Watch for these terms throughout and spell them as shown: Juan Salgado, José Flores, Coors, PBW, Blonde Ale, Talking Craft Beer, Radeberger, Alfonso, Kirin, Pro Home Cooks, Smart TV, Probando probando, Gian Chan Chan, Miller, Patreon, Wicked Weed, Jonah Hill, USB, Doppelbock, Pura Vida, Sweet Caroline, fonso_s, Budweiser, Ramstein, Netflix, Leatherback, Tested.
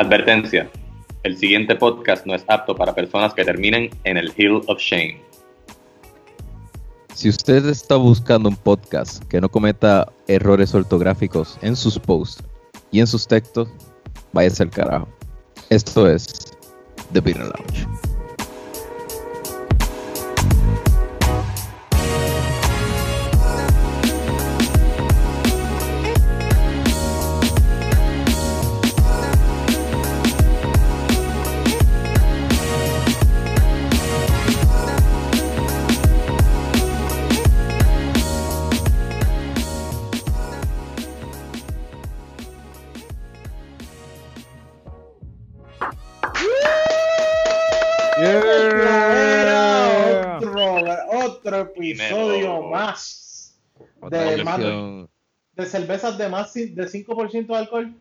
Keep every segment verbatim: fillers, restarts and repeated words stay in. Advertencia. El siguiente podcast no es apto para personas que terminen en el Hill of Shame. Si usted está buscando un podcast que no cometa errores ortográficos en sus posts y en sus textos, váyase al carajo. Esto es The Birra Lounge. Episodio más de, más de cervezas de más de cinco por ciento de alcohol.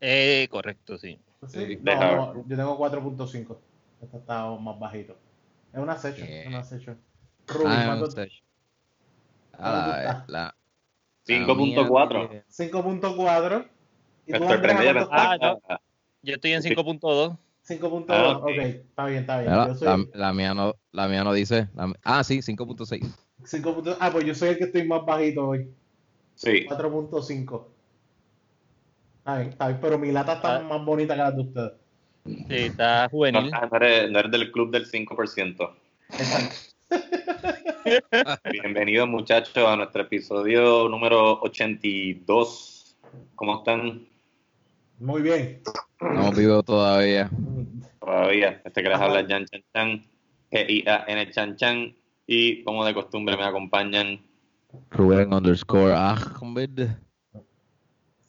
Eh, correcto, sí. ¿Sí? No, no, yo tengo cuatro punto cinco. Esta está más bajito. Es una Session. Yeah. Una Session. Ruby, ah, es una Session. Ah, la cinco punto cuatro. cinco punto cuatro. ¿Y tú, Andrés? Ah, no. Yo estoy en cinco punto dos. cinco punto dos, ah, okay. ok, está bien, está bien. Yo soy... la, la, mía no, la mía no dice. La... Ah, sí, cinco punto seis. cinco. Ah, pues yo soy el que estoy más bajito hoy. Sí. cuatro punto cinco. Está bien, está bien, pero mi lata está ah. más bonita que la de ustedes. Sí, está juvenil. No, no, eres, no eres del club del cinco por ciento. Exacto. Bienvenidos, muchachos, a nuestro episodio número ochenta y dos. ¿Cómo están? Muy bien. Estamos vivos todavía. Todavía. Este que les habla es Gian Chan Chan, G I A N Chan Chan, y como de costumbre me acompañan Rubén underscore Ahmed.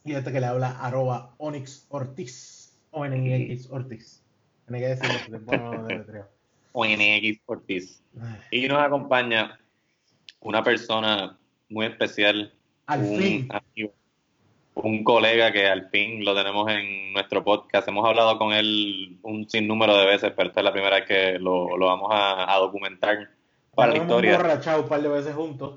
Y este que le habla arroba Onix Ortiz. O N X Ortiz. Tiene que decirlo, bueno, de letreo. O N X Ortiz. Y nos acompaña una persona muy especial. Al un fin. Amigo. Un colega que al fin lo tenemos en nuestro podcast. Hemos hablado con él un sinnúmero de veces, pero esta es la primera vez que lo, lo vamos a, a documentar para la historia. Hemos borrachado un par de veces juntos.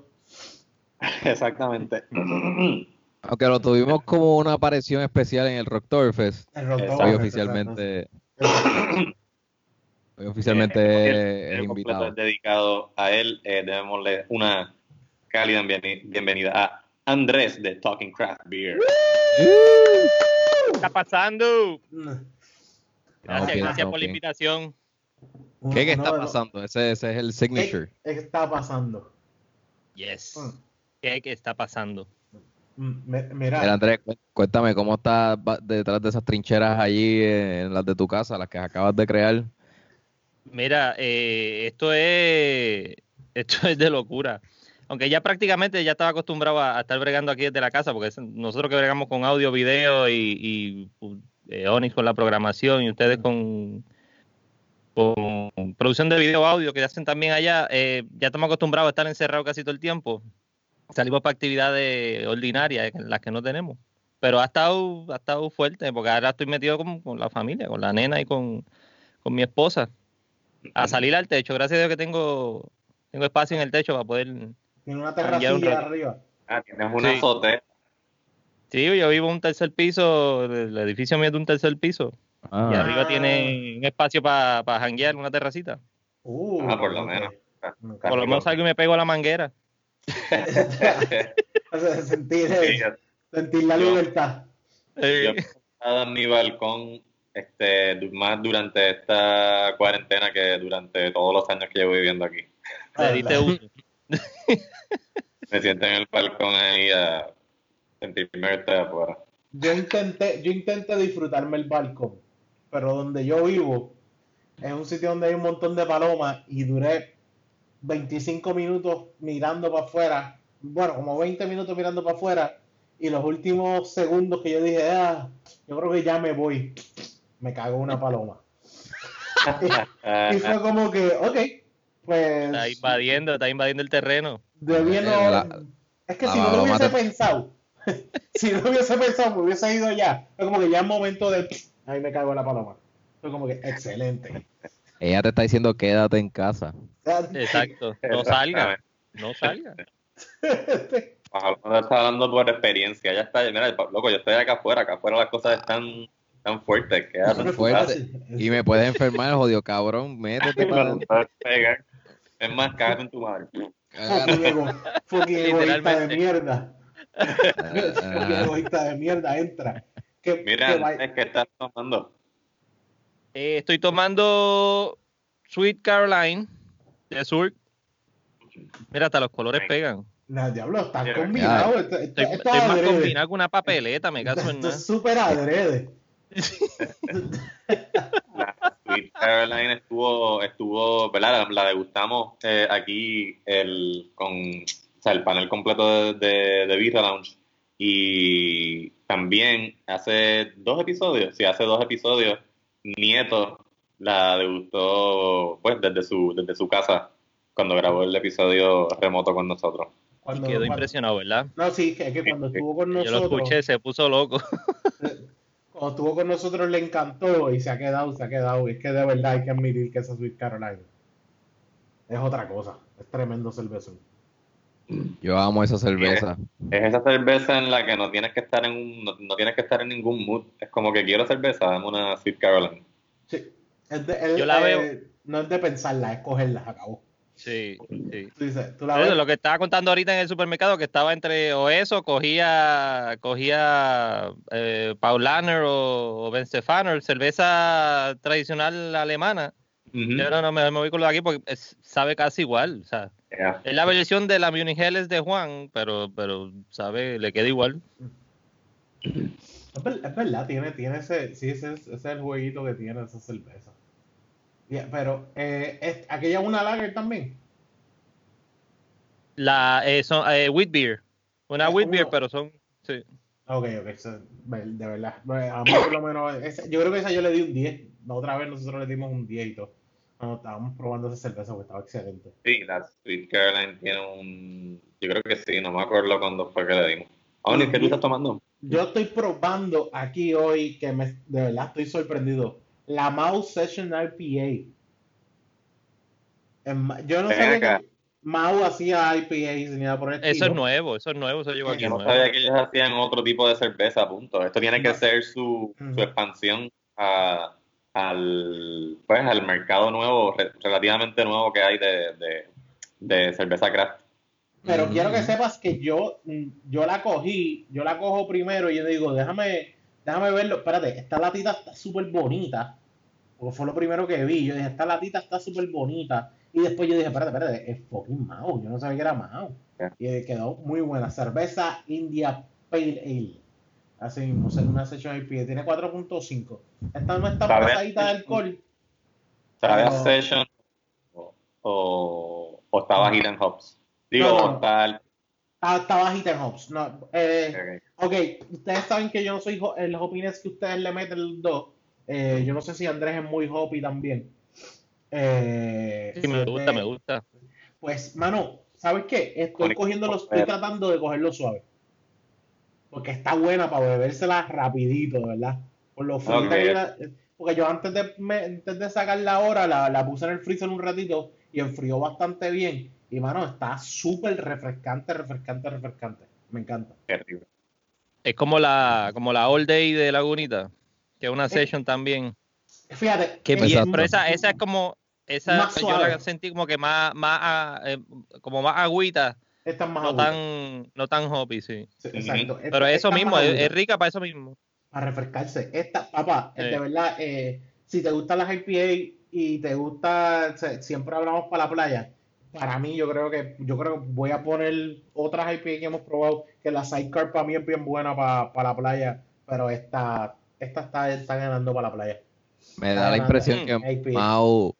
Exactamente. Aunque lo tuvimos como una aparición especial en el Rocktoberfest. El Rocktoberfest. Hoy oficialmente, hoy oficialmente es invitado. El completo es dedicado a él. Eh, debemosle una cálida bienvenida a Andrés de Talking Craft Beer. ¿Qué está pasando? Gracias, okay, gracias no, por okay. la invitación. ¿Qué, qué está pasando? Ese, ese es el signature. ¿Qué está pasando? Yes. Mm. ¿Qué, qué está pasando? Me, mira. Pero Andrés, cuéntame, ¿cómo estás detrás de esas trincheras allí, en las de tu casa, las que acabas de crear? Mira, eh, esto es, esto es de locura. Aunque ya prácticamente ya estaba acostumbrado a, a estar bregando aquí desde la casa, porque nosotros que bregamos con audio, video y, y eh, Onix con la programación y ustedes con, con producción de video, audio que hacen también allá, eh, ya estamos acostumbrados a estar encerrados casi todo el tiempo. Salimos para actividades ordinarias, las que no tenemos. Pero ha estado, ha estado fuerte, porque ahora estoy metido con, con la familia, con la nena y con, con mi esposa. A salir al techo, gracias a Dios que tengo, tengo espacio en el techo para poder... Tiene una terracilla arriba. Ah, tienes una sí. azotea. Sí, yo vivo en un tercer piso, el edificio mío es de un tercer piso. Ah. Y arriba tiene un espacio para pa janguear, una terracita. Uh, ah, por lo okay. menos. Nunca por lo menos salgo y me pego a la manguera. sentir, sí, yo, sentir la libertad. Yo, yo he estado en mi balcón este, más durante esta cuarentena que durante todos los años que llevo viviendo aquí. Le diste uso. Me siento en el balcón ahí a sentirme que estoy afuera. Yo intenté, yo intenté disfrutarme el balcón, pero donde yo vivo es un sitio donde hay un montón de palomas y duré veinticinco minutos mirando para afuera, bueno, como veinte minutos mirando para afuera, y los últimos segundos que yo dije, ah, yo creo que ya me voy, me cagó una paloma. Y fue como que, ok. Pues, está invadiendo, está invadiendo el terreno. Debiendo, la, es que la, si no lo hubiese pensado, si no hubiese pensado, me hubiese ido ya. Fue como que ya es momento de, ahí me cago en la paloma. Fue como que, excelente. Ella te está diciendo, quédate en casa. Exacto, no salga, no salga. No está hablando por experiencia, ya está, mira, loco, yo estoy acá afuera, acá afuera las cosas están... tan fuertes que hacen. Fuerte. Y me puedes enfermar, jodido cabrón, métete para pegar. Es más, cágate en tu madre. Fucking egoísta de mierda. Fucking egoísta de mierda, entra. ¿Qué, Mira, ¿qué es que estás tomando? Eh, estoy tomando Sweet Caroline de Surk. Mira, hasta los colores pegan. No, diablo, están combinados. Estoy, estoy, estoy más combinado que una papeleta, me caso en nada. Esto es súper adrede. La Sweet Caroline estuvo, estuvo, ¿verdad? La, la degustamos eh, aquí el, con, o sea, el panel completo de, de, de Birra Lounge. Y también hace dos episodios, sí, hace dos episodios, Nieto la degustó pues desde su, desde su casa cuando grabó el episodio remoto con nosotros. Cuando, y quedó cuando, impresionado, ¿verdad? No, sí, es que cuando estuvo con nosotros... Yo lo escuché, se puso loco. Cuando estuvo con nosotros le encantó y se ha quedado, se ha quedado. Y es que de verdad hay que admitir que esa Sweet Caroline es otra cosa. Es tremendo cervezón. Yo amo esa cerveza. Es, es esa cerveza en la que no tienes que estar en un, no, no tienes que estar en ningún mood. Es como que quiero cerveza, dame una Sweet Caroline. Sí. Es de, es, Yo la eh, veo. No es de pensarla, es cogerla, acabó. Sí, sí. Tú dices, ¿tú la ves? Lo que estaba contando ahorita en el supermercado, que estaba entre o eso, cogía, cogía eh, Paulaner o, o Benzefaner, cerveza tradicional alemana. Uh-huh. Yo no, no me, me voy con lo de aquí porque es, sabe casi igual, o sea, yeah. Es la versión de la Munich Helles de Juan, pero, pero sabe, le queda igual. Es verdad, es verdad tiene, tiene ese, sí, ese, ese es el jueguito que tiene esa cerveza. Yeah, pero eh, es, aquella una lager también. La eh, son eh, wheat beer, una wheat beer, pero son sí. Okay, okay, so, de verdad. A mí por lo menos, esa, yo creo que esa yo le di un diez. La otra vez nosotros le dimos un diez y todo. Cuando estábamos probando esa cerveza, que estaba excelente. Sí, la Sweet Caroline tiene un, yo creo que sí, no me acuerdo cuándo fue que le dimos. Aún es que tú estás tomando. Yo estoy probando aquí hoy que me, de verdad estoy sorprendido. La Mahou Session I P A. En, yo no sabía que Mahou hacía I P As ni nada por el estilo. Eso es nuevo, eso es nuevo, eso llevo aquí. Yo no nuevo. Sabía que ellos hacían otro tipo de cerveza, punto. Esto tiene que no. ser su, uh-huh. su expansión a, al, pues, al mercado nuevo, re, relativamente nuevo que hay de, de, de cerveza craft. Pero uh-huh. quiero que sepas que yo, yo la cogí, yo la cojo primero y yo digo, déjame... Déjame verlo, espérate, esta latita está súper bonita, porque fue lo primero que vi, yo dije, esta latita está súper bonita, y después yo dije, espérate, espérate, es fucking Mahou, yo no sabía que era Mahou, yeah. Y quedó muy buena, cerveza India Pale Ale, así mismo, se me ha hecho el pie, tiene cuatro punto cinco, esta no está pasadita de alcohol. ¿Sabe pero... Session o, o, o está bajita en hops? Digo, no, no. Está el... Ah, está bajita en hops. No, eh, okay. ok, ustedes saben que yo no soy ho- el hopiness que ustedes le meten los dos. Eh, yo no sé si Andrés es muy hoppy también. Eh, sí, me gusta, eh, me gusta. Pues, mano, ¿sabes qué? Estoy cogiendo los, estoy tratando de cogerlo suave. Porque está buena para bebérsela rapidito, ¿verdad? Por lo fuerte okay. que la, porque yo antes de, me, antes de sacarla ahora, la, la puse en el freezer un ratito y enfrió bastante bien. Y, mano, está súper refrescante, refrescante, refrescante. Me encanta. Es como la como la Old Day de Lagunita, que es una eh, session también. Fíjate. Que es, pero esa, esa es como... Esa yo la sentí como que más, más, eh, como más agüita. Esta es más no agüita. Tan, no tan hoppy, sí. sí exacto. Uh-huh. Pero esta, eso esta mismo, es, es rica para eso mismo. Para refrescarse. Esta, papá, sí. De verdad, eh, si te gustan las I P A y te gusta... O sea, siempre hablamos para la playa. Para mí, yo creo que yo creo que voy a poner otras I P A que hemos probado, que la Sidecar para mí es bien buena para pa la playa, pero esta, esta está, está ganando para la playa. Me está da la impresión que Mahou,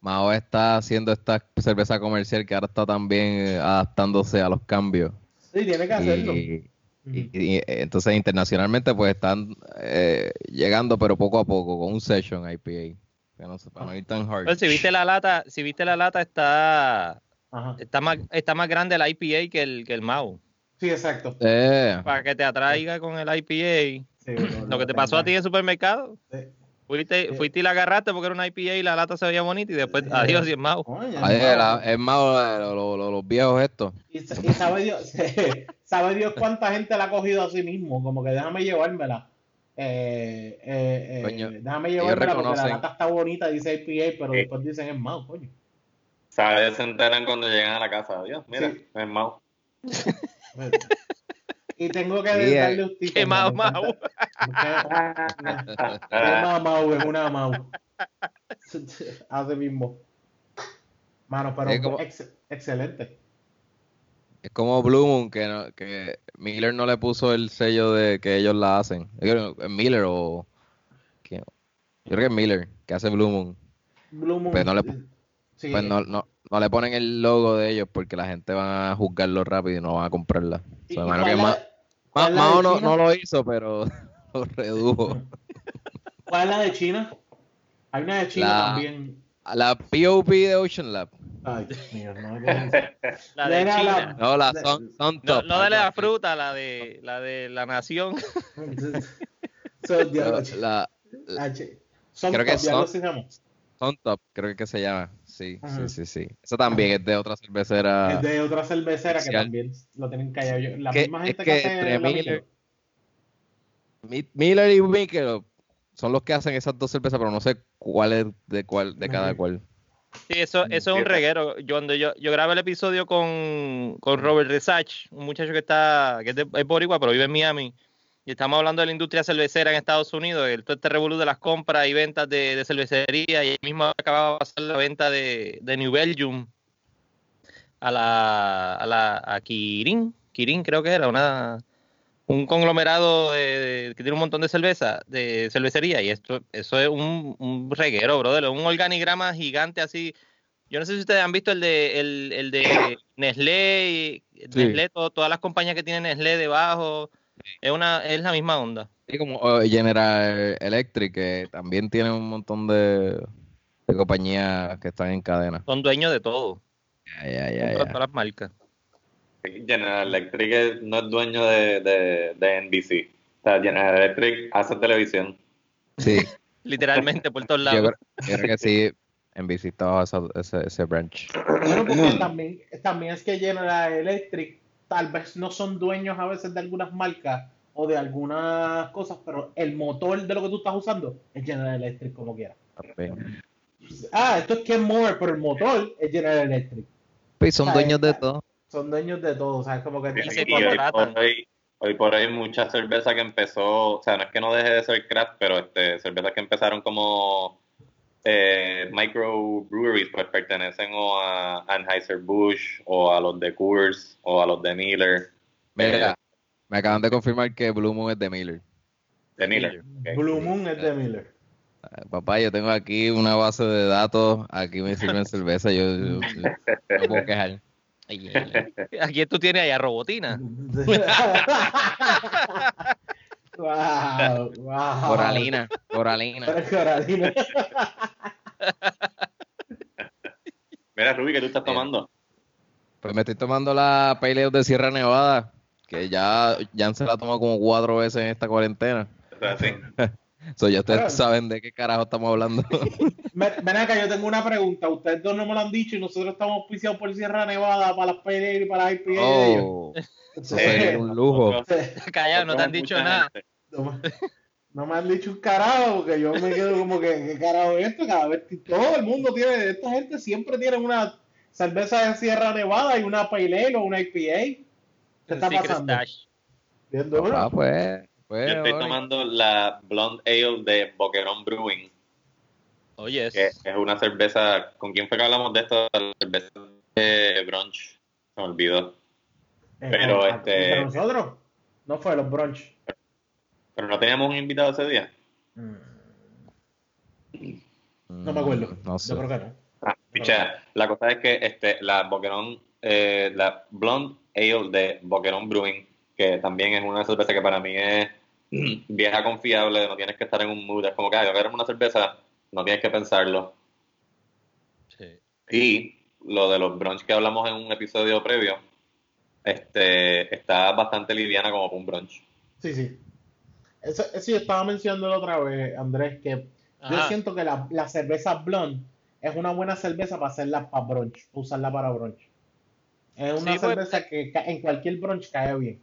Mahou está haciendo esta cerveza comercial que ahora está también adaptándose a los cambios. Sí, tiene que hacerlo. Y, uh-huh. y, y entonces, internacionalmente, pues están eh, llegando, pero poco a poco, con un Session I P A. No sé, para no ir tan hard. Pero si viste la lata, si viste la lata está, está más, está más grande el I P A que el, que el Mahou. Sí, exacto. Eh. Para que te atraiga sí. con el I P A. Sí, no, lo que te pasó a ti en el supermercado. Sí. Fuiste, sí. fuiste y la agarraste porque era una I P A y la lata se veía bonita y después sí. adiós y el Mahou. El Mahou, los viejos estos. Y, y sabe Dios, sabe Dios cuánta gente la ha cogido a sí mismo, como que déjame llevármela. Eh, eh, eh, coño, déjame llevarla porque la lata está bonita, dice I P A, pero sí, después dicen es Mahou, coño. Sabes, se enteran cuando llegan a la casa. Dios, mira, sí, es Mahou. Y tengo que yeah. darle un tipo. Quemado Mahou. Quemado Mahou, es una Mahou. Hace mismo. Mano, pero es como, ex, excelente. Es como Blue Moon, que, no, que Miller no le puso el sello de que ellos la hacen. Es Miller o... ¿quién? Yo creo que es Miller, que hace Blue Moon. Blue Moon. Pero no le, sí, pues no, no, no le ponen el logo de ellos porque la gente va a juzgarlo rápido y no va a comprarla. O sea, que la, Ma, Mahou no, no lo hizo, pero lo redujo. ¿Cuál es la de China? Hay una de China la, también. La P O P de Ocean Lab. Ay, Dios mío, no la de China. La, no, la son, son top. No, no de la fruta, la de la, de la nación. So, la, la, la, son creo top, que son, son, son top, creo que se llama. Sí, ajá, sí, sí, sí. Eso también es de otra cervecera. Es de otra cervecera social, que también lo tienen callado. Yo, la que, misma gente es que, que hace Miller, Miller y Michelob son los que hacen esas dos cervezas, pero no sé cuál es de cuál, de cada cual. Sí, eso, eso es un reguero. Yo, cuando yo, yo grabé el episodio con, con Robert Resach, un muchacho que está que es, de, es boricua, pero vive en Miami, y estamos hablando de la industria cervecera en Estados Unidos, el todo este revolú de las compras y ventas de, de cervecería, y él mismo acababa de pasar la venta de, de New Belgium a la a la a Kirin, Kirin creo que era, una un conglomerado de, de, que tiene un montón de cerveza, de cervecería, y esto eso es un, un reguero, brother, un organigrama gigante así. Yo no sé si ustedes han visto el de el, el de Nestlé, y, sí. Nestlé todo, todas las compañías que tienen Nestlé debajo, es una es la misma onda. Y como General Electric, que también tiene un montón de, de compañías que están en cadena. Son dueños de todo. Ya, ya, ya, ya. Todas las marcas. General Electric no es dueño de, de, de N B C. O sea, General Electric hace televisión. Sí. Literalmente por todos lados. Yo creo, yo creo que sí, N B C está bajo ese, ese branch. Bueno, porque también, también es que General Electric tal vez no son dueños a veces de algunas marcas o de algunas cosas, pero el motor de lo que tú estás usando es General Electric como quieras. Ah, esto es Kenmore, pero el motor es General Electric. Pues son, o sea, dueños de todo. Son dueños de todo, o sea, es como que... Sí, y hoy, por hoy, hoy por hoy mucha cerveza que empezó, o sea, no es que no deje de ser craft, pero este, cervezas que empezaron como eh, microbreweries, pues pertenecen o a Anheuser-Busch, o a los de Coors, o a los de Miller. Mira, eh, me acaban de confirmar que Blue Moon es de Miller. De Miller. Okay. Blue Moon es de Miller. Papá, yo tengo aquí una base de datos, aquí me sirven cerveza, yo, yo, yo no puedo quejar. Aquí tú tienes allá Robotina. Wow, wow. Coralina, Coralina. Coralina. Mira, Ruby, ¿qué tú estás tomando? Pues me estoy tomando la Pale Ale de Sierra Nevada, que ya Jan se la tomó como cuatro veces en esta cuarentena. Sí. So, ya ustedes pero, saben de qué carajo estamos hablando. Ven acá, yo tengo una pregunta. Ustedes dos no me lo han dicho y nosotros estamos auspiciados por Sierra Nevada para las P L y para las I P A. Oh, eso sería un lujo. Callado, no te han dicho nada. No, no me han dicho un carajo, porque yo me quedo como que, ¿qué carajo es esto? Cada vez todo el mundo tiene, esta gente siempre tiene una cerveza de Sierra Nevada y una P L o una I P A. ¿Qué está pasando? ¿Viendo, bro? Ah, pues... Bueno, yo estoy tomando la Blonde Ale de Boquerón Brewing. Oye, oh, es. Es una cerveza. ¿Con quién fue que hablamos de esto? La cerveza de brunch. Se me olvidó. Eh, pero eh, este. ¿Pero nosotros? No fue los brunch. Pero, pero no teníamos un invitado ese día. Mm. No me acuerdo. No sé. Yo creo que no. Ah, pichea. La cosa es que este, la Boquerón, eh, la Blonde Ale de Boquerón Brewing, que también es una cerveza que para mí es vieja confiable, no tienes que estar en un mood, es como que yo quiero una cerveza, no tienes que pensarlo. Sí. Y lo de los brunch que hablamos en un episodio previo, este, está bastante liviana como un brunch. Sí, sí. Eso, eso yo estaba mencionándolo otra vez, Andrés, que ajá, yo siento que la, la cerveza blonde es una buena cerveza para hacerla para brunch, usarla para brunch. Es una sí, cerveza pues, que en cualquier brunch cae bien.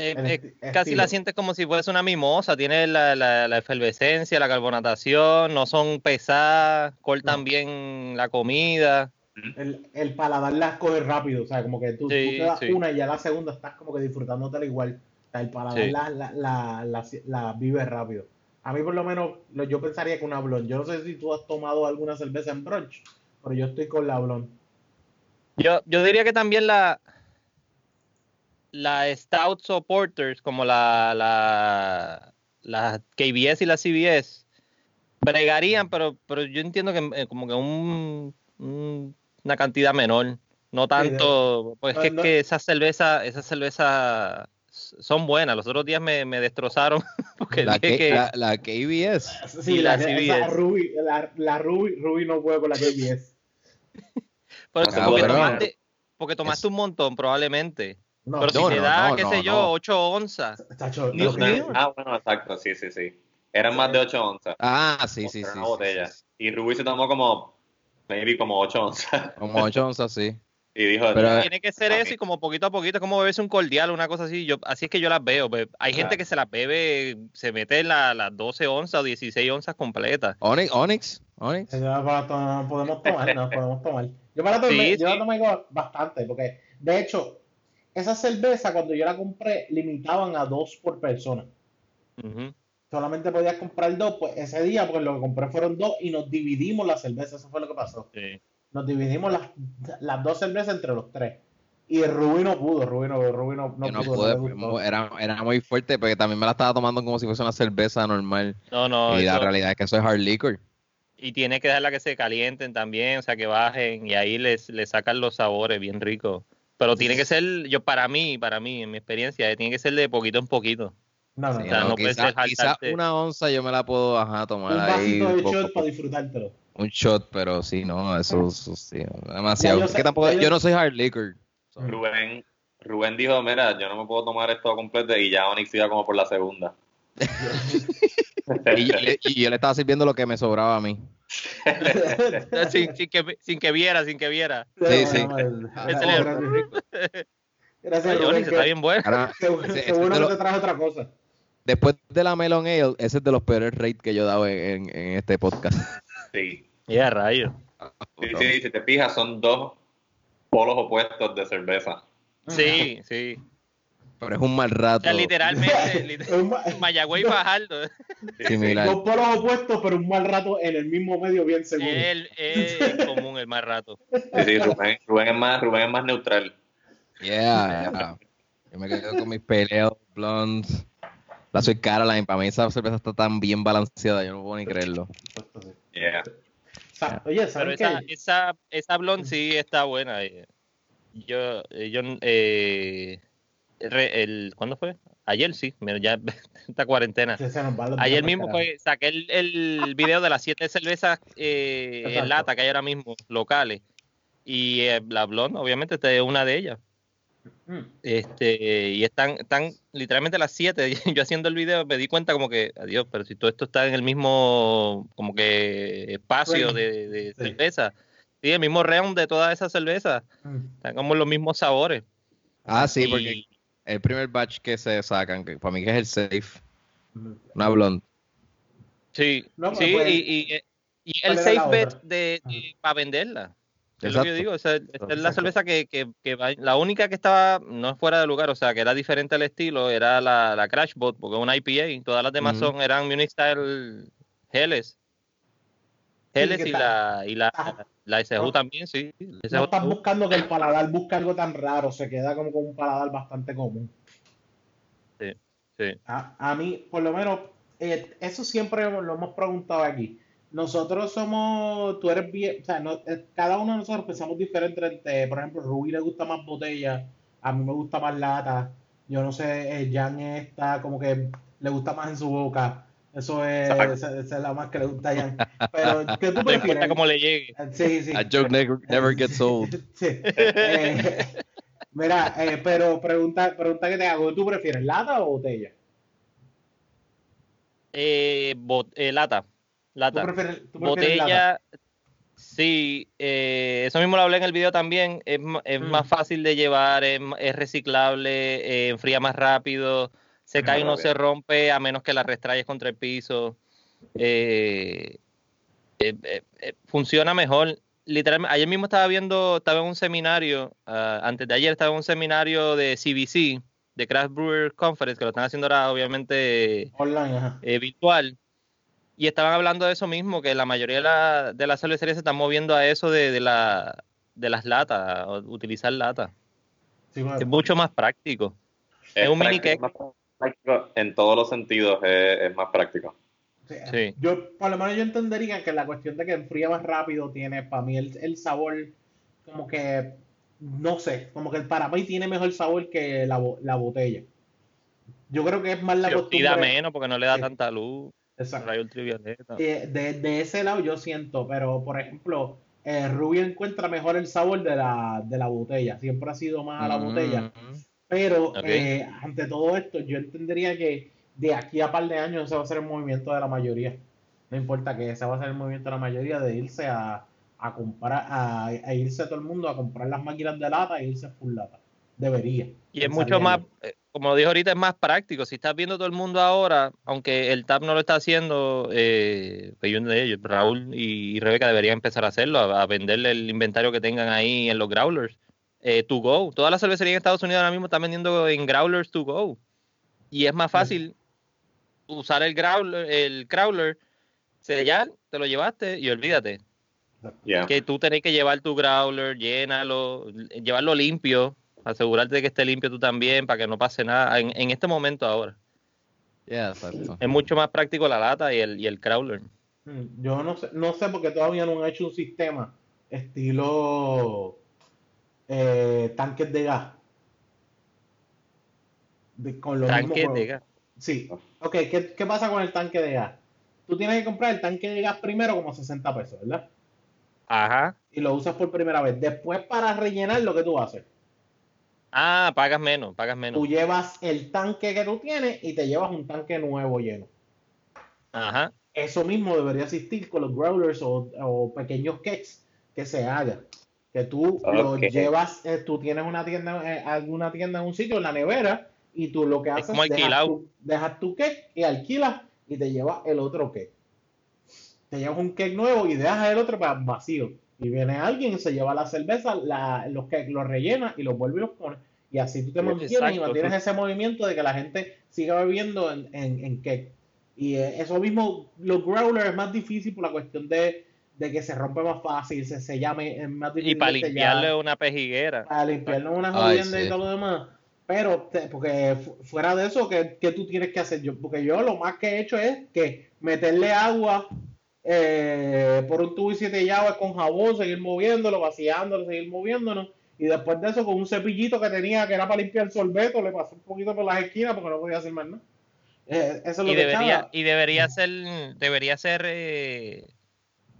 Eh, eh, casi estilo. La sientes como si fuese una mimosa. Tiene la, la, la efervescencia, la carbonatación, no son pesadas, cortan no. bien la comida. El, el paladar las coge rápido, o sea, como que tú, sí, tú te das sí. una y ya la segunda estás como que disfrutándotela igual. O sea, el paladar sí. la, la, la, la, la vive rápido. A mí por lo menos, lo, yo pensaría que una blonde. Yo no sé si tú has tomado alguna cerveza en brunch, pero yo estoy con la blonde. Yo, yo diría que también la... Las Stout Supporters, como la, la, la K B S y la C B S, bregarían, pero, pero yo entiendo que como que un, un, una cantidad menor. No tanto, pues es que, que esas cervezas esas cervezas son buenas. Los otros días me, me destrozaron. Porque la, que, que, la, la K B S. Sí, la, la C B S. Ruby, la, la Ruby, Ruby no puede con la K B S. Pero, claro, porque, pero, tomaste, porque tomaste es... un montón, probablemente. No, pero si no, te da, no, qué no, sé no. yo, ocho onzas. Chacho, no, no. Ah, bueno, exacto, sí, sí, sí. Eran más de ocho onzas. Ah, sí, o sí, sí, sí, sí. Y Rubí se tomó como, maybe como ocho onzas. Como ocho onzas, sí. Y dijo, pero, tiene que ser eso y como poquito a poquito, es como beberse un cordial, una cosa así. Yo, así es que yo las veo. Pero hay gente que se las bebe, se mete en la, las doce onzas o dieciséis onzas completas. Onix, Onix, Onix. No podemos tomar, no podemos tomar. Yo para tomar, sí, yo sí. tomé bastante, porque de hecho... Esa cerveza, cuando yo la compré, limitaban a dos por persona. Uh-huh. Solamente podías comprar dos. Pues ese día, porque lo que compré fueron dos y nos dividimos la cerveza. Eso fue lo que pasó. Sí. Nos dividimos las, las dos cervezas entre los tres. Y Rubí no pudo. Rubí no, Rubí no, no, no pudo. pude, era, era muy fuerte porque también me la estaba tomando como si fuese una cerveza normal. No, no. Y eso, la realidad es que eso es hard liquor. Y tienes que dejarla que se calienten también, o sea, que bajen. Y ahí les, les sacan los sabores bien ricos. Pero tiene que ser, yo para mí, para mí, en mi experiencia, tiene que ser de poquito en poquito. No, no, o sea, no, no quizás quizá una onza yo me la puedo ajá, tomar un ahí. Un vasito de shot para disfrutártelo. Un shot, pero sí, no, eso, eso sí, demasiado. Yo, sé, tampoco, yo... yo no soy hard liquor. So. Rubén, Rubén dijo, mira, yo no me puedo tomar esto completo y ya Onix iba como por la segunda. y, yo, y yo le estaba sirviendo lo que me sobraba a mí. sin, sin, que, sin que viera, sin que viera. Sí, sí. Gracias, Rubén. Está bien bueno. Seguro que te trajo otra cosa. Después de la Melon Ale, ese es de los peores rates que yo he dado en, en, en este podcast. Sí. Y yeah, a rayos. Sí, sí, si te fijas, son dos polos opuestos de cerveza. Sí, sí. Pero es un mal rato. O sea, literalmente, literalmente Mayagüey no. Fajardo. Dos polos opuestos, pero un mal rato en el mismo medio bien seguro. Él es común el mal rato. Sí, sí, Rubén, Rubén, es más, Rubén es más neutral. Yeah, yeah. Yo me quedo con mis peleas blondes. La Sweet Caroline, para mí esa cerveza está tan bien balanceada, yo no puedo ni creerlo. Yeah. Yeah. Oye, pero esa, esa, esa blonde sí está buena. Yo, yo, eh... El, ¿Cuándo fue? Ayer sí, ya esta cuarentena. Ayer mismo fue, saqué el, el video de las siete cervezas eh, en lata que hay ahora mismo, locales. Y eh, la Blonde, obviamente, esta es una de ellas. Este, y están, están literalmente las siete. Yo haciendo el video me di cuenta como que, adiós, pero si todo esto está en el mismo como que espacio de, de cerveza. Sí, el mismo round de todas esas cervezas. Están como los mismos sabores. Ah, sí, porque... Y, el primer batch que se sacan, que para mí que es el safe. Una blonde. Sí, no, sí puede, y, y, y el safe bet de, de, para venderla. Es exacto. Lo que yo digo. O sea, esta es la cerveza que, que, que va, la única que estaba no fuera de lugar, o sea, que era diferente al estilo, era la, la Crash Boat, porque es una I P A. Todas las demás uh-huh. son, eran Munich Style Helles. Helles sí, y, la, y la... Ah. La S J U no, también, sí. No estás buscando que el paladar busque algo tan raro, se queda como con un paladar bastante común. Sí, sí. A, a mí, por lo menos, eh, eso siempre lo hemos preguntado aquí. Nosotros somos, tú eres bien, o sea, no, eh, cada uno de nosotros pensamos diferente. Entre, por ejemplo, Rubí le gusta más botella, a mí me gusta más lata. Yo no sé, eh, Jan está como que le gusta más en su boca. Eso es, esa, esa es la más que le gusta a Jan. Pero, ¿qué tú prefieres? Como le llegue. Sí, sí. A joke never, never gets old. Sí. Eh, mira, eh, pero pregunta, pregunta que te hago. ¿Tú prefieres lata o botella? Eh, bot, eh, lata. Lata. ¿Tú prefieres, tú prefieres botella, lata? Sí, eh, eso mismo lo hablé en el video también. Es, es mm. más fácil de llevar, es, es reciclable, eh, enfría más rápido, se cae y no se rompe a menos que la restrayes contra el piso. Eh, eh, eh, eh, funciona mejor. Literalmente, ayer mismo estaba viendo, estaba en un seminario, uh, antes de ayer estaba en un seminario de C B C, de Craft Brewer Conference, que lo están haciendo ahora obviamente online, eh, virtual, y estaban hablando de eso mismo, que la mayoría de, la, de las cervecerías se están moviendo a eso de, de, la, de las latas, utilizar latas. Sí, bueno, es mucho más práctico. Es, es un mini cake. En todos los sentidos es, es más práctico. Sí. Sí. Yo, por lo menos yo entendería que la cuestión de que enfría más rápido tiene, para mí, el, el sabor, como que, no sé, como que el para mí tiene mejor sabor que la, la botella. Yo creo que es más la costumbre. Oxida menos porque no le da sí. tanta luz. Exacto. Rayo ultravioleta. Eh, de, de ese lado yo siento, pero por ejemplo, eh, Rubio encuentra mejor el sabor de la, de la botella. Siempre ha sido más a la mm-hmm. botella. Pero, okay. eh, ante todo esto, yo entendería que de aquí a par de años ese va a ser el movimiento de la mayoría. No importa que ese va a ser el movimiento de la mayoría de irse a, a comprar, a, a irse a todo el mundo a comprar las máquinas de lata e irse full lata. Debería. Y es mucho más, eh, como dije ahorita, es más práctico. Si estás viendo todo el mundo ahora, aunque el T A P no lo está haciendo, eh, pues yo, Raúl y, y Rebeca deberían empezar a hacerlo, a, a venderle el inventario que tengan ahí en los growlers. Eh, to go. Todas las cervecerías en Estados Unidos ahora mismo están vendiendo en growlers to go. Y es más fácil... Mm. Usar el growler, el crowler, sellar, te lo llevaste y olvídate. Yeah. Que tú tenés que llevar tu growler, llénalo, llevarlo limpio, asegurarte de que esté limpio tú también para que no pase nada en, en este momento ahora. Yeah, exacto. Es mucho más práctico la lata y el, y el crowler. Yo no sé, no sé porque todavía no han hecho un sistema estilo eh, tanques de gas. De, con los tanques mismos, de gas. Sí, ok, ¿Qué, ¿qué pasa con el tanque de gas? Tú tienes que comprar el tanque de gas primero como sesenta pesos, ¿verdad? Ajá. Y lo usas por primera vez. Después, para rellenar, lo que tú haces. Ah, pagas menos, pagas menos. Tú llevas el tanque que tú tienes y te llevas un tanque nuevo lleno. Ajá. Eso mismo debería existir con los growlers o, o pequeños cakes que se hagan. Que tú okay. los llevas, eh, tú tienes una tienda, eh, alguna tienda en un sitio, en la nevera, y tú lo que haces es dejas tu, dejas tu cake y alquilas y te llevas el otro cake. Te llevas un cake nuevo y dejas el otro para vacío. Y viene alguien, se lleva la cerveza, la, los cakes los rellena y los vuelve y los pone. Y así tú te pues mantienes exacto, y mantienes tú. Ese movimiento de que la gente siga bebiendo en, en, en cake. Y eso mismo, los growlers es más difícil por la cuestión de, de que se rompe más fácil, se, se llame es más difícil. Y para limpiarle una pejiguera. Para limpiarle una jodienda sí. y todo lo demás. Pero, te, porque fuera de eso, ¿qué, ¿qué tú tienes que hacer? Yo, porque yo lo más que he hecho es que meterle agua eh, por un tubo y siete llaves con jabón, seguir moviéndolo, vaciándolo, seguir moviéndonos. Y después de eso, con un cepillito que tenía que era para limpiar el sorbeto, le pasé un poquito por las esquinas porque no podía hacer más nada. ¿no? Eh, eso es lo y, que debería, y debería ser, debería ser eh,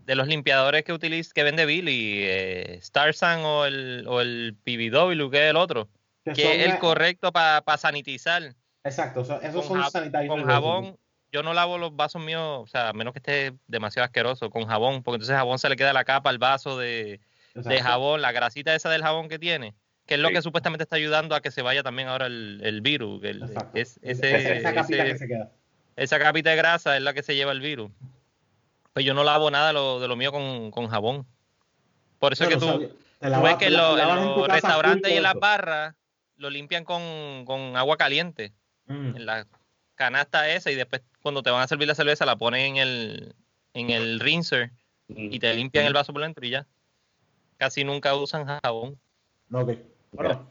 de los limpiadores que utiliza, que vende Billy, eh, Starsan o el, o el P B W, que es el otro. Que, que es el correcto para pa sanitizar. Exacto, o sea, esos con son sanitizadores. Con jabón, yo no lavo los vasos míos, o sea, a menos que esté demasiado asqueroso, con jabón, porque entonces jabón se le queda la capa al vaso de, de jabón, la grasita esa del jabón que tiene, que es lo sí. que supuestamente está ayudando a que se vaya también ahora el, el virus. El, es, ese, esa capita ese, que se queda. Esa capita de grasa es la que se lleva el virus. Pues yo no lavo nada de lo, de lo mío con, con jabón. Por eso bueno, es que tú, o sea, tú ves que la, la, en los restaurantes y en las barras lo limpian con, con agua caliente mm. en la canasta esa y después cuando te van a servir la cerveza la ponen en el, en el rinser mm. y te limpian el vaso por dentro y ya. Casi nunca usan jabón. No, okay. Bueno,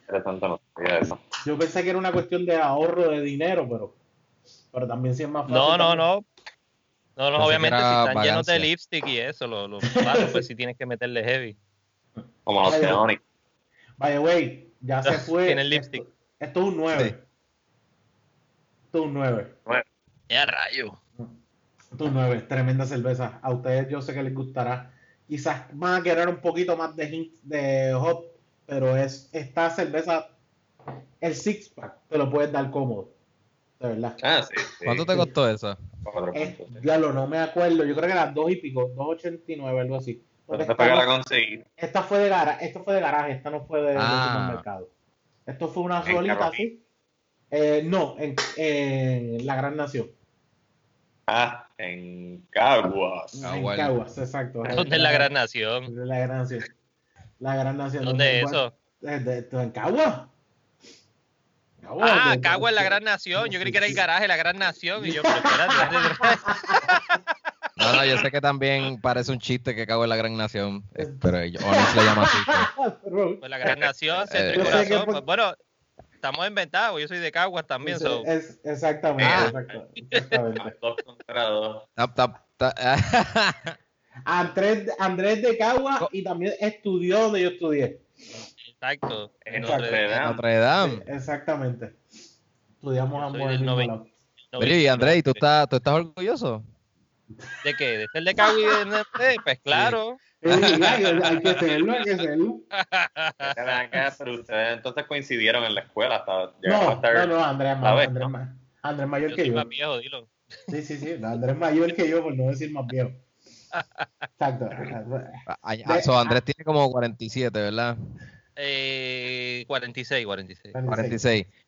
yo pensé que era una cuestión de ahorro de dinero, pero, pero también sí es más fácil. No, no, no. No, no, obviamente si están vagancia. llenos de lipstick y eso, los, los vasos, pues sí tienes que meterle heavy. Como los Onix. By the way, ya se fue. Tiene el lipstick. Esto, esto es un nueve. Sí. Esto es un nueve. ¡Qué rayo! Esto es un nueve. Tremenda cerveza. A ustedes yo sé que les gustará. Quizás van a querer un poquito más de hint de hop, pero es esta cerveza, el six pack, te lo puedes dar cómodo. De verdad. Ah, sí, sí. ¿Cuánto te costó esa? Es, ya lo no me acuerdo. Yo creo que eran dos y pico, dos ochenta y nueve, algo así. Porque ¿dónde fue que la conseguí? Esta fue de garaje, esto fue de garaje, esta no fue de, ah. de supermercado. Esto fue una rolita así. Eh, no, en, en La Gran Nación. Ah, en Caguas. En ah, bueno. Caguas, exacto. ¿Dónde es La Gran Nación? La Gran Nación. La Gran Nación. ¿Dónde es eso? En Caguas. Caguas, ah, de, Caguas es La Gran Nación. Yo creí que era el garaje La Gran Nación. Y yo, pero espérate. No, no, yo sé que también parece un chiste que Caguas es La Gran Nación. Pero Onix le llama así. Pero... Pues La Gran Nación, Centro y Corazón. Pues bueno, estamos inventados. Yo soy de Caguas también. Sí, so. es, exactamente. Ah. Exacto, exactamente. Dos contra dos. Tap, tap, tap. Andrés, Andrés de Caguas y también estudió donde yo estudié. Exacto, en Notre Dame. Notre Dame. Sí, exactamente. Estudiamos ambos en el Oye, y Andrés, ¿tú estás, ¿tú estás orgulloso? ¿De qué? ¿De ser de Caguas y de Notre? Pues claro. Sí. Sí, hay, hay que serlo, hay que serlo. Ustedes entonces coincidieron en la escuela. Hasta no, hasta no, no, Andrés más. Vez, Andrés, ¿no? Más. Andrés mayor yo que yo. Más viejo, dilo. Sí, sí, sí. Andrés mayor que yo, por no decir más viejo. Exacto. De, so, Andrés tiene como cuarenta y siete, ¿verdad? Eh, cuarenta y seis. cuarenta y seis.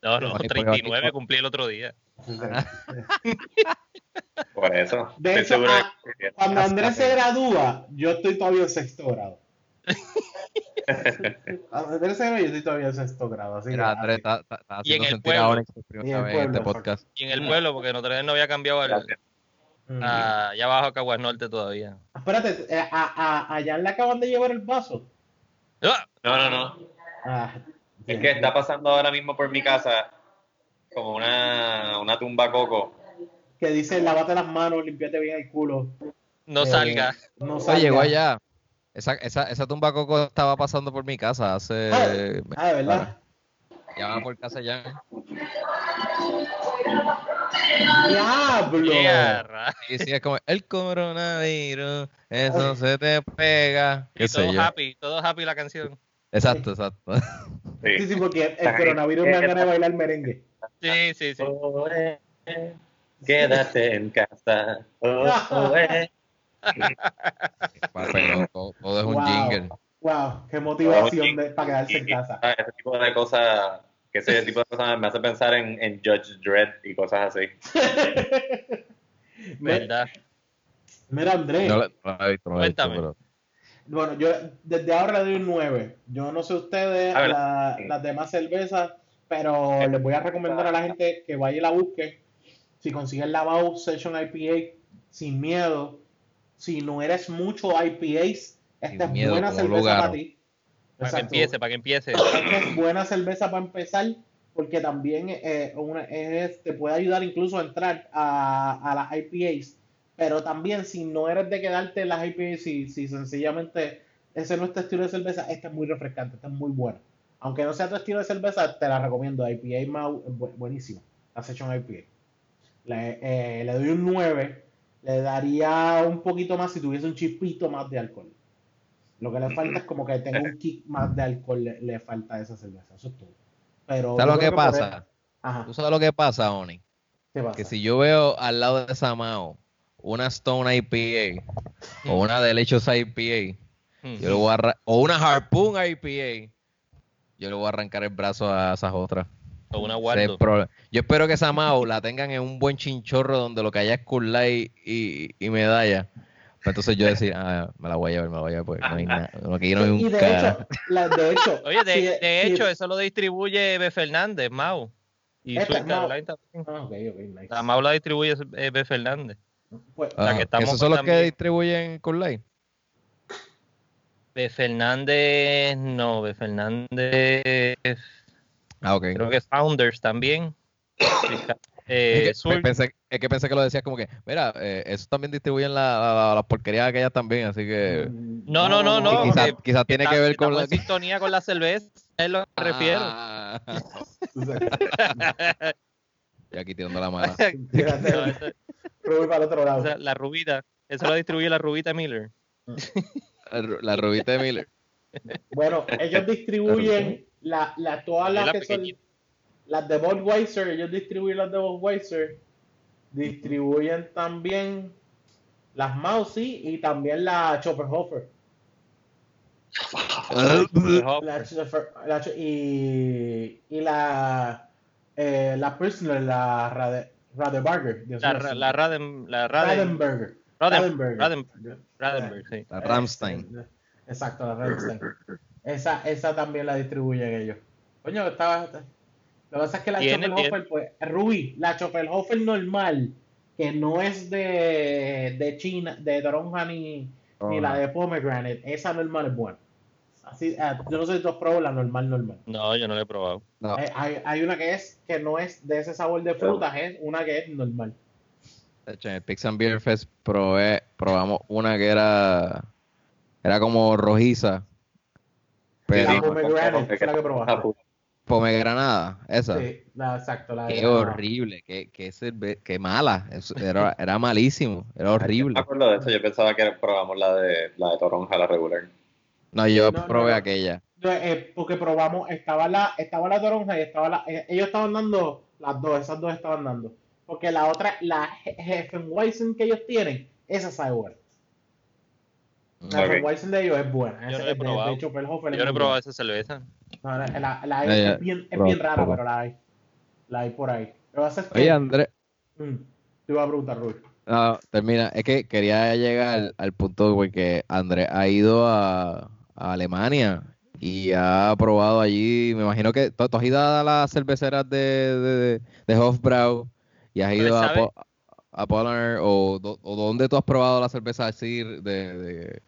No, no, treinta y nueve cumplí el otro día. Por eso. De hecho, a, cuando Andrés se gradúa, yo estoy todavía en sexto grado. Andrés se gradúa, yo estoy todavía en sexto grado. Así Mira, que, Andrés está haciendo sentir ahora en este podcast. Y en el pueblo, porque Notre Dame no había cambiado el... Ah, ya bajo a Caguas Norte todavía. Espérate, a, a, allá le acaban de llevar el vaso. No, no, no. Ah, es que está pasando ahora mismo por mi casa como una, una tumba coco. Que dice, lávate las manos, limpiate bien el culo. No eh, salga. No salga. Llegó allá. Esa, esa, esa tumba coco estaba pasando por mi casa hace... Ah, de verdad. Ya va por casa ya. ¡Diablo! Y si es como el coronavirus, eso se te pega. Y todo happy, todo happy la canción. Exacto, exacto. Sí, sí, porque el coronavirus me da ganas de bailar merengue. Sí, sí, sí. Oh, eh, quédate en casa. Oh, oh, eh. todo, todo es un wow. jingle. Wow, qué motivación de, para quedarse en casa. Ese tipo de cosas, que ese tipo de cosas me hace pensar en, en Judge Dredd y cosas así. ¿Verdad? Mira, Andrés. No, cuéntame. Pero... Bueno, yo desde ahora le doy un nueve. Yo no sé ustedes, la, sí. las demás cervezas, pero les voy a recomendar a la gente que vaya y la busque. Si consiguen la Mahou Session I P A, sin miedo. Si no eres mucho I P As, esta es miedo, buena cerveza lugar. Para ti. Para Exacto. que empiece, para que empiece. Esta es buena cerveza para empezar, porque también eh, una, es, te puede ayudar incluso a entrar a, a las I P As. Pero también, si no eres de quedarte en las I P As, si, si sencillamente ese no es tu estilo de cerveza, esta es muy refrescante, esta es muy buena. Aunque no sea tu estilo de cerveza, te la recomiendo. I P A más buenísima. Has hecho un I P A. Le, eh, le doy un nueve. Le daría un poquito más si tuviese un chispito más de alcohol. Lo que le falta es como que tenga un kick más de alcohol, le, le falta a esa cerveza, eso es todo. Pero ¿sabes lo que, que pasa? Poder... ¿Tú sabes lo que pasa, Oni? ¿Qué pasa? Que si yo veo al lado de esa Mahou una Stone I P A o una Delicious I P A yo le voy a arran... o una Harpoon I P A, yo le voy a arrancar el brazo a esas otras. O una War Dogs. Yo espero que esa Mahou la tengan en un buen chinchorro donde lo que haya es Cool Light y, y medalla. Entonces yo decía, ah, me la voy a llevar, me la voy a llevar, porque no hay nada. Aquí no hay un y de, hecho, la, de hecho, oye, de, sí, de hecho, sí. Eso lo distribuye B. Fernández, Mahou. Y Sweet Caroline también. Ah, okay, okay, nice. La Mahou la distribuye B. Fernández. Pues, ah, la que estamos ¿esos son los también. Que distribuyen Cool Light? B. Fernández, no, B. Fernández. Ah, ok. Creo que Founders también. Eh, es, que, pensé, es que pensé que lo decías como que, mira, eh, eso también distribuyen las la, la, la porquerías aquellas también, así que... No, no, no, no. Quizás quizá tiene que ver con la... sintonía con la cerveza, es lo que me refiero. Ah. Yo aquí tirando la mala. Rubí para el otro lado. O sea, la rubita, eso lo distribuye la rubita Miller. la, la rubita de Miller. Bueno, ellos distribuyen la, la, todas las la que pequeñita. Son... Las de Budweiser, ellos distribuyen las de Budweiser, distribuyen también las Mahou, sí, y también la Schöfferhofer. La Schöffer, la, y, y la, eh, la Prisoner, la Rade, Radeberger. La, la, la, Raden, la Raden, Radeberger. Radeberger. Radeberger. Radeberger, sí. La Ramstein. Exacto, la Ramstein. Esa, esa también la distribuyen ellos. Coño, estaba... Lo que pasa es que la Schöfferhofer, pues, Rubí, la Schöfferhofer normal, que no es de, de China, de toronja ni, oh, ni la de pomegranate, esa normal es buena. Así, eh, yo no sé si tú has probado la normal, normal. No, yo no la he probado. No. Eh, hay, hay una que es que no es de ese sabor de frutas, es eh, una que es normal. De hecho, en el Pix and Beer Fest probé, probamos una que era, era como rojiza. Pero la pomegranate, es la que probaste. Pomegranada, esa. Sí, la, exacto. La qué horrible, qué, qué, cerve- qué mala. Eso era, era malísimo, era horrible. Yo me acuerdo de eso, yo pensaba que probamos la de la de toronja, la regular. No, yo no, probé no, no. aquella. No, eh, porque probamos, estaba la estaba la toronja y estaba la... Eh, ellos estaban dando las dos, esas dos estaban dando. Porque la otra, la Hefeweizen que ellos tienen, esa sabe buena. La Hefeweizen de ellos es buena. Yo no he probado. Yo no he probado esa cerveza. No, la, la, la hay, es bien, es bien rara, pero la hay. La hay por ahí. Pero vas a hacer. Oye, Andrés. Mm, te iba a preguntar, Rubén. No, termina. Es que quería llegar al, al punto, güey, que Andrés ha ido a, a Alemania y ha probado allí. Me imagino que tú has ido a las cerveceras de, de, de Hofbräu y has ido a, po, a Paulaner o, o dónde tú has probado la cerveza así de, de,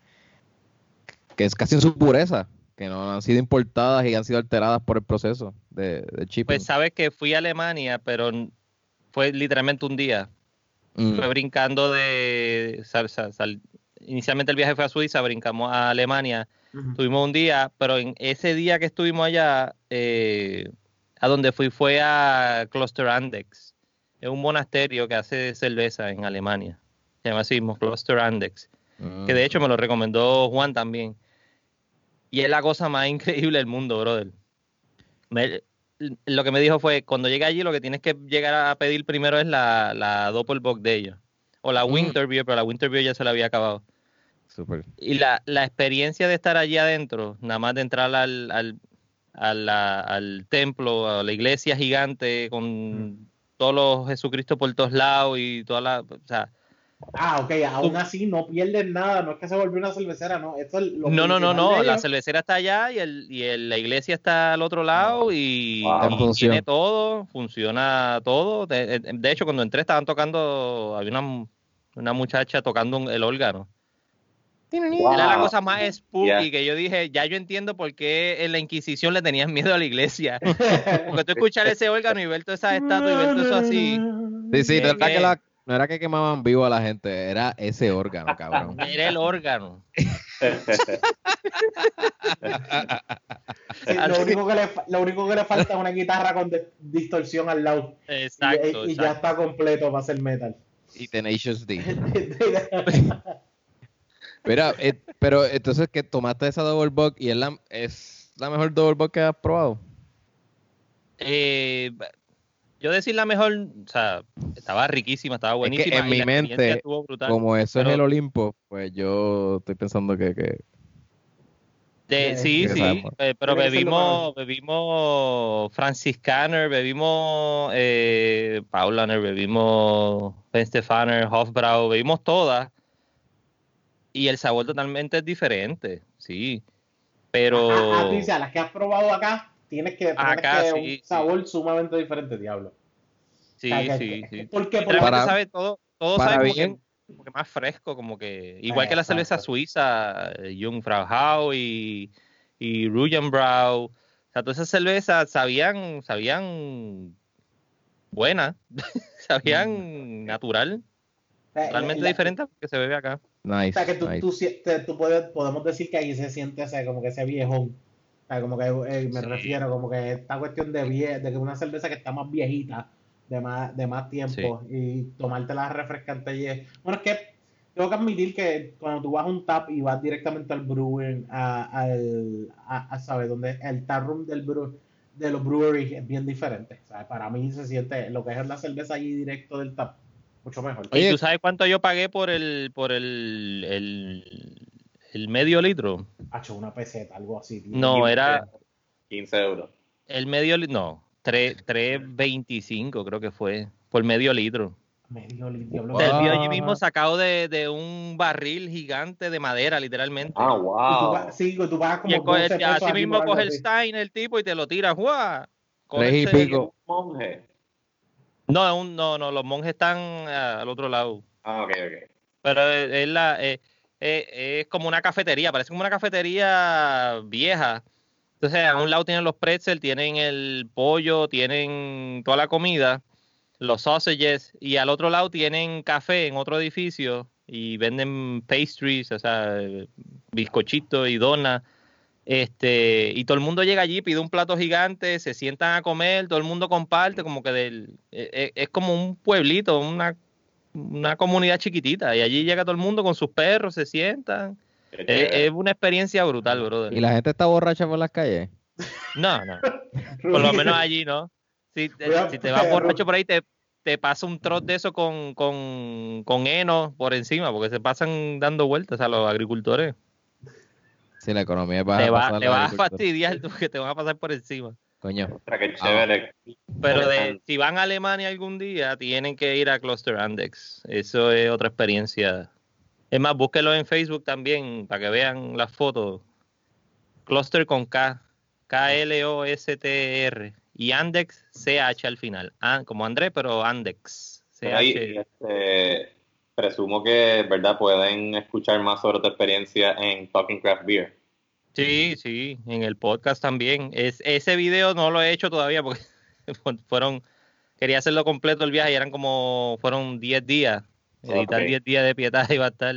que es casi en su pureza, que no han sido importadas y han sido alteradas por el proceso de, de shipping. Pues sabes que fui a Alemania, pero fue literalmente un día. Mm. Fue brincando de... Sal, sal, sal. Inicialmente el viaje fue a Suiza, brincamos a Alemania. Uh-huh. Tuvimos un día, pero en ese día que estuvimos allá, eh, a donde fui fue a Kloster Andechs. Es un monasterio que hace cerveza en Alemania. Se llama así mismo, Kloster Andechs. Uh-huh. Que de hecho me lo recomendó Juan también. Y es la cosa más increíble del mundo, brother. Me, lo que me dijo fue, cuando llegues allí, lo que tienes que llegar a pedir primero es la, la Doppelbock de ellos. O la Winter Beer, pero la Winter Beer ya se la había acabado. Super. Y la, la experiencia de estar allí adentro, nada más de entrar al, al, al, al templo, a la iglesia gigante, con mm. todos los Jesucristos por todos lados y toda la... O sea, ah, ok, aún así no pierden nada, no es que se volvió una cervecera, no. Esto es lo no, no, no, no, la cervecera está allá y, el, y el, la iglesia está al otro lado y, wow, y tiene todo, funciona todo. De, de hecho, cuando entré estaban tocando, había una, una muchacha tocando el órgano. Wow. Era la cosa más spooky, yeah, que yo dije, ya yo entiendo por qué en la Inquisición le tenían miedo a la iglesia. Porque tú escuchar ese órgano y ver todas esas estatuas y ver todo eso así. Sí, sí, verdad que la... No era que quemaban vivo a la gente, era ese órgano, cabrón. Era el órgano. Sí, lo, único que le, lo único que le falta es una guitarra con de, distorsión al lado. Exacto. Y, y, y exacto. Ya está completo para hacer metal. Y Tenacious D. Mira, eh, pero entonces que tomaste esa double buck y es la, es la mejor double buck que has probado. Eh... Yo decir la mejor, o sea, estaba riquísima, estaba buenísima. Es que en mi mente, brutal, como eso pero... es el Olimpo, pues yo estoy pensando que... que... De, sí, que sí, eh, pero bebimos bebimos Franziskaner, bebimos eh, Paulaner, bebimos Benstefaner, Hofbräu, bebimos todas. Y el sabor totalmente es diferente, sí. Pero... Ajá, ajá, dice, a las que has probado acá... Tienes que tener que sí, un sabor sí. sumamente diferente, diablo. Sí, o sea, que, sí, que, sí. Porque por para, sabe todo, todo para sabe bien. Como, que, como que más fresco, como que igual eh, que la exacto. cerveza suiza, Jungfrauhau y y Rugenbrau. O sea, todas esas cervezas sabían sabían buenas, sabían mm. natural. O sea, totalmente la, diferente a lo que se bebe acá. Nice, o sea, que tú, nice. tú, te, tú puedes, podemos decir que ahí se siente, o sea, como que ese viejón. Como que eh, me sí. refiero, como que esta cuestión de vie- de que una cerveza que está más viejita, de más, de más tiempo, sí. y tomártela refrescante. Y es... Bueno, es que tengo que admitir que cuando tú vas a un tap y vas directamente al brewing, a, al, a, a ¿sabes? Donde el tap room del brew- de los breweries es bien diferente. ¿Sabes? Para mí se siente lo que es la cerveza allí directo del tap, mucho mejor. Oye, ¿tú sabes cuánto yo pagué por el por el, el, el medio litro. Ha hecho una peseta, algo así. Tío. No, quince, era... quince euros. El medio litro, no, tres veinticinco creo que fue, por medio litro. Medio litro. Wow. El vio allí mismo sacado de, de un barril gigante de madera, literalmente. Ah, wow. Y tú vas, sí, tú vas como doce pesos. Así mismo coge el Stein, el tipo, y te lo tira. ¡Guau! Tres y pico. Monje. No, un, no, no, los monjes están uh, al otro lado. Ah, ok, ok. Pero es, la, eh, eh, es como una cafetería, parece como una cafetería vieja. Entonces, a un lado tienen los pretzels, tienen el pollo, tienen toda la comida, los sausages, y al otro lado tienen café en otro edificio y venden pastries, o sea, bizcochitos y donas. Este, y todo el mundo llega allí, pide un plato gigante, se sientan a comer, todo el mundo comparte, como que del, es, es como un pueblito, una, una comunidad chiquitita, y allí llega todo el mundo con sus perros, se sientan. Es, es una experiencia brutal, brother. ¿Y la gente está borracha por las calles? No, no. Por lo menos allí, ¿no? Si te, si te vas borracho por ahí, te, te pasa un trot de eso con, con, con heno por encima, porque se pasan dando vueltas a los agricultores. Si la economía va te va, a pasar... Te vas a fastidiar, tú, que te van a pasar por encima. Coño. Pero de, si van a Alemania algún día, tienen que ir a Kloster Andechs. Eso es otra experiencia... Es más, búsquenlo en Facebook también para que vean las fotos. Kloster con K. K L O S T R. Y Andechs, C H al final. Ah, como Andrés, pero Andechs. Ahí, este, presumo que, ¿verdad? Pueden escuchar más sobre tu experiencia en Talking Craft Beer. Sí, sí, en el podcast también. Es, ese video no lo he hecho todavía porque fueron... Quería hacerlo completo el viaje y eran como... Fueron diez días. Editar okay. diez días de pietaje iba a estar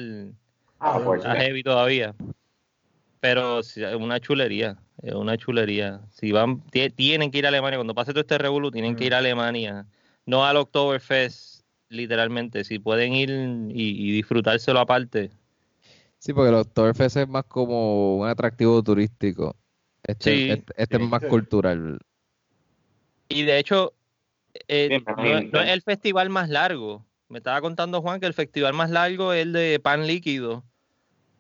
ah, a heavy todavía. Pero una chulería, una chulería. Si van, t- tienen que ir a Alemania. Cuando pase todo este revolú, tienen mm. que ir a Alemania. No al Oktoberfest, literalmente. Si pueden ir y, y disfrutárselo aparte. Sí, porque el Oktoberfest es más como un atractivo turístico. Este, sí. este, este sí. es más cultural. Y de hecho, eh, Bien, no, no es el festival más largo. Me estaba contando Juan que el festival más largo es el de pan líquido,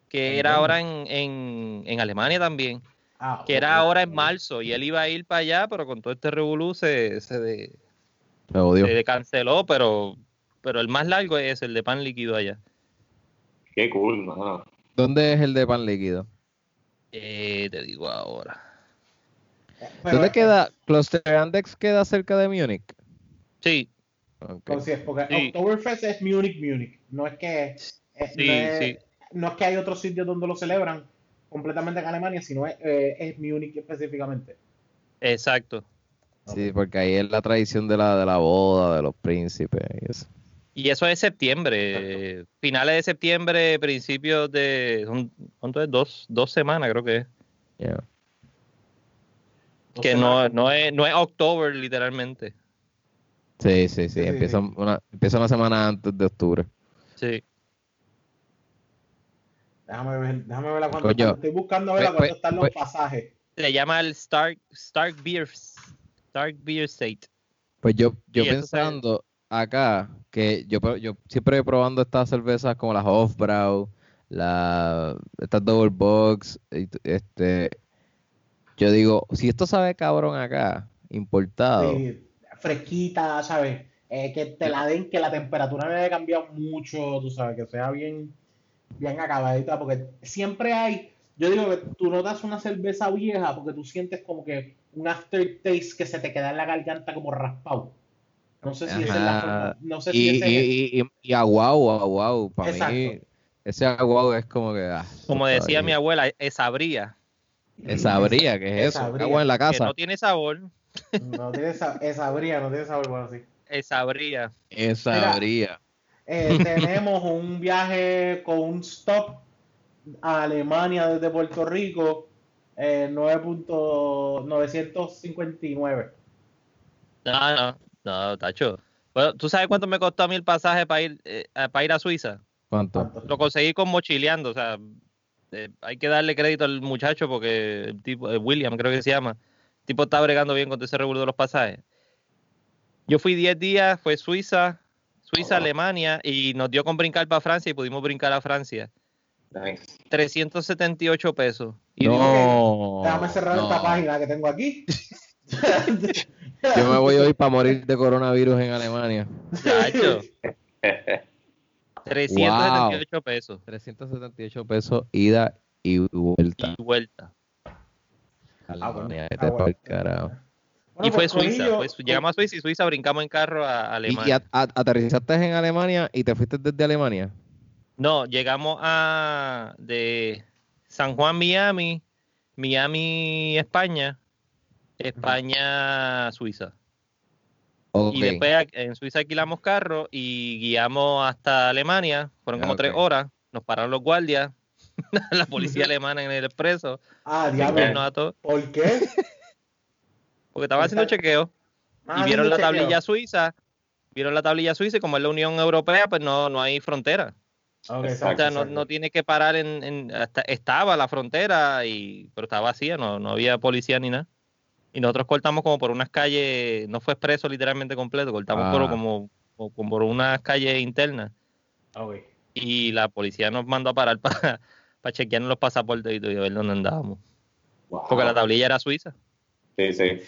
que era ahora en, en, en Alemania también, ah, que era ahora en marzo, y él iba a ir para allá, pero con todo este revolú se, se, de, se canceló, pero, pero el más largo es el de pan líquido allá. Qué cool, man. ¿Dónde es el de pan líquido? Eh, te digo ahora. Pero, ¿dónde queda? ¿Kloster Andechs queda cerca de Múnich? Sí. Okay. Entonces, porque sí. Oktoberfest es Múnich, Múnich. No es que es, sí, no, es, sí. no es que hay otros sitios donde lo celebran completamente en Alemania, sino es, eh, es Múnich específicamente. Exacto. Okay. Sí, porque ahí es la tradición de la de la boda, de los príncipes y eso. Y eso es septiembre, Exacto. finales de septiembre, principios de son, entonces dos dos semanas creo que es. Yeah. Que no no es no es October literalmente. Sí, sí, sí. sí, empieza, sí. Una, empieza una semana antes de octubre. Sí. Déjame ver, déjame ver la cuánto estoy buscando a ver cuánto pues, están los pues, pasajes. Se llama el Stark, Stark Beer Stark Beer State. Pues yo, yo pensando acá que yo, yo siempre probando estas cervezas como las Hofbräu, la estas Double Box, este, yo digo, si esto sabe cabrón acá, importado. Sí. Fresquita, ¿sabes? Eh, que te la den, que la temperatura no haya cambiado mucho, tú sabes, que sea bien, bien acabadita, porque siempre hay, yo digo que tú notas una cerveza vieja porque tú sientes como que un aftertaste que se te queda en la garganta como raspado. No sé si Ajá. esa es la forma, no sé y, si ese y, es... Y aguau, aguau, para Exacto. mí, ese aguau es como que... Ah, como decía mi abuela, es sabría. Es sabría, ¿qué es eso? Agua en la casa. Que no tiene sabor. No tiene esa, esa bría, no tiene sabor, bueno, sí. Esa bría. Esa bría. Eh, tenemos un viaje con un stop a Alemania desde Puerto Rico, eh, nueve punto novecientos cincuenta y nueve. No, no, no, tacho. Bueno, ¿tú sabes cuánto me costó a mí el pasaje para ir, eh, para ir a Suiza? ¿Cuánto? Lo conseguí con mochileando, o sea, eh, hay que darle crédito al muchacho porque el tipo, eh, William creo que se llama. Tipo está bregando bien con ese revuelo de los pasajes. Yo fui diez días, fue Suiza, Suiza, oh, wow. Alemania, y nos dio con brincar para Francia y pudimos brincar a Francia. Nice. trescientos setenta y ocho pesos. Y no, digo que, déjame cerrar no. esta página que tengo aquí. Yo me voy hoy para morir de coronavirus en Alemania. trescientos setenta y ocho wow. pesos. trescientos setenta y ocho pesos ida y vuelta. Y vuelta. Ah, bueno. ah, este bueno. carajo. Bueno, y fue Suiza, yo, pues, llegamos a Suiza y Suiza brincamos en carro a Alemania. ¿Y a, a, aterrizaste en Alemania y te fuiste desde Alemania? No, llegamos a de San Juan, Miami, Miami, España, España, Suiza. Okay. Y después en Suiza alquilamos carro y guiamos hasta Alemania, fueron como okay. tres horas, nos pararon los guardias, la policía alemana en el expreso. Ah, diablo. ¿Por qué? Porque estaban haciendo chequeo ah, y vieron la chequeo. tablilla suiza, vieron la tablilla suiza y como es la Unión Europea, pues no, no hay frontera. Okay, exacto, o sea, no, no tiene que parar en, en hasta, estaba la frontera y pero estaba vacía, no, no había policía ni nada. Y nosotros cortamos como por unas calles, no fue expreso literalmente completo, cortamos ah. por, como, como por unas calles internas. Okay. Y la policía nos mandó a parar para pa chequearnos los pasaportes y, y a ver dónde andábamos. Wow. Porque la tablilla era suiza. Sí, sí.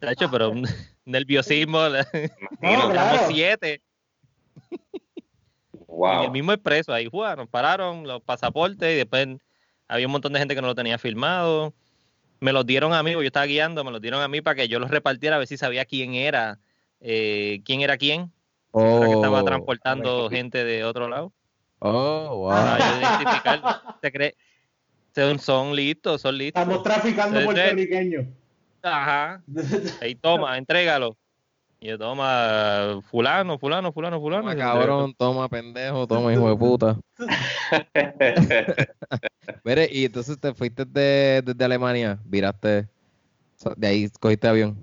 De hecho, pero un nerviosismo. No, nos claro. siete. Wow. En el mismo expreso, ahí jugaron, nos pararon los pasaportes y después había un montón de gente que no lo tenía firmado. Me los dieron a mí, porque yo estaba guiando, me los dieron a mí para que yo los repartiera a ver si sabía quién era, eh, quién era quién. Oh. Para que estaba transportando gente de otro lado. Oh, wow. Para yo identificar, se cree... Son, son listos, son listos. Estamos traficando puertorriqueños. Ajá. Ahí toma, entrégalo. Y yo toma fulano, fulano, fulano, fulano. Toma cabrón, toma pendejo, toma hijo de puta. Mire, y entonces te fuiste desde, desde Alemania, viraste, de ahí cogiste avión.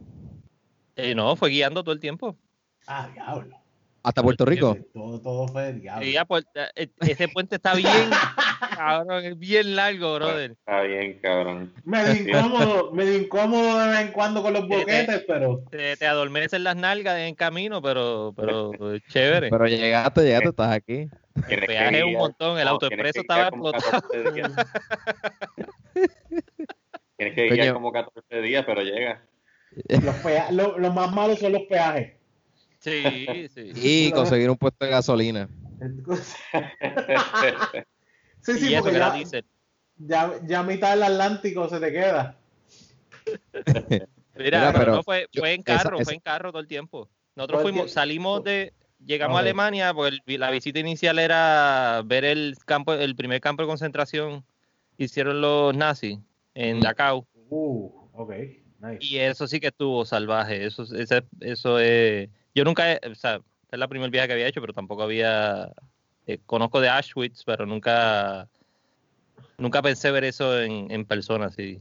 Eh, no, fue guiando todo el tiempo. Ah, diablo. ¿Hasta Puerto Rico? Todo, todo fue el diablo. Sí, pues, ese puente está bien, cabrón, es bien largo, brother. Está bien, cabrón. Medio incómodo, medio incómodo de vez en cuando con los boquetes, te, pero... Te, te adormecen las nalgas en camino, pero, pero chévere. Pero llegaste, llegaste, estás aquí. El peaje es un montón, el no, autoexpreso estaba explotado. Tienes que guiar como catorce días, pero llega. Los pea- lo, lo más malo son los peajes. Sí, sí. Y conseguir un puesto de gasolina. Sí, sí, porque ya, ya, ya a mitad del Atlántico se te queda. Mira, Mira pero no fue, fue en carro, yo, esa, esa, fue en carro todo el tiempo. Nosotros fuimos, salimos de, llegamos okay. a Alemania, porque el, la visita inicial era ver el campo, el primer campo de concentración que hicieron los nazis en Dachau. Uh, okay, nice. Y eso sí que estuvo salvaje, eso, eso, eso es... Yo nunca, o sea, es la primer viaje que había hecho, pero tampoco había, eh, conozco de Auschwitz, pero nunca, nunca pensé ver eso en, en persona, sí.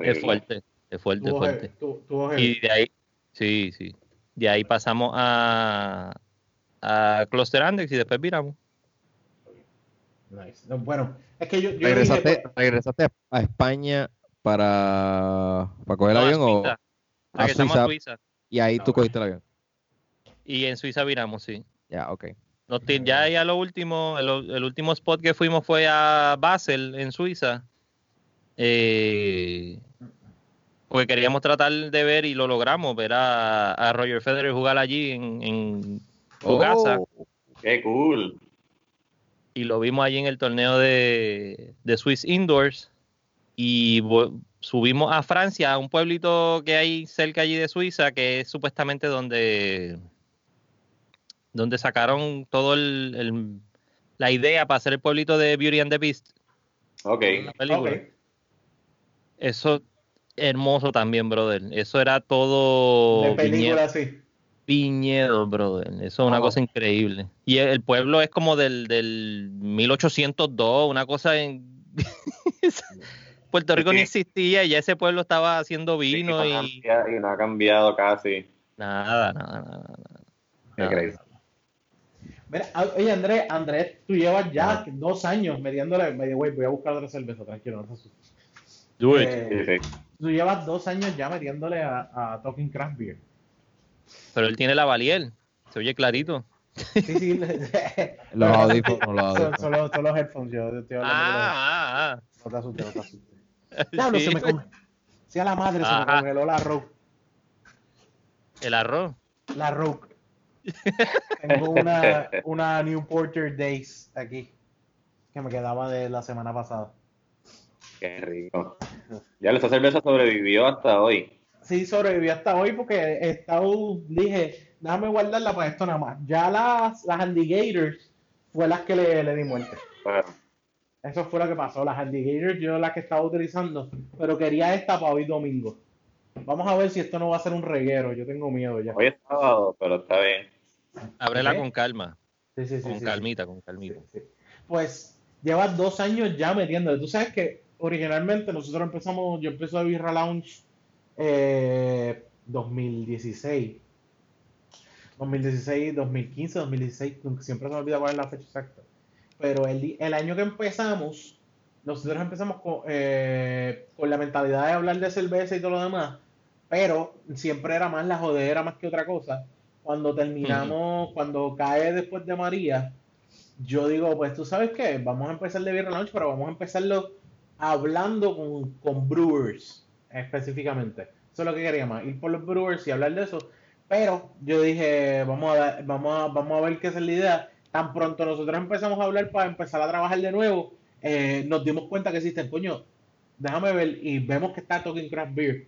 Es fuerte, es fuerte, es fuerte. ¿Tú, tú y de ahí, sí, sí, de ahí pasamos a, a Kloster Andechs y después viramos. Nice. No, bueno, es que yo, yo regresaste, dije... regresaste a España para, para coger no, el avión o regresamos a Suiza. Y ahí no, tú cogiste el avión. Y en Suiza viramos, sí. Ya, yeah, ok. Nos, ya, ya lo último, el, el último spot que fuimos fue a Basel, en Suiza. Eh, porque queríamos tratar de ver, y lo logramos, ver a, a Roger Federer jugar allí en, en Fogasa. Oh, ¡qué cool! Y lo vimos allí en el torneo de, de Swiss Indoors. Y... subimos a Francia, a un pueblito que hay cerca allí de Suiza, que es supuestamente donde, donde sacaron todo el, el la idea para hacer el pueblito de Beauty and the Beast. Ok. okay. Eso hermoso también, brother. Eso era todo... De película, viñedo, sí. Viñedo, brother. Eso es una oh. cosa increíble. Y el, el pueblo es como del, del mil ochocientos dos, una cosa en... Puerto Rico sí. ni existía y ya ese pueblo estaba haciendo vino sí, y... Cambia, y no ha cambiado casi. Nada, nada, nada. Qué crees. Mira, oye, Andrés, Andrés, tú llevas ya no. dos años mediándole... Medio, güey, voy a buscar otra cerveza, tranquilo, no te asustes. Do it. Eh, sí, sí. Tú llevas dos años ya metiéndole a, a Talking Craft Beer. Pero él tiene la Valier, se oye clarito. Sí, sí. Los audífonos, los audífonos. Son, son, los, son los headphones, yo estoy hablando. Ah, de los... ah, ah. No te asustes, no te asustes. Diablo, sí, se me come. Sí, a la madre, ajá, se me congeló el arroz. ¿El arroz? La arroz. Tengo una, una New Porter Days aquí, que me quedaba de la semana pasada. Qué rico. Ya, esa cerveza sobrevivió hasta hoy. Sí, sobrevivió hasta hoy porque he estado, dije, déjame guardarla para esto nada más. Ya las, las Alligators fue las que le, le di muerte. Bueno. Eso fue lo que pasó, las Alligators, yo las que estaba utilizando, pero quería esta para hoy domingo. Vamos a ver si esto no va a ser un reguero, yo tengo miedo ya. Hoy es sábado, pero está bien. Ábrela, ¿sí?, con calma. Sí, sí, sí. Con sí, calmita, sí, con calmita. Sí, sí. Pues, llevas dos años ya metiéndole. Tú sabes que originalmente nosotros empezamos, yo empecé a Birra Lounge eh, dos mil dieciséis. dos mil dieciséis, dos mil quince, dos mil dieciséis, siempre se me olvida cuál es la fecha exacta. Pero el, el año que empezamos, nosotros empezamos con, eh, con la mentalidad de hablar de cerveza y todo lo demás, pero siempre era más la jodera más que otra cosa. Cuando terminamos, uh-huh, cuando cae después de María, yo digo, pues tú sabes qué, vamos a empezar de Birra Lounge, pero vamos a empezarlo hablando con, con brewers específicamente. Eso es lo que quería más, ir por los brewers y hablar de eso. Pero yo dije, vamos a, vamos a, vamos a ver qué es la idea. Tan pronto nosotros empezamos a hablar para empezar a trabajar de nuevo, eh, nos dimos cuenta que existen, coño, déjame ver, y vemos que está Talking Craft Beer.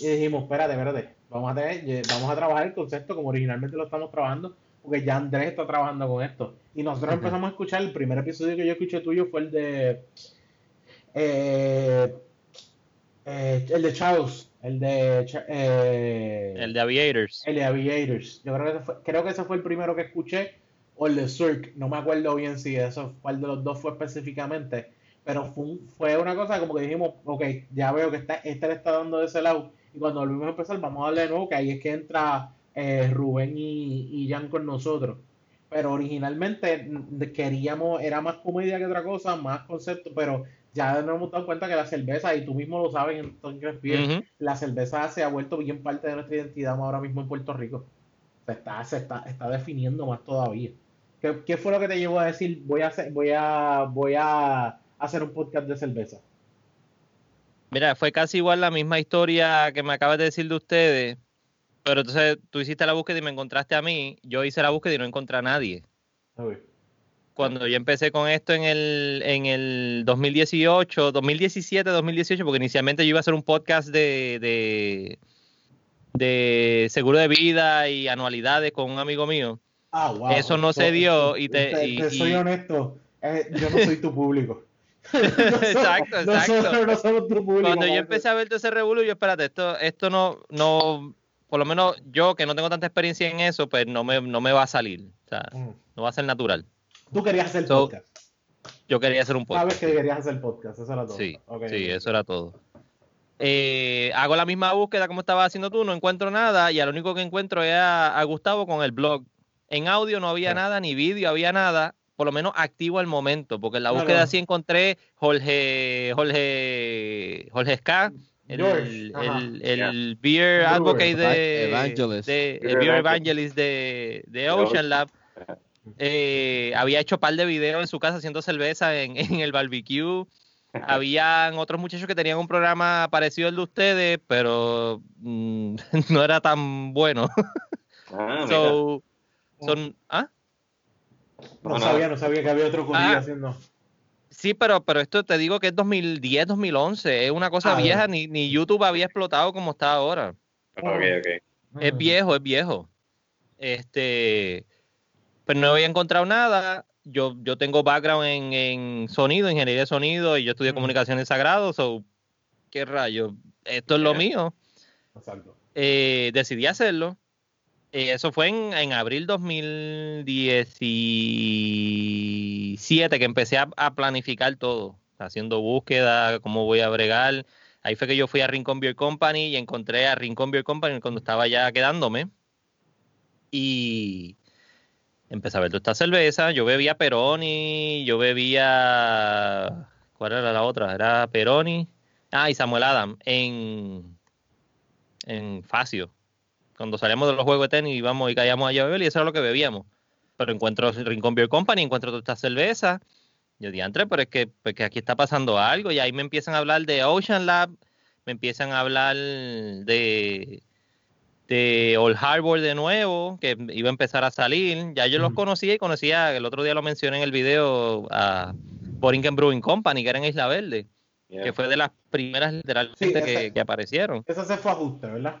Y dijimos, espérate, espérate, vamos a, tener, vamos a trabajar el concepto como originalmente lo estamos trabajando, porque ya Andrés está trabajando con esto. Y nosotros, uh-huh, empezamos a escuchar, el primer episodio que yo escuché tuyo fue el de... Eh, eh, el de Chaos, el de... Eh, el de Aviators. El de Aviators. Yo creo que, ese fue, creo que ese fue el primero que escuché. O el de Surk, no me acuerdo bien si eso, cuál de los dos fue específicamente, pero fue, un, fue una cosa como que dijimos, ok, ya veo que está, este le está dando de ese lado, y cuando volvimos a empezar, vamos a darle de nuevo, que ahí es que entra eh, Rubén y, y Gian con nosotros, pero originalmente queríamos, era más comedia que otra cosa, más concepto, pero ya nos hemos dado cuenta que la cerveza, y tú mismo lo sabes, entonces, bien, uh-huh, la cerveza se ha vuelto bien parte de nuestra identidad ahora mismo en Puerto Rico, se está, se está, está definiendo más todavía. ¿Qué, ¿Qué fue lo que te llevó a decir, voy a hacer, voy a, voy a hacer un podcast de cerveza? Mira, fue casi igual la misma historia que me acabas de decir de ustedes, pero entonces tú hiciste la búsqueda y me encontraste a mí, yo hice la búsqueda y no encontré a nadie. Uy. Cuando yo empecé con esto en el, en el dos mil dieciocho, dos mil diecisiete, dos mil dieciocho, porque inicialmente yo iba a hacer un podcast de... de de seguro de vida y anualidades con un amigo mío. Ah, wow. Eso no se dio. Y te, te, y, te soy y... honesto, eh, yo no soy tu público. no somos, exacto, no exacto. Somos, no somos tu público. Cuando yo empecé a ver todo ese revuelo, yo espérate, esto, esto no, no, por lo menos yo que no tengo tanta experiencia en eso, pues no me, no me va a salir. O sea, mm. no va a ser natural. Tú querías hacer so, podcast. Yo quería hacer un podcast. Sabes que querías hacer podcast, eso era todo. Sí, okay, sí, okay. Eso era todo. Eh, hago la misma búsqueda como estabas haciendo tú, no encuentro nada y a lo único que encuentro es a, a Gustavo con el blog. En audio no había sí. nada, ni vídeo había nada, por lo menos activo al momento, porque en la búsqueda no, no. sí encontré Jorge Jorge Jorge Ska, el, el, el, el yeah. Beer Advocate de, Evangelist. de el Beer Evangelist de, de Ocean Lab. Eh, había hecho un par de videos en su casa haciendo cerveza en, en el barbecue. Habían otros muchachos que tenían un programa parecido al de ustedes, pero mm, no era tan bueno. Ah, so, son, ¿ah? No, no sabía, no sabía que había otro comida ah, haciendo. Sí, pero, pero esto te digo que es dos mil diez, dos mil once. Es una cosa ah, vieja, ni, ni YouTube había explotado como está ahora. Okay, okay. Es viejo, es viejo. Este, pero no había encontrado nada. Yo, yo tengo background en, en sonido, ingeniería de sonido, y yo estudié mm. comunicaciones sagradas, o so, qué rayos, esto es lo mío. Exacto. Eh, decidí hacerlo. Eh, eso fue en, en abril dos mil diecisiete que empecé a, a planificar todo, haciendo búsqueda, cómo voy a bregar. Ahí fue que yo fui a Rincón Beer Company y encontré a Rincón Beer Company cuando estaba ya quedándome. Y... empecé a ver toda esta cerveza, yo bebía Peroni, yo bebía... ¿Cuál era la otra? Era Peroni. Ah, y Samuel Adam en, en Facio. Cuando salíamos de los juegos de tenis íbamos y caíamos allá a beber y eso era lo que bebíamos. pero encuentro Rincón Beer Company, encuentro todas estas cervezas. Yo diantre, pero es que porque aquí está pasando algo. Y ahí me empiezan a hablar de Ocean Lab, me empiezan a hablar de, de Old Harbor de nuevo, que iba a empezar a salir. Ya yo los conocía y conocía, el otro día lo mencioné en el video, a Boquerón Brewing Company, que era en Isla Verde, yeah. que fue de las primeras literalmente sí, que, que aparecieron. Eso se fue ajuste, ¿verdad?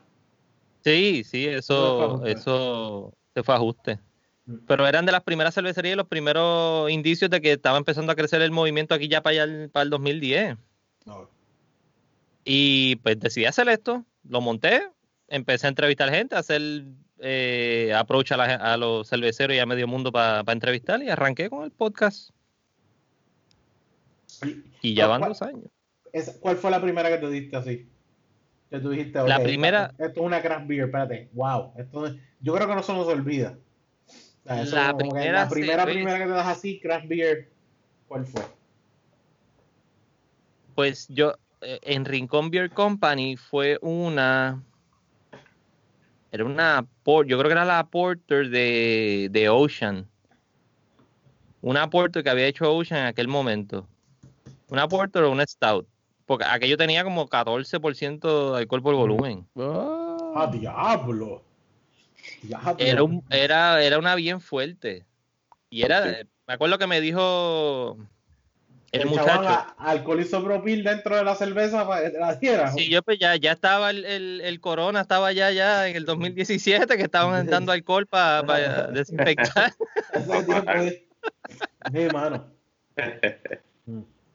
Sí, sí, eso, eso se fue ajuste. Pero eran de las primeras cervecerías, los primeros indicios de que estaba empezando a crecer el movimiento aquí ya para, allá, para el dos mil diez. No. Y pues decidí hacer esto, lo monté, empecé a entrevistar gente, a hacer eh, approach a, la, a los cerveceros y a medio mundo para pa entrevistar, y arranqué con el podcast. Y ya van dos años. Esa, ¿cuál fue la primera que te diste así? Que tú dijiste, okay, la primera... Esto es una craft beer, espérate, wow. Esto es, yo creo que no se nos olvida. Ah, la primera, la primera, primera que te das así, craft beer, ¿cuál fue? Pues yo, en Rincón Beer Company fue una, era una, yo creo que era la Porter de, de Ocean. Una Porter que había hecho Ocean en aquel momento. Una Porter o una Stout. Porque aquello tenía como catorce por ciento de alcohol por volumen. Oh. ¡Ah, diablo! Era, un, era, era una bien fuerte. Y era, okay. Me acuerdo que me dijo el, el muchacho. Alcohol isopropil dentro de la cerveza, la tierra. Sí, yo pues ya, ya estaba el, el, el corona, estaba ya, ya en el dos mil diecisiete que estaban dando alcohol para pa desinfectar. Mi mano.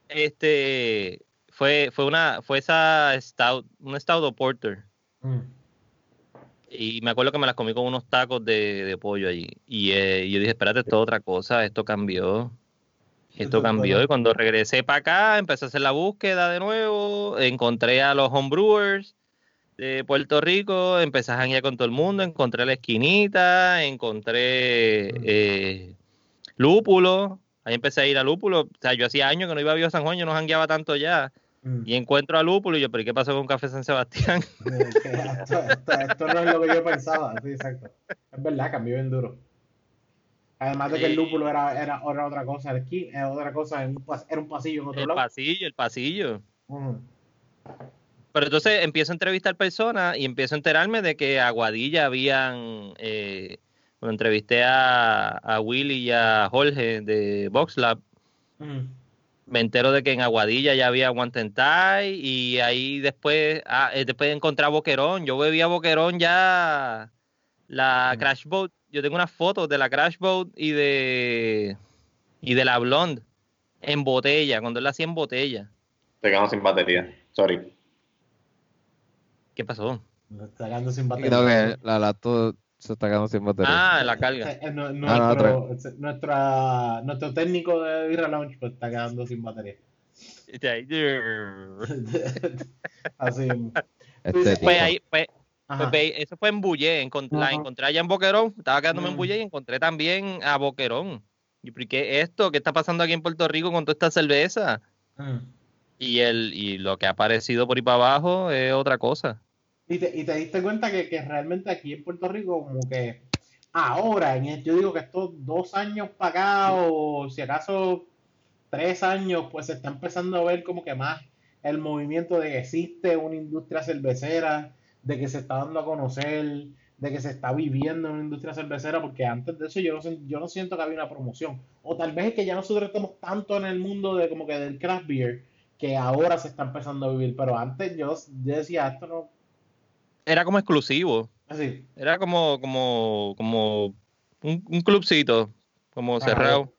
Este fue, fue una, fue esa stout, una stout o porter. Mm. Y me acuerdo que me las comí con unos tacos de, de pollo allí. Y eh, yo dije, espérate, esto es otra cosa, esto cambió. Esto cambió. Y cuando regresé para acá, empecé a hacer la búsqueda de nuevo. Encontré a los homebrewers de Puerto Rico. Empecé a janguear con todo el mundo. Encontré la esquinita. Encontré eh, Lúpulo. Ahí empecé a ir a Lúpulo. O sea, yo hacía años que no iba a Bio San Juan. Yo no jangueaba tanto ya. Y encuentro a Lúpulo y yo, pero ¿qué pasó con Café San Sebastián? esto, esto, esto no es lo que yo pensaba, sí, exacto. Es verdad, cambió bien duro. Además de que el Lúpulo era, era, era otra cosa, aquí era otra cosa, era un pasillo en otro el lado. El pasillo, el pasillo. Uh-huh. Pero entonces empiezo a entrevistar personas y empiezo a enterarme de que a Guadilla habían... Eh, bueno, entrevisté a, a Willy y a Jorge de VoxLab. Uh-huh. Me entero de que en Aguadilla ya había Guantentai y ahí después ah, después encontré a Boquerón. Yo bebía Boquerón ya la mm. Crash Boat. Yo tengo unas fotos de la Crash Boat y de y de la Blonde en botella, cuando él la hacía en botella. Te quedamos sin batería, sorry. ¿Qué pasó? Me está quedando sin batería. Creo que la laptop se está quedando sin batería. Ah, la carga. No, no, ah, nuestro, no, nuestra, nuestro técnico de Birra Lounge pues está quedando sin batería. Así este pues ahí, pues, pues, eso fue en Bullé. Encont- la encontré allá en Boquerón. Estaba quedándome mm. en Bullé y encontré también a Boquerón. Y expliqué esto, ¿qué está pasando aquí en Puerto Rico con toda esta cerveza? Mm. Y el y lo que ha aparecido por ahí para abajo es otra cosa. Y te, y te diste cuenta que, que realmente aquí en Puerto Rico, como que ahora, en el, yo digo que estos dos años para acá, o si acaso tres años, pues se está empezando a ver como que más el movimiento de que existe una industria cervecera, de que se está dando a conocer, de que se está viviendo una industria cervecera, porque antes de eso yo no, yo no siento que había una promoción. O tal vez es que ya nosotros estamos tanto en el mundo de como que del craft beer, que ahora se está empezando a vivir, pero antes yo, yo decía, esto no... Era como exclusivo. Así. Era como como como un, un clubcito, como ajá, cerrado.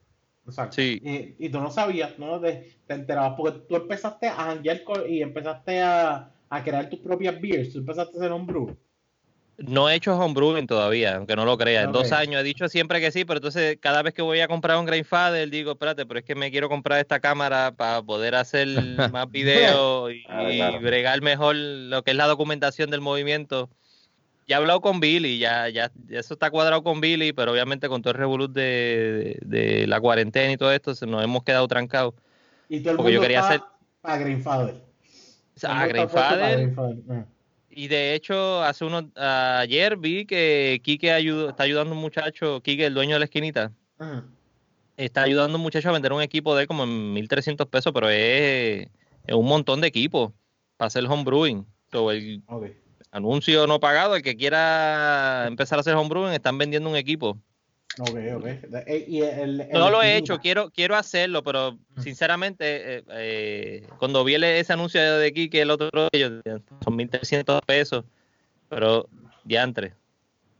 Exacto. Sí. Y, y tú no sabías, ¿no? Te, te enterabas porque tú empezaste a janguear y empezaste a, a crear tus propias beers. Tú empezaste a hacer homebrew. No he hecho homebrewing todavía, aunque no lo creas. Okay. En dos años he dicho siempre que sí, pero entonces cada vez que voy a comprar un Grandfather digo, espérate, pero es que me quiero comprar esta cámara para poder hacer más videos y, ah, claro. y bregar mejor lo que es la documentación del movimiento. Ya he hablado con Billy, ya, ya, ya eso está cuadrado con Billy, pero obviamente con todo el revolut de, de, de la cuarentena y todo esto, nos hemos quedado trancados. Y todo el mundo yo quería está hacer... a Grandfather. A Grandfather. Y de hecho, hace unos ayer vi que Quique ayudó, está ayudando a un muchacho, Quique, el dueño de la esquinita, uh-huh. está ayudando a un muchacho a vender un equipo de él como en mil trescientos pesos, pero es, es un montón de equipos para hacer home brewing. So, el okay. anuncio no pagado, el que quiera empezar a hacer home brewing, están vendiendo un equipo. Okay, okay. ¿Y el, el no lo he hecho, quiero quiero hacerlo, pero sinceramente, eh, eh, cuando vi ese anuncio de aquí que el otro día, son mil trescientos pesos, pero diantre,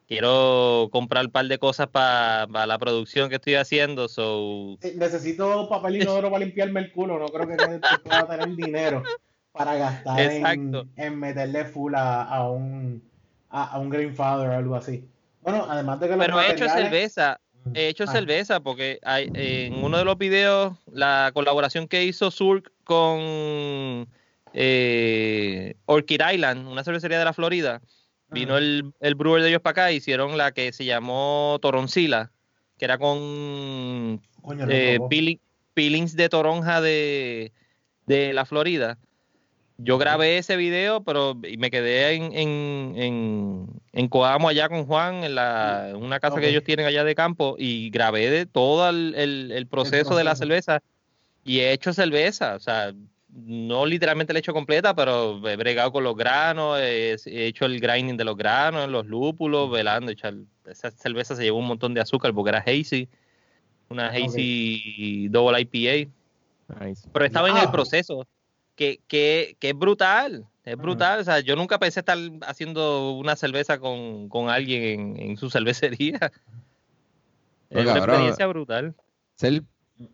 quiero comprar un par de cosas para pa la producción que estoy haciendo. So... Necesito papel inodoro para limpiarme el culo, no creo que pueda tener dinero para gastar en, en meterle full a, a un a, a un Grandfather o algo así. Bueno, además de que pero he hecho cerveza, he hecho ah. cerveza porque hay, en uno de los videos, la colaboración que hizo Surk con eh, Orchid Island, una cervecería de la Florida, vino ah. el, el brewer de ellos para acá, hicieron la que se llamó Toroncila, que era con Coño, eh, peeling, peelings de toronja de, de la Florida. Yo grabé ese video, pero me quedé en en, en, en Coamo allá con Juan, en, la, en una casa okay. que ellos tienen allá de campo, y grabé de todo el, el, el, proceso el proceso de la cerveza, y he hecho cerveza, o sea, no literalmente la he hecho completa, pero he bregado con los granos, he, he hecho el grinding de los granos, los lúpulos, velando, echar, esa cerveza se llevó un montón de azúcar porque era hazy, una hazy okay. double I P A, nice. Pero estaba en ah. el proceso. Que, que, que es brutal, es brutal. O sea, yo nunca pensé estar haciendo una cerveza con, con alguien en, en su cervecería. Oiga, es una experiencia bro, brutal. Ser,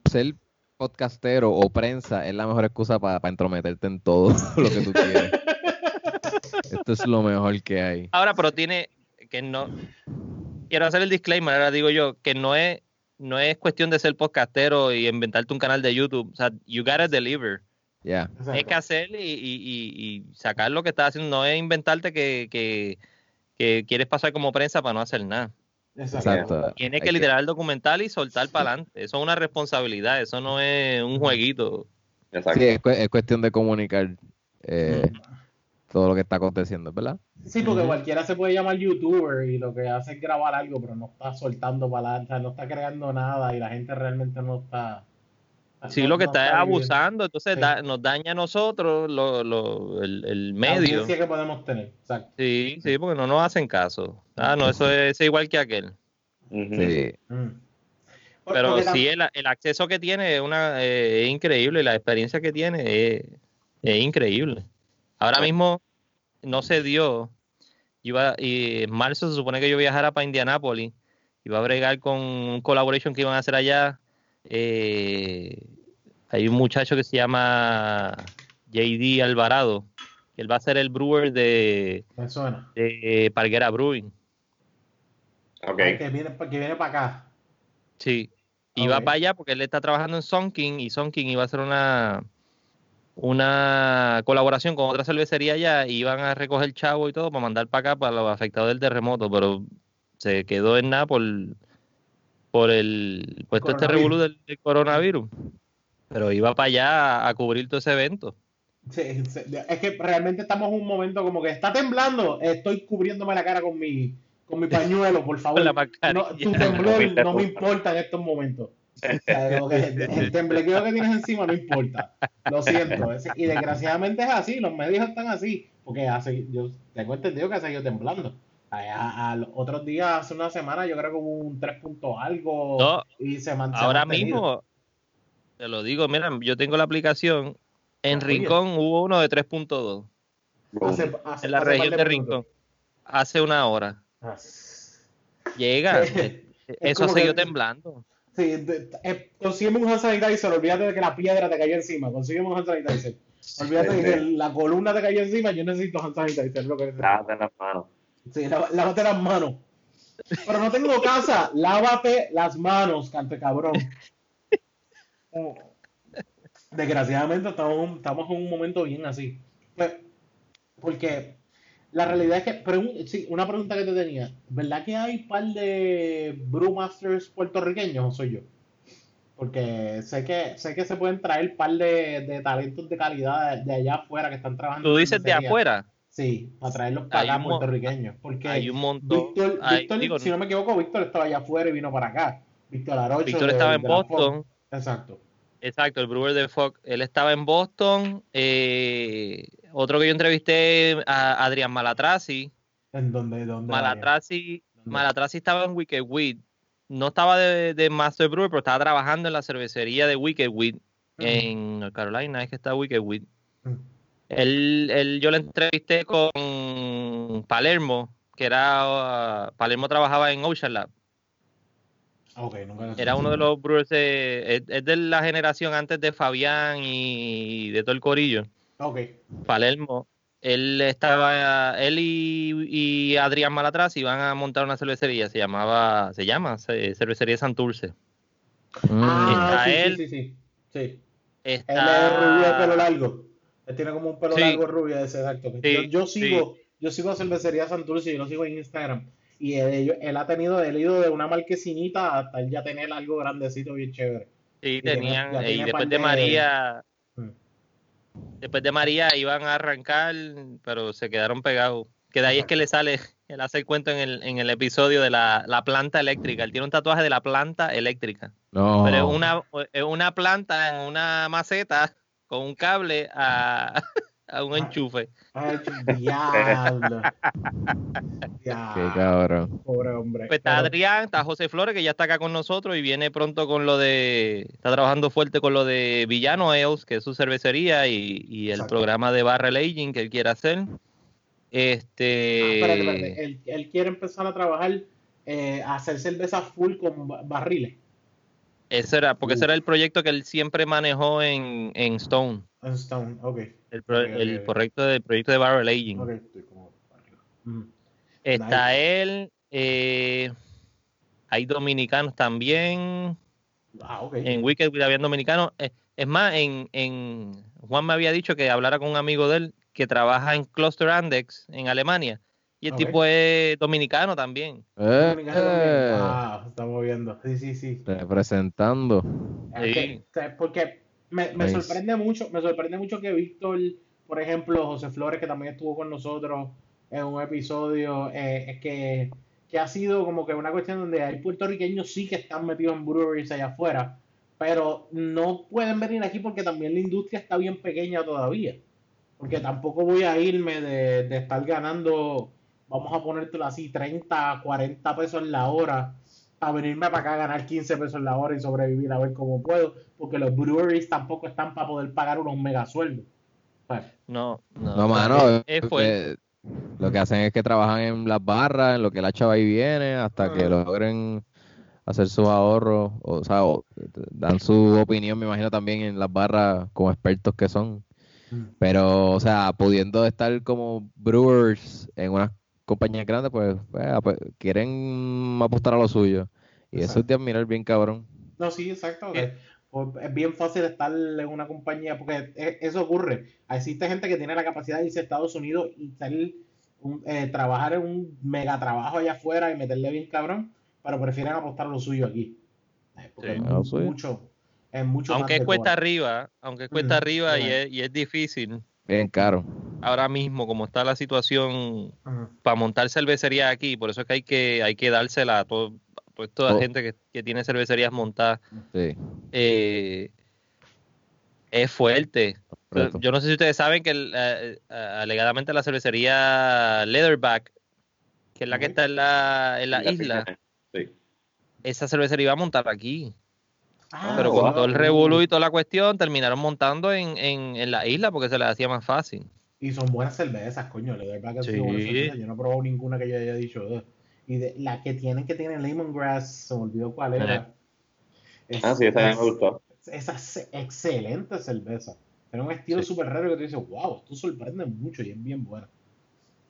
ser podcastero o prensa es la mejor excusa para pa entrometerte en todo lo que tú quieres. Esto es lo mejor que hay. Ahora, pero tiene que no... Quiero hacer el disclaimer, ahora digo yo, que no es, no es cuestión de ser podcastero y inventarte un canal de YouTube. O sea, you gotta deliver. Yeah. Es que hacer y, y, y, y sacar lo que estás haciendo, no es inventarte que, que, que quieres pasar como prensa para no hacer nada. Exacto. Tienes que literar el documental y soltar para adelante. Eso es una responsabilidad, eso no es un jueguito. Exacto. Sí, es, cu- es cuestión de comunicar eh, todo lo que está aconteciendo, ¿verdad? Sí, porque uh-huh. cualquiera se puede llamar youtuber y lo que hace es grabar algo, pero no está soltando para adelante, no está creando nada y la gente realmente no está... Sí, lo que está es abusando, entonces sí. da, nos daña a nosotros lo, lo, el, el medio. La audiencia que podemos tener, exacto. Sí, sí, porque no nos hacen caso. Ah, no, eso es, es igual que aquel. Uh-huh. Sí. Uh-huh. Pero sí, el, el acceso que tiene es, una, eh, es increíble, la experiencia que tiene es, es increíble. Ahora mismo no se dio. Iba, y en marzo se supone que yo viajara para Indianápolis. Iba a bregar con un collaboration que iban a hacer allá. Eh, hay un muchacho que se llama J D Alvarado, que él va a ser el brewer de, de Parguera Brewing. Okay. Que viene, que viene para acá. Sí, okay. Iba para allá porque él está trabajando en Sonking y Sonking iba a hacer una una colaboración con otra cervecería allá y iban a recoger chavo y todo para mandar para acá para los afectados del terremoto, pero se quedó en nada por... por el puesto este revolú del, del coronavirus, pero iba para allá a, a cubrir todo ese evento. Sí, sí, es que realmente estamos en un momento como que está temblando, estoy cubriéndome la cara con mi con mi pañuelo, por favor. No, tu temblor no me importa en estos momentos. O sea, lo que, el temblequeo que tienes encima no importa. Lo siento. Y desgraciadamente es así, los medios están así, porque hace, yo tengo entendido que ha seguido temblando. A, a los otros días, hace una semana, yo creo que hubo un tres punto algo no, y se mantiene. Ahora mantenido. Mismo, te lo digo, mira, yo tengo la aplicación. En ah, Rincón oye. Hubo uno de tres punto dos. Hace, hace, en la región de, de Rincón. Hace una hora. Ah. Llega. Sí, eso siguió que, temblando. Sí, consigue un hand sanitizer, olvídate de que la piedra te cayó encima. Consigue un hand sanitizer. Olvídate sí, de que sí. la columna te cayó encima. Yo necesito hand sanitizer. Lo que lávate las manos. Sí, lávate las manos. Pero no tengo casa. Lávate las manos, cante cabrón. Oh. Desgraciadamente estamos, estamos en un momento bien así. Porque la realidad es que... Pregun- sí, una pregunta que te tenía. ¿Verdad que hay un par de brewmasters puertorriqueños o soy yo? Porque sé que sé que se pueden traer un par de, de talentos de calidad de allá afuera que están trabajando. ¿Tú dices de afuera? Sí, para traer los pacas puertorriqueños. Porque hay un montón. Víctor, hay, Víctor digo, si no me equivoco, Víctor estaba allá afuera y vino para acá. Víctor Arocho. Víctor de, estaba de en Boston. Exacto. Exacto, el brewer de Fox. Él estaba en Boston. Eh, otro que yo entrevisté, a Adrián Malatrasi. ¿En dónde? dónde Malatrasi, ¿Dónde? Malatrasi estaba en Wicked Weed. No estaba de, de Master Brewer, pero estaba trabajando en la cervecería de Wicked Weed. Uh-huh. En North Carolina es que está Wicked Weed. Uh-huh. Él, él, yo le entrevisté con Palermo, que era... Uh, Palermo trabajaba en Ocean Lab. Okay, nunca era uno de los brewers, eh, es, es de la generación antes de Fabián y de todo el corillo. Okay. Palermo, él estaba, él y, y Adrián Malatrás iban a montar una cervecería, se llamaba, se llama Cervecería Santurce. Ah, está sí, él, sí, sí, sí, sí. Está... Él es rubio de pelo largo. Él tiene como un pelo sí. largo rubio, ese exacto. Sí, yo, yo sigo, sí. yo sigo a Cervecería Santurce y yo lo sigo en Instagram. Y él, él ha tenido, él ha ido de una marquesinita hasta él ya tener algo grandecito bien chévere. Sí, y tenían, tenía, y después de María, de... después de María iban a arrancar, pero se quedaron pegados. Que de ahí es que le sale, él hace el cuento en el, en el episodio de la, la planta eléctrica. Él tiene un tatuaje de la planta eléctrica. No. Pero es una, es una planta en una maceta con un cable a... a un enchufe. Ay, diablo. Diablo. Qué cabrón. Pobre hombre. Pues está Adrián, está José Flores, que ya está acá con nosotros y viene pronto con lo de... Está trabajando fuerte con lo de Villano Ales, que es su cervecería, y, y el Exacto. programa de Barrel Aging que él quiere hacer. Este... Ah, espérate, espérate. Él, él quiere empezar a trabajar, eh, a hacer cerveza full con barriles. Ese era, porque uh. ese era el proyecto que él siempre manejó en, en Stone. En Stone, ok. El, pro, okay, el okay, proyecto okay. del proyecto de Barrel Aging. Okay, estoy como... mm. Está nice. él, eh, hay dominicanos también. Ah, ok. En Wicked había dominicanos. Es más, en, en Juan me había dicho que hablara con un amigo de él que trabaja en Kloster Andechs en Alemania. Y el okay. tipo es dominicano también. Eh, dominicano eh. también. Ah, estamos viendo. Sí, sí, sí. Representando. Es que, porque me, me nice. sorprende mucho, me sorprende mucho que Víctor, por ejemplo, José Flores, que también estuvo con nosotros en un episodio, eh, es que, que ha sido como que una cuestión donde hay puertorriqueños sí que están metidos en breweries allá afuera, pero no pueden venir aquí porque también la industria está bien pequeña todavía. Porque tampoco voy a irme de, de estar ganando... Vamos a ponértelo así, treinta, cuarenta pesos la hora, a venirme para acá a ganar quince pesos la hora y sobrevivir a ver cómo puedo, porque los breweries tampoco están para poder pagar unos mega sueldos. Bueno. No, no, no, mano, es, es lo que hacen es que trabajan en las barras, en lo que la chava ahí viene, hasta ah. que logren hacer sus ahorros, o sea, o, dan su opinión, me imagino, también en las barras como expertos que son. Pero, o sea, pudiendo estar como brewers en unas compañías grandes, pues, pues quieren apostar a lo suyo y exacto. eso es de admirar bien cabrón. No, sí, exacto, sí. Es, es bien fácil estar en una compañía porque eso ocurre, existe gente que tiene la capacidad de irse a Estados Unidos y salir, un, eh, trabajar en un mega trabajo allá afuera y meterle bien cabrón, pero prefieren apostar a lo suyo aquí porque sí, es no soy. mucho, es mucho aunque más cuesta arriba, aunque cuesta mm, arriba y es, y es difícil, bien caro ahora mismo, como está la situación para montar cervecería aquí, por eso es que hay que, hay que dársela a todo, pues toda la oh. gente que, que tiene cervecerías montadas. Sí. Eh, es fuerte. Perfecto. Yo no sé si ustedes saben que el, eh, alegadamente la cervecería Leatherback, que es la que está en la, en la, en la isla, sí. esa cervecería iba a montar aquí. Ah, pero con wow. todo el revolú y toda la cuestión, terminaron montando en, en, en la isla porque se les hacía más fácil. Y son buenas cervezas, coño, le doy para que sí. cervezas. Yo no he probado ninguna que yo haya dicho. Ugh. Y de, la que tienen que tiene lemongrass, se me olvidó cuál era. Es, ah, sí, esa es, me gustó. Esa es excelente cerveza. Tiene un estilo súper sí. raro que te dice, wow, esto sorprende mucho y es bien buena.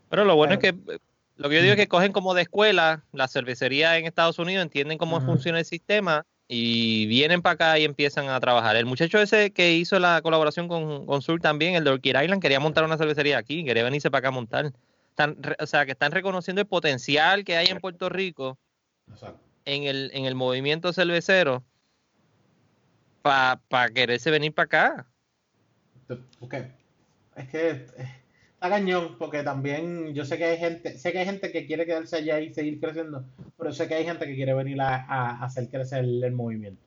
Pero lo bueno Pero, es que, lo que yo digo es que cogen como de escuela, la cervecería en Estados Unidos, entienden cómo uh-huh. funciona el sistema y vienen para acá y empiezan a trabajar. El muchacho ese que hizo la colaboración con, con Surk también, el de Orchid Island, quería montar una cervecería aquí, quería venirse para acá a montar. Están, o sea, que están reconociendo el potencial que hay en Puerto Rico en el, en el movimiento cervecero para pa quererse venir para acá. Okay. Es que Está cañón, porque también yo sé que hay gente, sé que hay gente que quiere quedarse allá y seguir creciendo, pero sé que hay gente que quiere venir a, a hacer crecer el, el movimiento,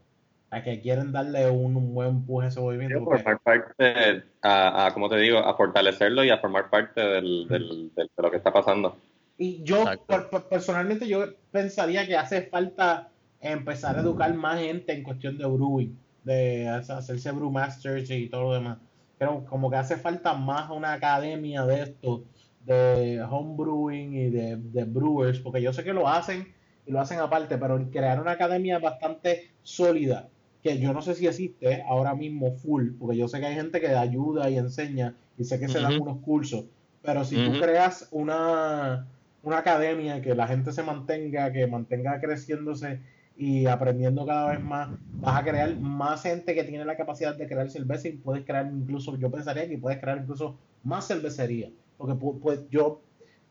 a que quieren darle un, un buen empuje a ese movimiento. Porque... formar parte, a, a, como te digo, a fortalecerlo y a formar parte del, del, del, de lo que está pasando. Y yo, por, por, personalmente, yo pensaría que hace falta empezar a educar más gente en cuestión de brewing, de hacerse brewmasters y todo lo demás. Pero como que hace falta más una academia de esto, de homebrewing y de, de brewers, porque yo sé que lo hacen y lo hacen aparte, pero crear una academia bastante sólida, que yo no sé si existe ahora mismo full, porque yo sé que hay gente que ayuda y enseña y sé que se dan unos cursos, pero si tú creas una, una academia que la gente se mantenga, que mantenga creciéndose y aprendiendo cada vez más, vas a crear más gente que tiene la capacidad de crear cerveza y puedes crear incluso, yo pensaría que puedes crear incluso más cervecería, porque pues yo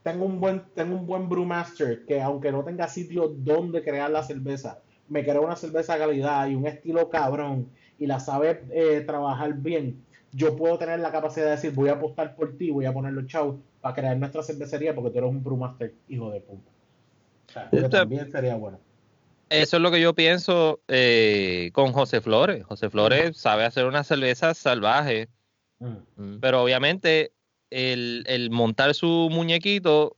tengo un buen tengo un buen brewmaster que aunque no tenga sitio donde crear la cerveza, me crea una cerveza de calidad y un estilo cabrón y la sabe eh, trabajar bien. Yo puedo tener la capacidad de decir, voy a apostar por ti, voy a ponerlo chau para crear nuestra cervecería porque tú eres un brewmaster hijo de puta. O sea, yo también sería bueno. Eso es lo que yo pienso eh, con José Flores. José Flores uh-huh. sabe hacer una cerveza salvaje, uh-huh. pero obviamente el, el montar su muñequito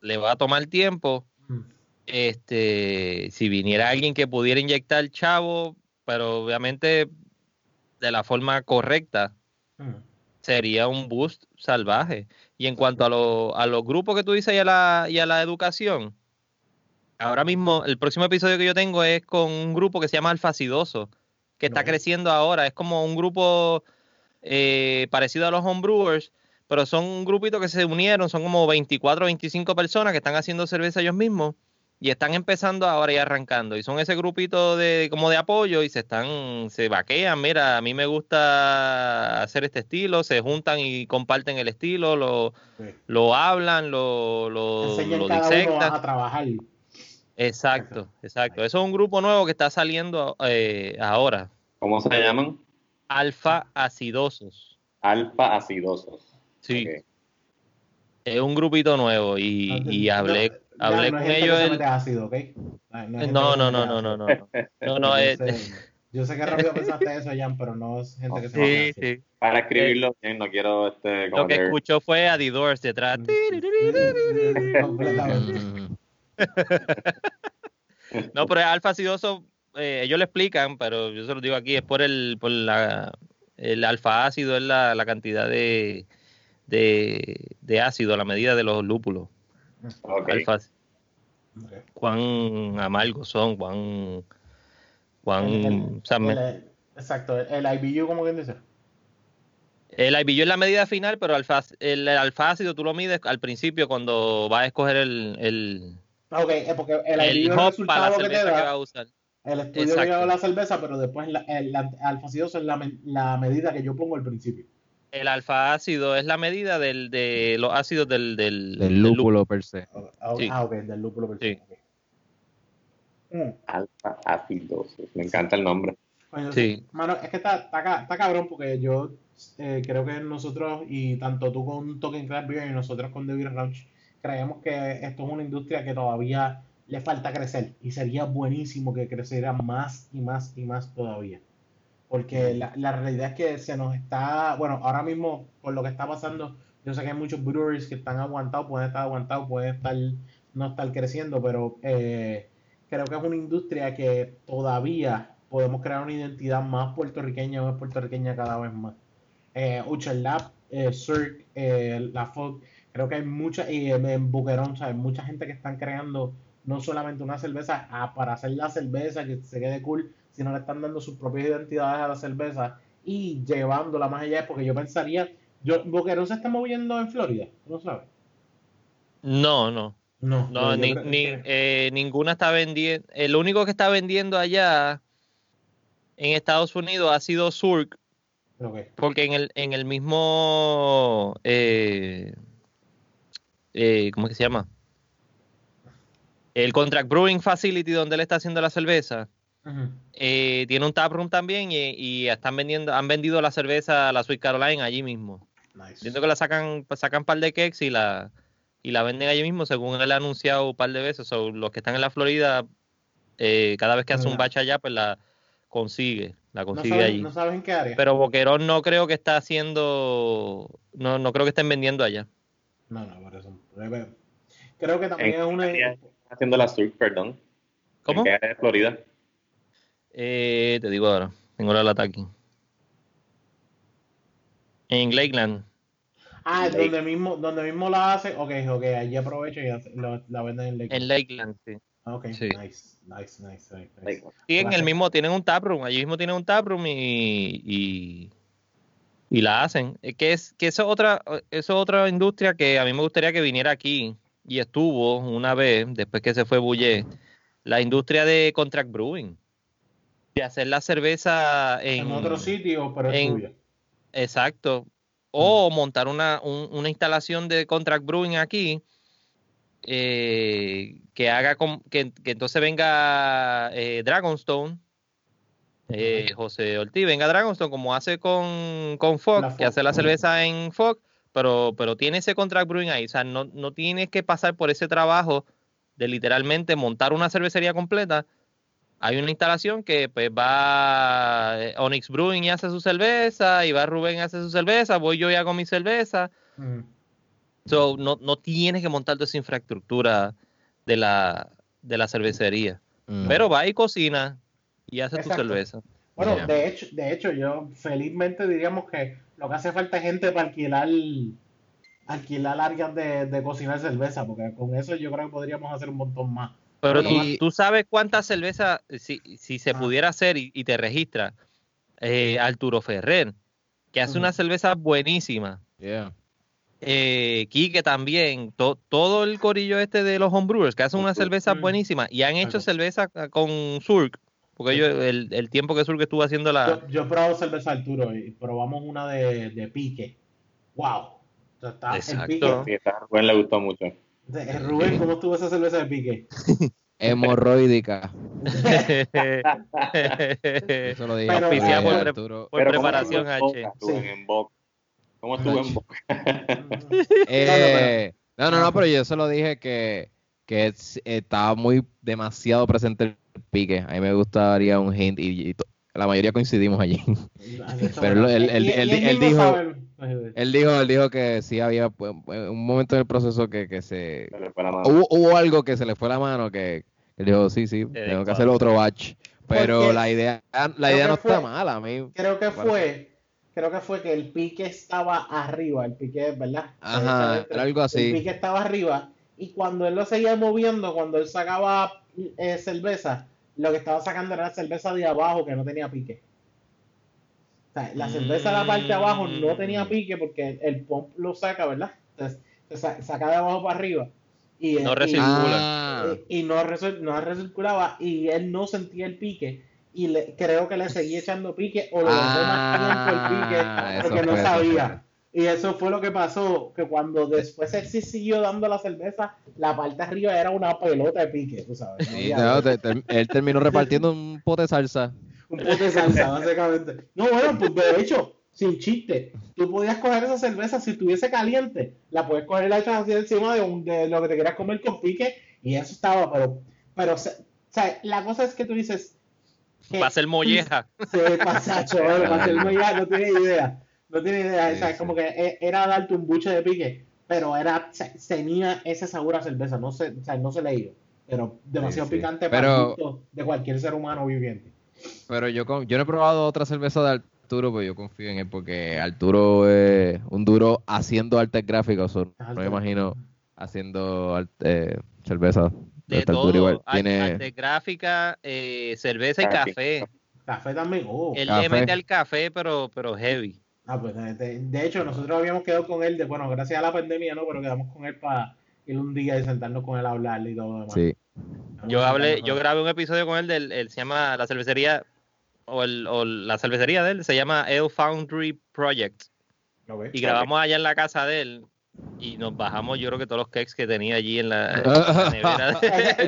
le va a tomar tiempo. Uh-huh. Este, si viniera alguien que pudiera inyectar chavo, pero obviamente de la forma correcta, uh-huh. sería un boost salvaje. Y en cuanto a, lo, a los grupos que tú dices y a la, y a la educación, ahora mismo, el próximo episodio que yo tengo es con un grupo que se llama Alfacidoso, que está no. creciendo ahora. Es como un grupo eh, parecido a los homebrewers, pero son un grupito que se unieron, son como veinticuatro o veinticinco personas que están haciendo cerveza ellos mismos y están empezando ahora y arrancando. Y son ese grupito de como de apoyo y se están, se vaquean. Mira, a mí me gusta hacer este estilo, se juntan y comparten el estilo, lo, sí. lo hablan, lo, lo, lo disectan. A trabajar. Exacto, exacto. Eso es un grupo nuevo que está saliendo eh, ahora. ¿Cómo se llaman? Alfa acidosos. Alfa acidosos. Sí. Okay. Es un grupito nuevo y, no, y hablé, no, hablé no con ellos. El... Ácido, ¿okay? no, no, no, no, no, no, no, no, no, no es... Yo sé que rápido pensaste eso, Jan, pero no es gente que se sí, sí. Para escribirlo bien, no quiero... Este, lo que escuchó fue a The Doors detrás. Completamente. No, pero es alfa acidoso, eh, ellos lo explican, pero yo se lo digo aquí, es por el por la el alfa ácido, es la, la cantidad de, de de ácido, la medida de los lúpulos. Okay. Alfa, okay. Cuán amargos son, cuán cuán el, el, o sea, el, exacto, el, el I B U, como quien dice. El I B U es la medida final, pero alfa, el, el alfa ácido tú lo mides al principio cuando vas a escoger el, el Ok, porque el, el hop es el para la cerveza que, da, que va a usar. El estudio Exacto. que lleva la cerveza, pero después la, el alfacidoso es la, la medida que yo pongo al principio. El alfa ácido es la medida del, de los ácidos del, del, del lúpulo, lúpulo per se. Sí. Ah, ok, del lúpulo per se. Sí. Okay. Mm. Alfa acidoso, me encanta el nombre. Bueno, sí. Mano, es que está, está, está cabrón porque yo eh, creo que nosotros, y tanto tú con Talking Craft Beer y nosotros con The Birra Lounge, creemos que esto es una industria que todavía le falta crecer y sería buenísimo que creciera más y más y más todavía. Porque la, la realidad es que se nos está... Bueno, ahora mismo, por lo que está pasando, yo sé que hay muchos breweries que están aguantados, pueden estar aguantados, pueden estar no estar creciendo, pero eh, creo que es una industria que todavía podemos crear una identidad más puertorriqueña, más puertorriqueña cada vez más. Eh, Ocean Lab, eh, Surk, eh, la F O C... Creo que hay mucha, y en Boquerón, hay mucha gente que están creando no solamente una cerveza ah, para hacer la cerveza, que se quede cool, sino le están dando sus propias identidades a la cerveza y llevándola más allá, porque yo pensaría, yo, ¿Boquerón se está moviendo en Florida? ¿No sabes? No, no. No, no ni, ni, eh, ninguna está vendiendo. El único que está vendiendo allá en Estados Unidos ha sido Surk, okay. porque en el, en el mismo... Eh, Eh, ¿cómo es que se llama? El Contract Brewing Facility donde él está haciendo la cerveza uh-huh. eh, tiene un taproom también y, y están vendiendo, han vendido la cerveza a la Sweet Caroline allí mismo. Nice. Entiendo que la sacan, sacan un par de cakes y la, y la venden allí mismo, según él ha anunciado un par de veces. So, los que están en la Florida, eh, cada vez que hace un batch allá, pues la consigue, la consigue no saben, allí. No saben qué área. Pero Boquerón no creo que está haciendo, no, no creo que estén vendiendo allá. No, no, por eso. Creo que también en, es una... haciendo la Surk, perdón. ¿Cómo? ¿En qué área de Florida? Eh, te digo ahora, tengo la lata aquí. En Lakeland. Ah, Lake. donde mismo donde mismo la hace. Ok, ok, allí aprovecho y hace, lo, la venden en Lakeland. En Lakeland, sí. Ok, sí. nice, nice, nice, nice. nice. Sí, en el mismo, tienen un taproom, allí mismo tienen un taproom y, y, y la hacen. Que es que eso es otra, eso otra industria que a mí me gustaría que viniera aquí y estuvo una vez, después que se fue Bouillet, la industria de contract brewing. De hacer la cerveza en, en otro sitio, pero es tuya. Exacto. O montar una, un, una instalación de contract brewing aquí, eh, que haga com, que, que entonces venga eh, Dragonstone, eh, José Ortiz, venga Dragonstone, como hace con, con Fox, Fox, que hace la cerveza en Fox, pero, pero tiene ese contract brewing ahí. O sea, no, no tienes que pasar por ese trabajo de literalmente montar una cervecería completa. Hay una instalación que pues va Onix Brewing y hace su cerveza, y va Rubén y hace su cerveza, voy yo y hago mi cerveza. Mm. So, no, no tienes que montar toda esa infraestructura de la, de la cervecería. Mm. Pero va y cocina y hace Exacto. tu cerveza. Bueno, yeah. de hecho, de hecho, yo felizmente diríamos que lo que hace falta es gente para alquilar, alquilar áreas de, de cocinar cerveza, porque con eso yo creo que podríamos hacer un montón más. Pero y, tú, tú sabes cuántas cervezas, si, si se ah, pudiera hacer y, y te registras, eh, Arturo Ferrer, que hace uh-huh. una cerveza buenísima. Yeah. Eh, Quique también, to, todo el corillo este de los homebrewers, que hacen una cerveza buenísima y han hecho okay. cerveza con Surk, porque yo, el, el tiempo que Surk estuvo haciendo la... Yo, yo he probado cerveza Arturo y probamos una de, de Pique. ¡Wow! Está, Exacto. El Pique. Sí, está, Rubén le gustó mucho. Rubén, ¿cómo estuvo esa cerveza de Pique? Hemorroidica. Eso lo dije. Pero, eh, por, pre- por pero preparación H. Boca, sí. en boca. ¿Cómo estuvo en boca? eh, no, no, no, pero yo se lo dije que, que estaba muy demasiado presente el Pique. A mí me gustaría un hint y, y to- la mayoría coincidimos allí. Pero él, él, él, él, él dijo... Sabe. Él dijo, él dijo que sí había un momento en el proceso que, que se, se hubo, hubo algo que se le fue la mano, que él dijo sí, sí, eh, tengo que hacer otro batch, pero Porque la idea, la idea no fue, está mala, a mí. Creo que fue, parece. creo que fue que el Pique estaba arriba, el Pique, ¿verdad? Ajá, el, era algo así. El Pique estaba arriba y cuando él lo seguía moviendo, cuando él sacaba eh, cerveza, lo que estaba sacando era cerveza de abajo que no tenía Pique. O sea, la cerveza de la parte de abajo no tenía Pique porque el pump lo saca, ¿verdad? Entonces, se saca de abajo para arriba. Y no recircula. Y, y no, resur, no recirculaba y él no sentía el Pique. Y le, creo que le seguía echando Pique o le dejó ah, más tiempo el Pique porque no sabía. Y eso fue lo que pasó, que cuando después él sí siguió dando la cerveza, la parte de arriba era una pelota de Pique, tú sabes. Sí, no, te, te, él terminó repartiendo un pote de salsa. Un pote de salsa, básicamente. No, bueno, pues de hecho, sin chiste, tú podías coger esa cerveza si estuviese caliente, la podías coger la echas así encima de, un, de lo que te quieras comer con Pique, y eso estaba, pero, pero, o sea, la cosa es que tú dices... Va a ser molleja. Sí, pasacho, va a ser molleja, no tienes idea, no tienes idea, sí, o sea, sí. Como que era darte un buche de Pique, pero era, tenía ese sabor a cerveza, no se, o sea, no se le iba, pero demasiado sí, sí. picante pero... para el gusto de cualquier ser humano viviente. Pero yo yo no he probado otra cerveza de Arturo, pero yo confío en él porque Arturo es un duro haciendo artes gráficas. No Arturo. Me imagino haciendo arte, eh, cerveza. De todo, Arturo igual. Tiene... arte gráfica, eh, cerveza y café. Café también. Oh. Él café. Le mete al café, pero, pero heavy. Ah, pues de, de hecho, nosotros habíamos quedado con él, de, bueno, gracias a la pandemia, ¿no? Pero quedamos con él para ir un día y sentarnos con él a hablarle y todo lo demás. Sí. Yo hablé, yo grabé un episodio con él, del, él se llama la cervecería o, el, o la cervecería de él se llama El Foundry Project okay, y grabamos okay. allá en la casa de él y nos bajamos yo creo que todos los cakes que tenía allí en la, en la nevera.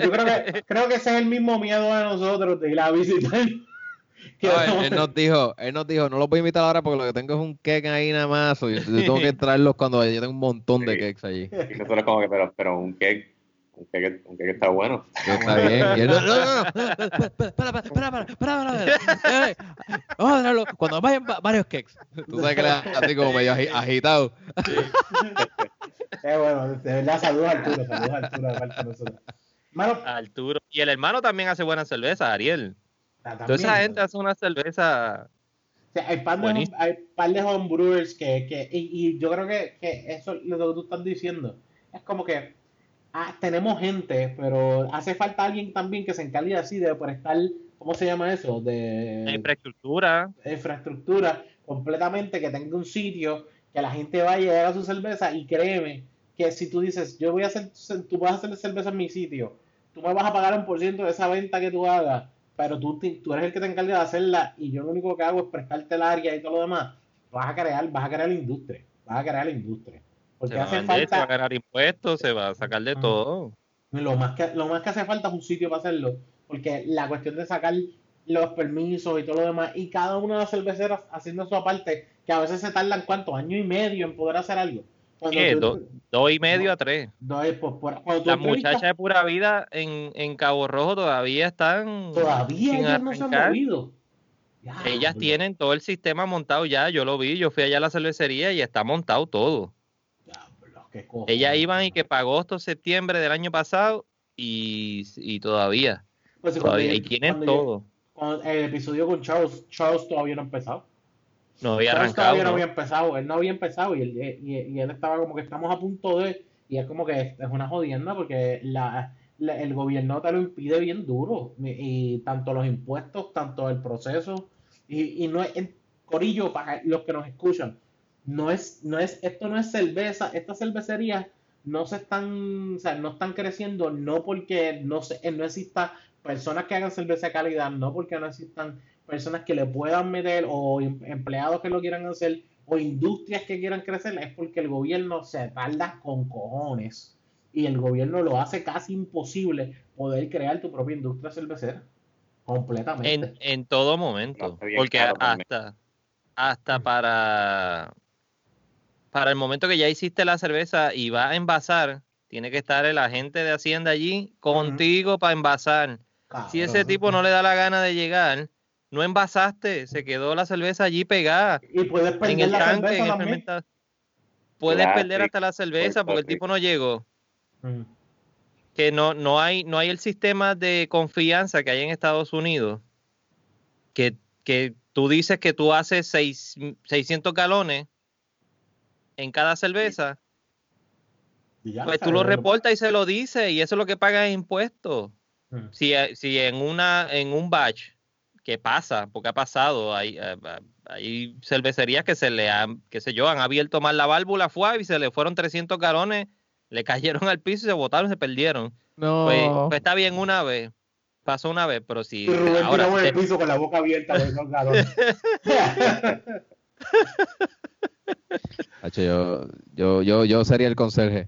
Yo creo que, creo que ese es el mismo miedo de nosotros de ir a visitar. No, él, él nos dijo, él nos dijo, no los voy a invitar ahora porque lo que tengo es un cake ahí nada más. Yo, yo tengo que traerlos cuando yo tengo un montón de cakes allí. Y nosotros como que, pero, pero un cake, un cake, un cake está bueno. Está bien. Y él, no, no, no, para, para, para, para, vamos a traerlo cuando vayan varios cakes. Tú sabes que era así como medio agitado. Sí. Eh, bueno, de verdad, saludos a Arturo, saludos a Arturo, de parte de nosotros. Mano, Arturo. Y el hermano también hace buenas cervezas, Ariel. Entonces esa gente hace una cerveza. O sea, hay par de, hay par de homebrewers que, que y, y yo creo que, que eso es lo que tú estás diciendo. Es como que ah, tenemos gente, pero hace falta alguien también que se encargue así de prestar, ¿cómo se llama eso? De la infraestructura. Infraestructura completamente, que tenga un sitio, que la gente vaya a dar su cerveza. Y créeme que si tú dices, yo voy a hacer, tú vas a hacer cerveza en mi sitio, tú me vas a pagar un por ciento de esa venta que tú hagas, pero tú, tú eres el que te encargas de hacerla y yo lo único que hago es prestarte el área y todo lo demás, vas a crear, vas a crear la industria, vas a crear la industria. Porque se hace falta... Se va a ganar impuestos, se va a sacar de todo. Lo más que, lo más que hace falta es un sitio para hacerlo, porque la cuestión de sacar los permisos y todo lo demás, y cada una de las cerveceras haciendo su aparte, que a veces se tardan, ¿cuántos? Año y medio en poder hacer algo. ¿Qué? Tú, do, dos y medio no, a tres. Dos, pues, por, las muchachas de Pura Vida en, en Cabo Rojo todavía están. Todavía ellas no se han movido. Ya, ellas bro. tienen todo el sistema montado ya. Yo lo vi, yo fui allá a la cervecería y está montado todo. Ya, bro, qué cojones, ellas iban y que para agosto, septiembre del año pasado y, y todavía. Pues, todavía y tienen todo. Yo, el episodio con Charles, Charles todavía no ha empezado. No había arrancado. Él no había empezado, él no había empezado y él, y, y él estaba como que estamos a punto de, y es como que es una jodienda porque la, la, el gobierno te lo impide bien duro, y, y tanto los impuestos, tanto el proceso, y, y no es, el corillo, para los que nos escuchan, no es, no es, esto no es cerveza, estas cervecerías no se están, o sea, no están creciendo, no porque no, se, no exista personas que hagan cerveza de calidad, no porque no existan personas que le puedan meter o empleados que lo quieran hacer o industrias que quieran crecer, es porque el gobierno se tarda con cojones y el gobierno lo hace casi imposible poder crear tu propia industria cervecera completamente. En, en todo momento, porque hasta, hasta para, para el momento que ya hiciste la cerveza y vas a envasar, tiene que estar el agente de Hacienda allí contigo uh-huh. para envasar. Claro, si ese tipo no le da la gana de llegar, no envasaste, se quedó la cerveza allí pegada. Y puedes perder en el la tanque, cerveza en el fermentado. Puedes claro, perder hasta la cerveza porque el tipo no llegó. Mm. Que no, no hay, no hay el sistema de confianza que hay en Estados Unidos. Que, que tú dices que tú haces seis, seiscientos galones en cada cerveza. Y, y pues tú lo reportas y se lo dices y eso es lo que pagas en impuestos. Mm. Si, si en una, en un batch que pasa, porque ha pasado, hay, hay cervecerías que se le han, qué sé yo, han abierto mal la válvula, fue y se le fueron trescientos galones, le cayeron al piso y se botaron, se perdieron. No. Pues, pues está bien una vez, pasó una vez, pero si... Rubén ahora en el piso te... con la boca abierta de los galones. H, yo, yo, yo, yo sería el conserje.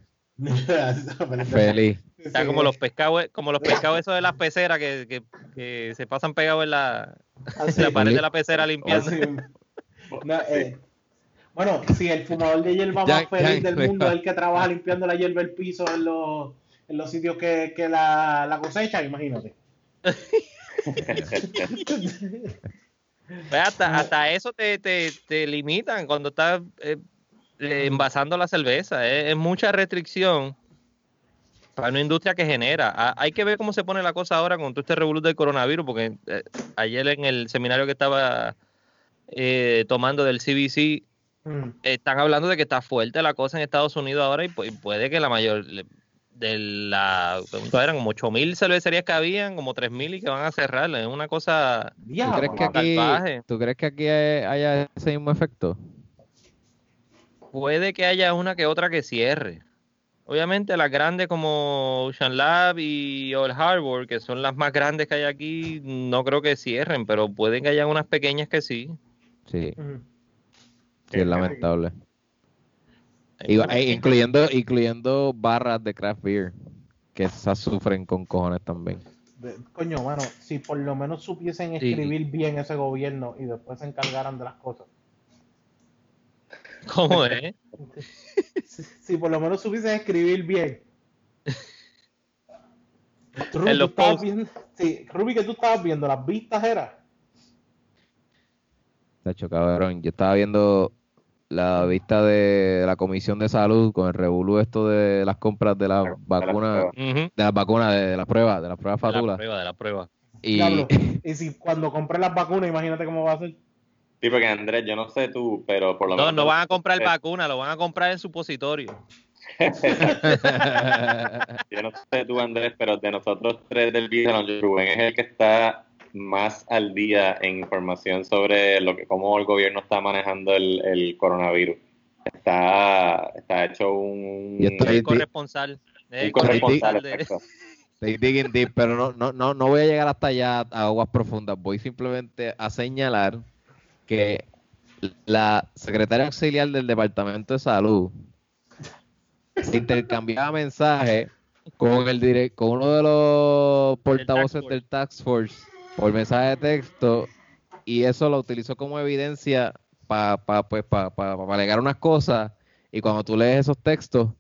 Feliz. O sea, sí. como los pescados, como los pescados esos de las peceras que, que, que se pasan pegados en la, en la pared de la pecera limpiando. No, eh, bueno, si sí, el fumador de hierba más ya, feliz ya, del mundo es el que trabaja limpiando la hierba el piso en los, en los sitios que, que la, la cosecha, imagínate. Pues hasta, hasta eso te, te, te limitan cuando estás eh, envasando la cerveza, eh, es mucha restricción. Para una industria que genera. Hay que ver cómo se pone la cosa ahora con todo este revolú del coronavirus, porque eh, ayer en el seminario que estaba eh, tomando del C B C, mm. están hablando de que está fuerte la cosa en Estados Unidos ahora y, y puede que la mayor de la... Eran como ocho mil cervecerías que habían, como tres mil y que van a cerrar. Es una cosa... ¿Tú crees que aquí, ¿tú crees que aquí haya ese mismo efecto? Puede que haya una que otra que cierre. Obviamente las grandes como Ocean Lab y Old Harbor, que son las más grandes que hay aquí, no creo que cierren, pero pueden que haya unas pequeñas que sí. Sí, uh-huh. sí es lamentable. Y, incluyendo, incluyendo barras de craft beer, que esas sufren con cojones también. de, coño, mano, si por lo menos supiesen escribir sí. bien ese gobierno y después se encargaran de las cosas. ¿Cómo es? Si, si por lo menos supiesen escribir bien. Ruby, en los posts. Viendo, sí, Ruby, que tú estabas viendo, las vistas eran. Tacho, cabrón, yo estaba viendo la vista de la Comisión de Salud con el revolú esto de las compras de las claro, vacunas, la de las vacunas, de, de las pruebas, de las pruebas fatulas. De la prueba, de la prueba. Y... y si cuando compré las vacunas, imagínate cómo va a ser. Sí, porque Andrés, yo no sé tú, pero por lo menos... No, no van a comprar vacunas, lo van a comprar en supositorio. Yo no sé tú, Andrés, pero de nosotros tres del video, Rubén es el que está... más al día en información sobre lo que, cómo el gobierno está manejando el, el coronavirus. Está, está hecho un, un corresponsal. Un corresponsal, de... Estoy digging deep, pero no, no, no, no voy a llegar hasta allá a aguas profundas. Voy simplemente a señalar que la secretaria auxiliar del Departamento de Salud se intercambiaba mensajes con, el direct, con uno de los portavoces del Task Force por mensaje de texto, y eso lo utilizó como evidencia para pa, pues, pa, pa, pa alegar unas cosas, y cuando tú lees esos textos,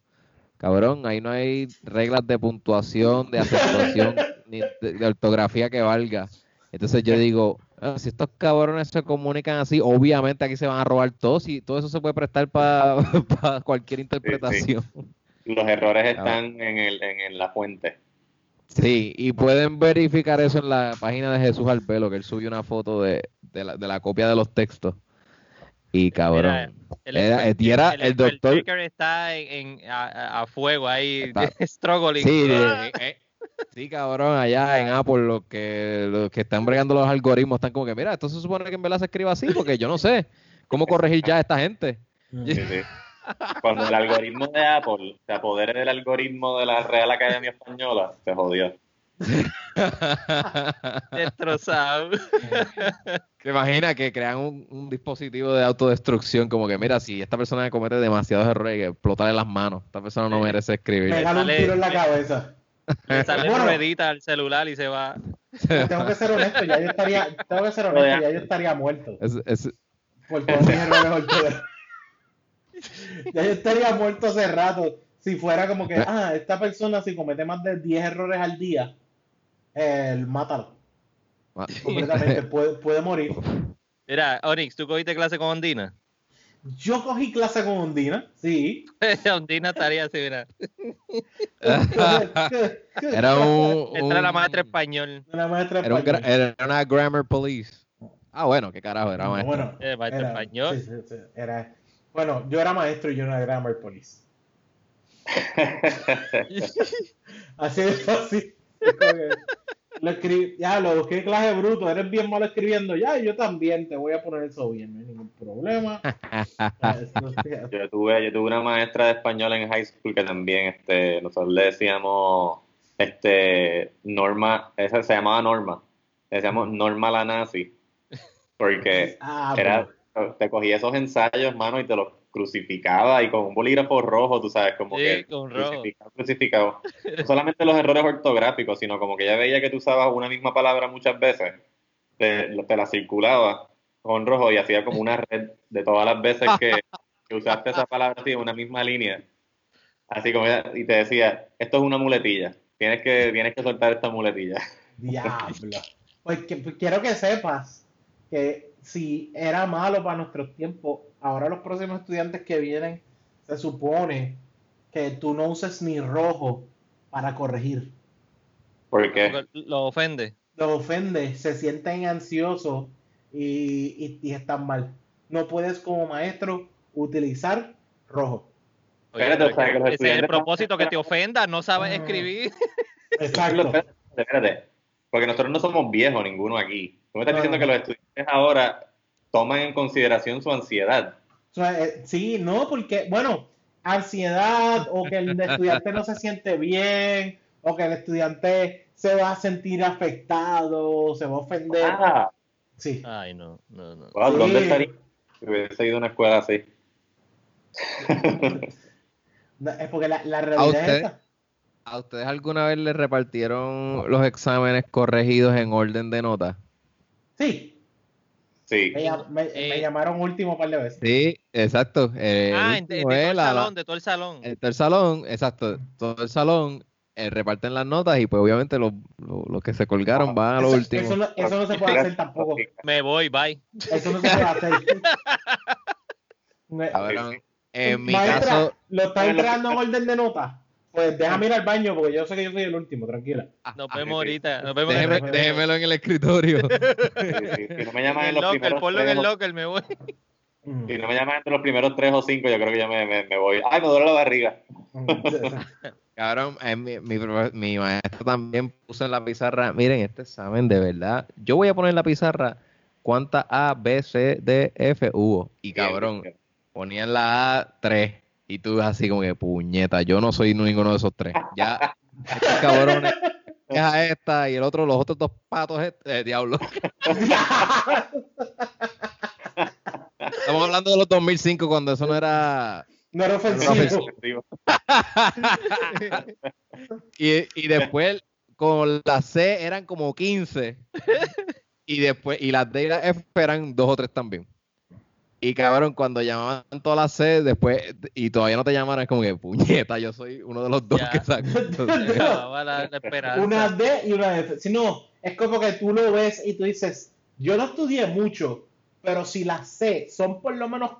cabrón, ahí no hay reglas de puntuación, de aceptación, ni de, de ortografía que valga. Entonces yo digo, ah, si estos cabrones se comunican así, obviamente aquí se van a robar todos, y todo eso se puede prestar para pa cualquier interpretación. Sí, sí. Los errores están en, el, en, en la fuente. Sí, y pueden verificar eso en la página de Jesús al Pelo, que él subió una foto de, de, la, de la copia de los textos. Y cabrón, el, era, el, era el, el doctor... El Baker está en, en, a, a fuego ahí, struggling. Sí, de, eh, sí, cabrón, allá en Apple los que, los que están bregando los algoritmos están como que, mira, esto se supone que en verdad se escriba así, porque yo no sé cómo corregir ya a esta gente. Sí, sí. Cuando el algoritmo de Apple se apodere del algoritmo de la Real Academia Española, se jodió. Destrozado. ¿Te imaginas que crean un, un dispositivo de autodestrucción? Como que, mira, si esta persona comete demasiados errores, explotarle las manos. Esta persona no merece escribir. Pégale un tiro en la cabeza. Le sale bueno, ruedita al celular y se va. Tengo que ser honesto, ya yo estaría, tengo que ser honesto, ya yo estaría muerto. Es, es... Por todos mis errores ortográficos. Ya yo estaría muerto hace rato si fuera como que, ah, esta persona si comete más de diez errores al día, el mátalo. Completamente, puede, puede morir. Mira, Onix, ¿tú cogiste clase con Ondina? Yo cogí clase con Ondina, sí. Ondina estaría así, mira. Era un... Era la maestra español. Era, maestra era, español. Un, era una grammar police. Ah, bueno, qué carajo, era maestra. Bueno, era maestra era, español. Sí, sí, sí, era... Bueno, yo era maestro y yo no era grammar police. Así es, así. Lo escribí, ya, lo busqué en clase bruto, eres bien malo escribiendo. Ya, yo también te voy a poner eso bien, no hay ningún problema. Yo tuve, yo tuve una maestra de español en high school que también, este, nosotros le decíamos, este, Norma, esa se llamaba Norma, le decíamos Norma la nazi, porque ah, era... Pues. Te cogía esos ensayos, mano, y te los crucificaba, y con un bolígrafo rojo, tú sabes, como sí, que con crucificado, crucificado. No solamente los errores ortográficos, sino como que ya veía que tú usabas una misma palabra muchas veces, te, te la circulaba con rojo y hacía como una red de todas las veces que, que usaste esa palabra así en una misma línea. Así como ella, y te decía, esto es una muletilla, tienes que, tienes que soltar esta muletilla. Diablo. Pues, que, pues quiero que sepas que... Si era malo para nuestros tiempos, ahora los próximos estudiantes que vienen, se supone que tú no uses ni rojo para corregir. ¿Por qué? Lo ofende. Lo ofende, se sienten ansiosos y, y, y están mal. No puedes como maestro utilizar rojo. Oye, espérate, o sea, que los ese es el propósito, que te ofenda, no sabes uh, escribir. Exacto. Espérate, espérate, porque nosotros no somos viejos ninguno aquí. Tú me estás diciendo no, no, no. que los estudiantes ahora toman en consideración su ansiedad. Sí, no, porque, bueno, ansiedad, o que el estudiante no se siente bien, o que el estudiante se va a sentir afectado, se va a ofender. Ah. Sí. Ay, no, no, no. Wow, ¿dónde sí. estaría si hubiese ido a una escuela así? Es porque la, la realidad es esta. ¿A ustedes alguna vez les repartieron los exámenes corregidos en orden de nota? Sí. Sí. Me, me, eh, me llamaron último par de veces. Sí, exacto. Eh, ah, de, de, todo el la, salón, de todo el salón. De todo el salón, exacto. Todo el salón eh, reparten las notas y pues obviamente los, los, los que se colgaron no, van a lo eso, último. Eso no, eso no se puede hacer tampoco. Me voy, bye. Eso no se puede hacer. A ver, en mi Maestra, caso... ¿Lo están entregando en orden de notas? Pues déjame ir al baño porque yo sé que yo soy el último, tranquila. Nos vemos ahorita. Nos vemos Déjeme, en déjemelo en el escritorio. Sí, sí. Si no me llaman en, en los local, primeros ponlo tres, en el local, me voy. Si no me llaman entre los primeros tres o cinco, yo creo que ya me, me, me voy. Ay, me duele la barriga. Cabrón, eh, mi, mi, mi maestro también puso en la pizarra, miren, este examen de verdad, yo voy a poner en la pizarra cuánta A, B, C, D, F hubo. Y cabrón, ponían la A tres. Y tú así como que, puñeta, yo no soy ninguno de esos tres. Ya, estos cabrones, deja esta y el otro, los otros dos patos, este, eh, diablo. Estamos hablando de los dos mil cinco cuando eso no era... No era ofensivo. y, y después con la C eran como quince. Y después y las D y las F eran dos o tres también. Y cabrón, cuando llamaban todas las C después, y todavía no te llamaron, es como que, puñeta, yo soy uno de los dos ya. que saco. No, la, la una D y una F. Si no, es como que tú lo ves y tú dices, yo no estudié mucho, pero si las C son por lo menos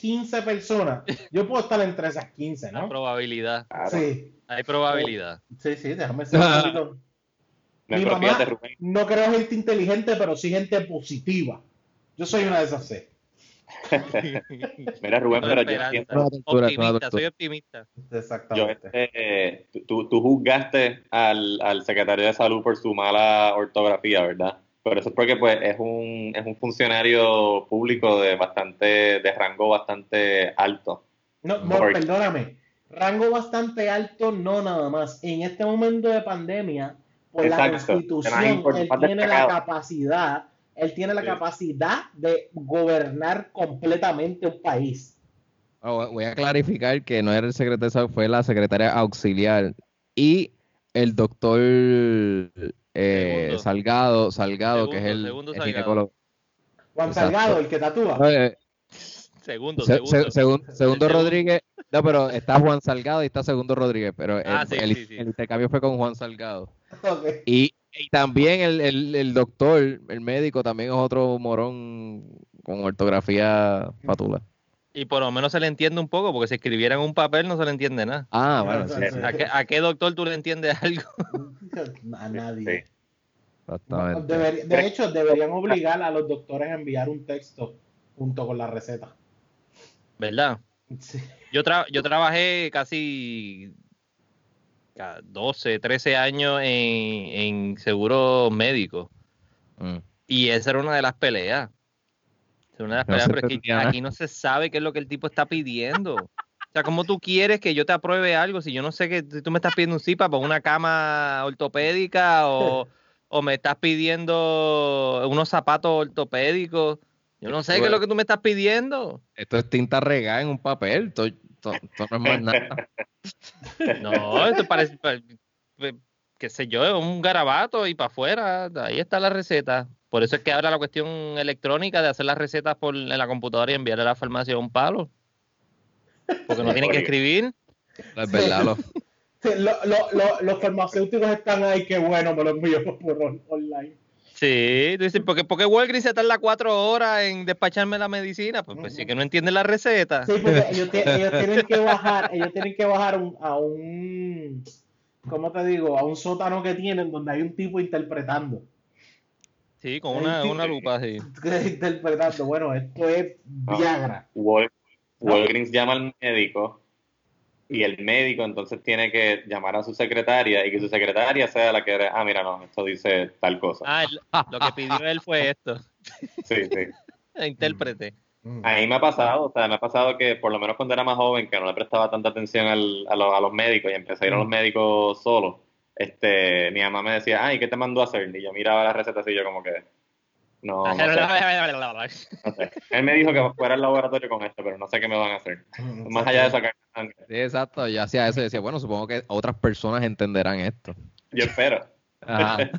quince personas, yo puedo estar entre esas quince, ¿no? Hay probabilidad. Claro. Sí. Hay probabilidad. Sí, sí, déjame ser un poquito. Mi mamá, no creo gente inteligente, pero sí gente positiva. Yo soy una de esas C. Mira, Rubén, pero yo siento... optimista, soy optimista. Exactamente. Yo, eh, tú, tú juzgaste al, al secretario de salud por su mala ortografía, ¿verdad? Pero eso es porque pues es un es un funcionario público de bastante de rango bastante alto. No, no, perdóname. Rango bastante alto, no nada más. En este momento de pandemia, por Exacto. la Constitución, él tiene la capacidad... Él tiene la capacidad de gobernar completamente un país. Oh, voy a clarificar que no era el secretario de salud, fue la secretaria auxiliar. Y el doctor eh, Salgado, Salgado segundo, que es el, el Salgado. Ginecólogo. Juan Exacto. Salgado, el que tatúa. No, eh, segundo, se, segundo. Se, segun, segundo el Rodríguez. Segundo. No, pero está Juan Salgado y está Segundo Rodríguez. Pero ah, el, sí, el, sí, sí. el intercambio fue con Juan Salgado. Okay. Y... Y también el, el, el doctor, el médico, también es otro morón con ortografía patula. Y por lo menos se le entiende un poco, porque si escribiera en un papel no se le entiende nada. Ah, bueno. Sí, sí. ¿A, qué, ¿A qué doctor tú le entiendes algo? A nadie. Sí. Exactamente. Deber, de hecho, deberían obligar a los doctores a enviar un texto junto con la receta. ¿Verdad? Sí. Yo, tra- yo trabajé casi... doce, trece años en, en seguros médicos. Mm. Y esa era una de las peleas. Una de las peleas, no pero es que aquí no se sabe qué es lo que el tipo está pidiendo. O sea, ¿cómo tú quieres que yo te apruebe algo si yo no sé que tú me estás pidiendo un C I P A para una cama ortopédica o, o me estás pidiendo unos zapatos ortopédicos? Yo no sé qué es lo que tú me estás pidiendo. Esto es tinta regada en un papel. Esto, esto, esto no es más nada. No, esto parece, qué sé yo, un garabato y para afuera. Ahí está la receta. Por eso es que ahora la cuestión electrónica de hacer las recetas por, en la computadora y enviarle a la farmacia un palo. Porque no tienen que escribir. No, es verdad, los... Sí, lo, lo, lo, los farmacéuticos están ahí, qué bueno, me lo envío por online. Sí, tú dices, ¿por qué, por qué Walgreens se tarda cuatro horas en despacharme la medicina? Pues, pues sí que no entienden la receta. Sí, porque ellos, t- ellos tienen que bajar, ellos tienen que bajar un, a un, ¿cómo te digo? A un sótano que tienen donde hay un tipo interpretando. Sí, con una, una lupa, sí. Interpretando, bueno, esto es Viagra. Ah, Wal- Walgreens llama al médico y el médico entonces tiene que llamar a su secretaria y que su secretaria sea la que... Ah, mira, no, esto dice tal cosa. Ah, lo que pidió él fue esto. Sí, sí. Intérprete. A mí me ha pasado, o sea, me ha pasado que por lo menos cuando era más joven, que no le prestaba tanta atención al, a, lo, a los médicos y empecé a ir a los médicos solo, este, mi mamá me decía, ay, ¿qué te mandó a hacer? Y yo miraba las recetas y yo como que... No, no sé. Él me dijo que fuera al laboratorio con esto, pero no sé qué me van a hacer. Más allá de sacar sangre. Sí, exacto. Yo hacía eso y decía, bueno, supongo que otras personas entenderán esto. Yo espero. Ajá.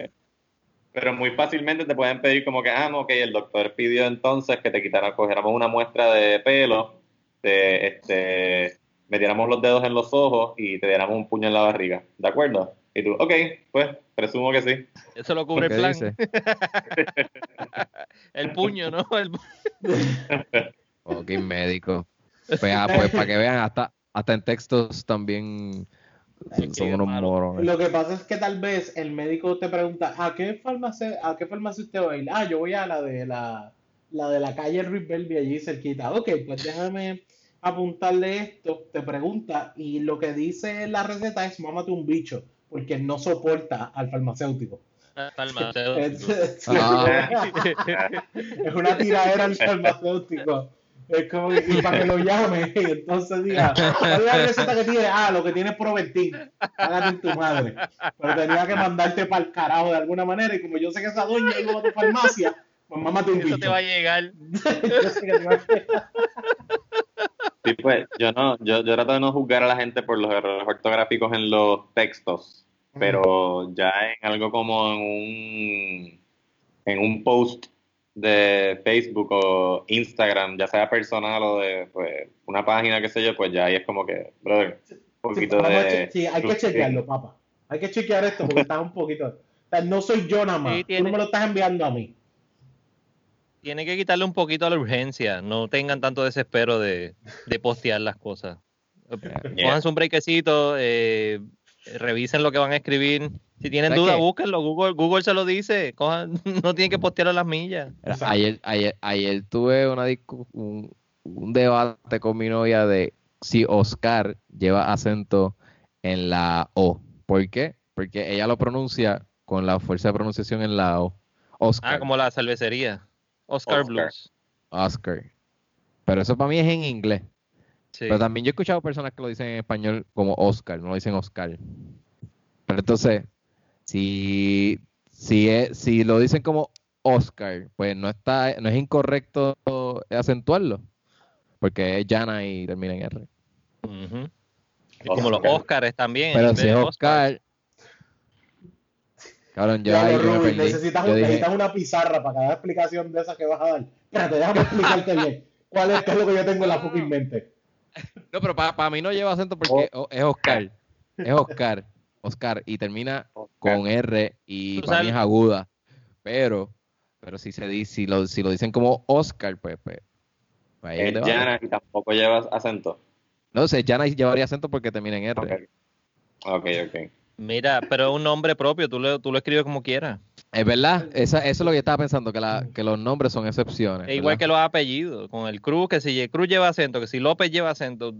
Pero muy fácilmente te pueden pedir como que, ah, no, ok, el doctor pidió entonces que te quitaran, cogiéramos una muestra de pelo, te, este, metiéramos los dedos en los ojos y te diéramos un puño en la barriga, ¿de acuerdo? Y tú, ok, pues, presumo que sí. Eso lo cubre el plan. El puño, ¿no? El... ok, médico. Pues, ah, pues para que vean, hasta, hasta en textos también... Son unos morones. Lo que pasa es que tal vez el médico te pregunta, ¿a qué farmacia, a qué farmacia usted va a ir? Ah, yo voy a la de la, la de la calle Ruiz Belvi, allí cerquita. Ok, pues déjame apuntarle esto, te pregunta, y lo que dice la receta es mámate un bicho, porque no soporta al farmacéutico. Farmacéutico. Es, es, ah. es una tiradera al farmacéutico. Es como, y para que lo llame, y entonces diga, ¿cuál es la receta que tiene? Ah, lo que tiene es Proventín. Hágate en tu madre. Pero tenía que mandarte para el carajo de alguna manera, y como yo sé que esa doña iba a tu farmacia, pues mámate un bicho. Eso te va a llegar. Yo sé que te va a llegar. Sí, pues, yo no, yo, yo trato de no juzgar a la gente por los errores ortográficos en los textos, pero ya en algo como en un, en un post de Facebook o Instagram, ya sea personal o de pues, una página, qué sé yo, pues ya ahí es como que, brother, un poquito sí, de... Sí, hay que chequearlo, papá. Hay que chequear esto porque está un poquito... O sea, no soy yo nada más, sí, tiene... tú no me lo estás enviando a mí. Tiene que quitarle un poquito a la urgencia, no tengan tanto desespero de, de postear las cosas. Yeah. Pónganse un brequecito, eh, revisen lo que van a escribir. Si tienen duda, búsquenlo. Google, Google se lo dice. Cojan, no tienen que postear a las millas. Ayer, ayer, ayer tuve una discu- un, un debate con mi novia de si Oscar lleva acento en la O. ¿Por qué? Porque ella lo pronuncia con la fuerza de pronunciación en la O. Oscar. Ah, como la cervecería. Oscar, Oscar. Blues. Oscar. Pero eso para mí es en inglés. Sí. Pero también yo he escuchado personas que lo dicen en español como Oscar, no lo dicen Oscar. Pero entonces... Si, si, es, si lo dicen como Oscar, pues no está, no es incorrecto acentuarlo, porque es llana y termina en R. Uh-huh. Y como los Oscars también. Pero si es Oscar, Oscar. Cabrón, yo ya ahí Rubén, me perdí. Necesitas, yo dije, necesitas una pizarra para cada explicación de esas que vas a dar. Espérate, déjame explicarte bien cuál es, es lo que yo tengo en la fucking mente. No, pero para, para mí no lleva acento porque oh. es Oscar. Es Oscar. Oscar, y termina Oscar con R y para mí es aguda, pero pero si se dice, si lo, si lo dicen como Oscar, pues, pues ahí es llana y tampoco lleva acento. No sé, llana llevaría acento porque termina en R. Okay. ok, ok. Mira, pero es un nombre propio, tú lo, tú lo escribes como quieras. Es verdad, esa, eso es lo que yo estaba pensando, que, la, que los nombres son excepciones. Es igual que los apellidos, con el Cruz, que si Cruz lleva acento, que si López lleva acento...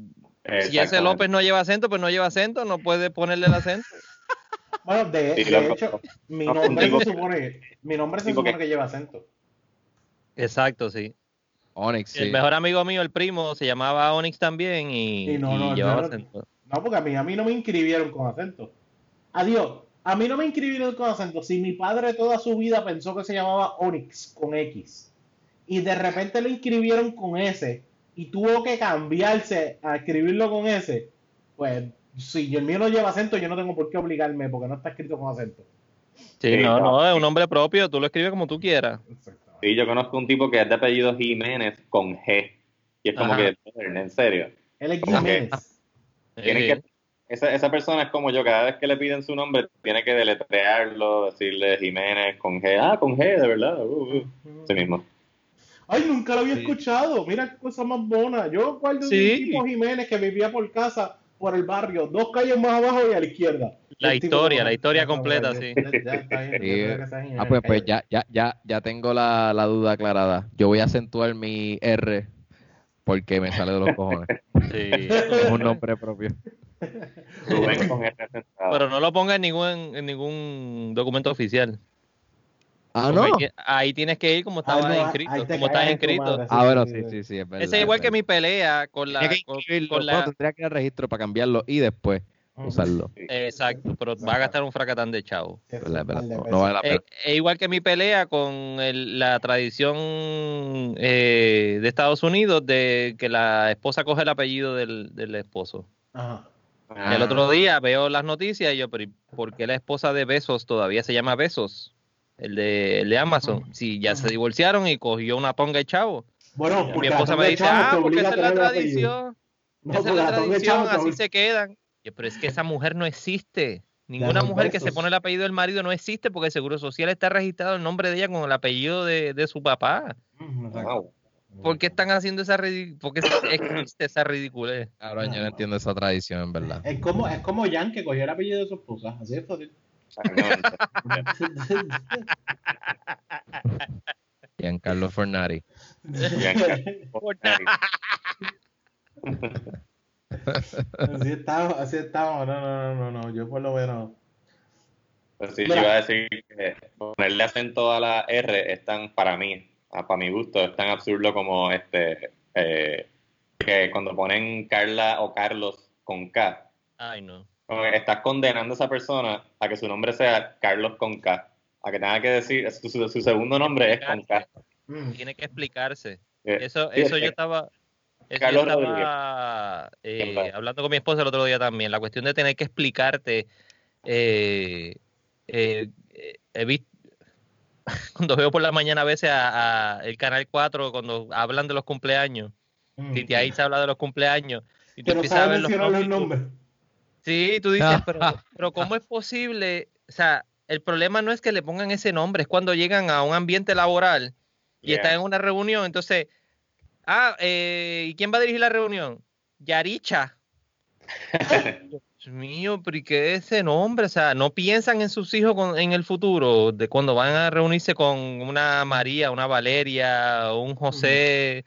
Si ese López no lleva acento, pues no lleva acento, no puede ponerle el acento. Bueno, de, sí, de claro. hecho, mi nombre se supone, mi nombre se supone que lleva acento. Exacto, sí. Onix, el sí. mejor amigo mío, el primo, se llamaba Onix también y, sí, no, y no, llevaba no, acento. No, porque a mí, a mí no me inscribieron con acento. Adiós, a mí no me inscribieron con acento. Si mi padre toda su vida pensó que se llamaba Onix con X y de repente lo inscribieron con S, y tuvo que cambiarse a escribirlo con S, pues si el mío no lleva acento, yo no tengo por qué obligarme porque no está escrito con acento. Sí, sí no, no, no, es un nombre propio, tú lo escribes como tú quieras. Sí, yo conozco un tipo que es de apellido Jiménez con G, y es como Ajá. que, en serio. Él es Jiménez. Tiene que, esa, esa persona es como yo, cada vez que le piden su nombre, tiene que deletrearlo, decirle Jiménez con G, ah, con G, de verdad, uh, uh. sí mismo. Ay, nunca lo había sí. escuchado. Mira qué cosa más bona. Yo recuerdo sí. un tipo Jiménez que vivía por casa, por el barrio, dos calles más abajo y a la izquierda. La el historia, tipo, la historia completa, sí. Ya está bien, sí. Ah, pues, pues ya, ya, ya, ya tengo la, la duda aclarada. Yo voy a acentuar mi R porque me sale de los cojones. Sí. Es un nombre propio. Rubén con R acentuado. Pero no lo ponga en ningún, en ningún documento oficial. Ah, no. Ahí tienes que ir como estabas ah, no, inscrito. Como estás inscrito. Madre, sí, ah, bueno, sí, sí, sí. Es verdad, ese es igual es que mi pelea con la. Con, con la... No, tendría que ir al registro para cambiarlo y después. usarlo. Exacto, pero va a gastar un fracatán de chavo. Verdad, verdad, no, no vale la pena. Es, es igual que mi pelea con el, la tradición eh, de Estados Unidos de que la esposa coge el apellido del, del esposo. Ajá. Ah. El otro día veo las noticias y yo, pero ¿por qué la esposa de Bezos todavía se llama Bezos? El de, el de Amazon. Si sí, ya se divorciaron y cogió una ponga de chavo. Bueno, mi esposa me dice, ah, porque esa es la tradición. Esa es la tradición, así se quedan. Pero es que esa mujer no existe. Ninguna mujer que se pone el apellido del marido no existe porque el Seguro Social está registrado el nombre de ella con el apellido de, de su papá. Wow. ¿Por qué están haciendo esa ridiculez? ¿Por qué existe esa ridiculez? Ahora yo no entiendo esa tradición, en verdad. Es como, es como Jan que cogió el apellido de su esposa. Así es fácil. Giancarlo Fornari. Giancarlo Fornari. Así estamos, así estamos. No, no, no, no, no. Yo por lo menos. Pues sí, yo iba a decir que ponerle acento a la R es tan, para mí, para mi gusto, es tan absurdo como este eh, que cuando ponen Carla o Carlos con K. Ay, no. Estás condenando a esa persona a que su nombre sea Carlos con K. A que tenga que decir, su, su, su segundo nombre es con K. Tiene que explicarse. Eso, eso yo estaba, eso yo estaba eh, hablando con mi esposa el otro día también. La cuestión de tener que explicarte. Eh, eh, he visto, cuando veo por la mañana a veces a, a el Canal cuatro, cuando hablan de los cumpleaños. Mm. Y ahí se habla de los cumpleaños. Y tú empiezas a ver los nombres. nombres. Sí, tú dices, pero, pero ¿cómo es posible? O sea, el problema no es que le pongan ese nombre, es cuando llegan a un ambiente laboral y yeah. están en una reunión, entonces, ah, eh, ¿y quién va a dirigir la reunión? Yaricha. Dios mío, pero ¿y qué es ese nombre? O sea, no piensan en sus hijos con, en el futuro, de cuando van a reunirse con una María, una Valeria, un José.